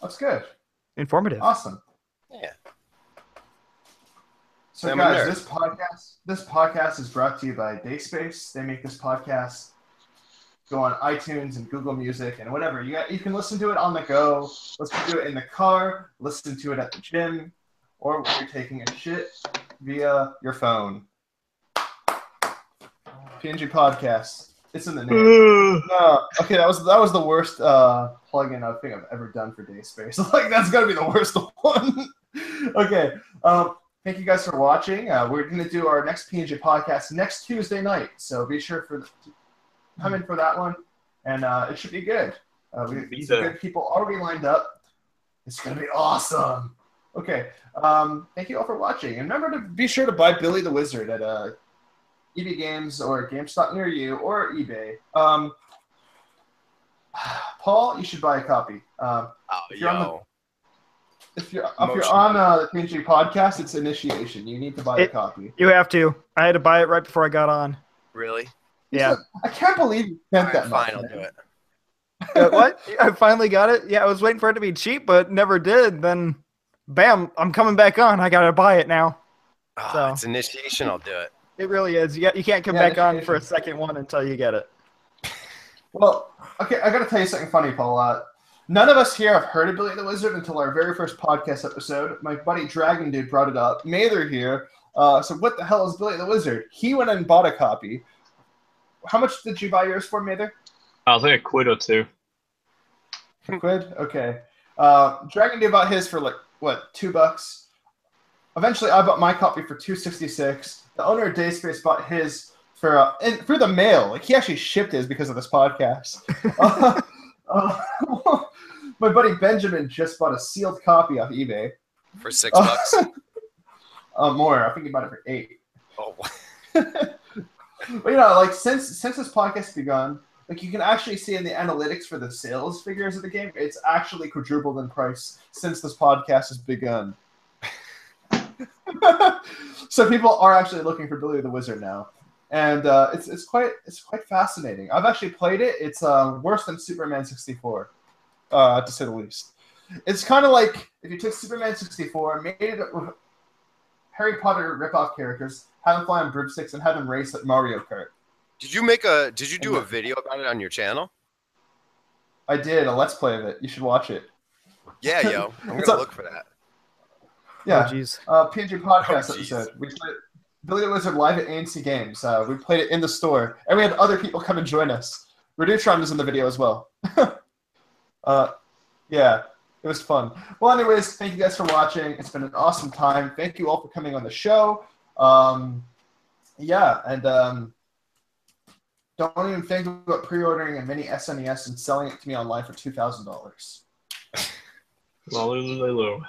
That's good. Informative. Awesome. Yeah. So guys, this podcast is brought to you by DaySpace. They make this podcast go on iTunes and Google Music and whatever. You can listen to it on the go, listen to it in the car, listen to it at the gym, or when you're taking a shit via your phone. PNG Podcast. It's in the name. No, okay, that was the worst plug-in I think I've ever done for DaySpace. Like that's gotta be the worst one. Okay, thank you guys for watching. We're gonna do our next PNG podcast next Tuesday night, so be sure to come in for that one, and it should be good. We've got good people already lined up. It's gonna be awesome. Okay, thank you all for watching, and remember to be sure to buy Billy the Wizard at EB Games or GameStop near you or eBay. Paul, you should buy a copy. If you're on the PNG podcast, it's initiation. You need to buy a copy. You have to. I had to buy it right before I got on. Really? Yeah. Like, I can't believe you spent that much. Fine, I'll do it. What? I finally got it. Yeah, I was waiting for it to be cheap, but never did. Then, bam! I'm coming back on. I gotta buy it now. Oh, so. It's initiation. I'll do it. It really is. You can't come back on for a second one until you get it. Well, okay, I got to tell you something funny, Paul. None of us here have heard of Billy the Wizard until our very first podcast episode. My buddy Dragon Dude brought it up. Nader here. So what the hell is Billy the Wizard? He went and bought a copy. How much did you buy yours for, Nader? I was like $1 or $2. $1? Okay. Dragon Dude bought his for like, what, $2? Eventually, I bought my copy for $2.66. The owner of DaySpace bought his for through the mail. Like, he actually shipped his because of this podcast. My buddy Benjamin just bought a sealed copy off eBay. For $6? More. I think he bought it for $8. Oh, wow. But, you know, like, since this podcast begun, like, you can actually see in the analytics for the sales figures of the game, it's actually quadrupled in price since this podcast has begun. So people are actually looking for Billy the Wizard now. And it's quite fascinating. I've actually played it. It's worse than Superman 64, to say the least. It's kind of like if you took Superman 64, made it with Harry Potter ripoff characters, had them fly on broomsticks, and had them race at Mario Kart. Did you do a video about it on your channel? I did a Let's Play of it. You should watch it. Yeah, yo, I'm gonna look for that. Yeah, PNG podcast episode. We played Billy the Wizard live at ANC Games. We played it in the store, and we had other people come and join us. Redutron was in the video as well. Yeah, it was fun. Well, anyways, thank you guys for watching. It's been an awesome time. Thank you all for coming on the show. Yeah, and don't even think about pre-ordering a mini SNES and selling it to me online for $2,000. Lolly, lolly, lolly.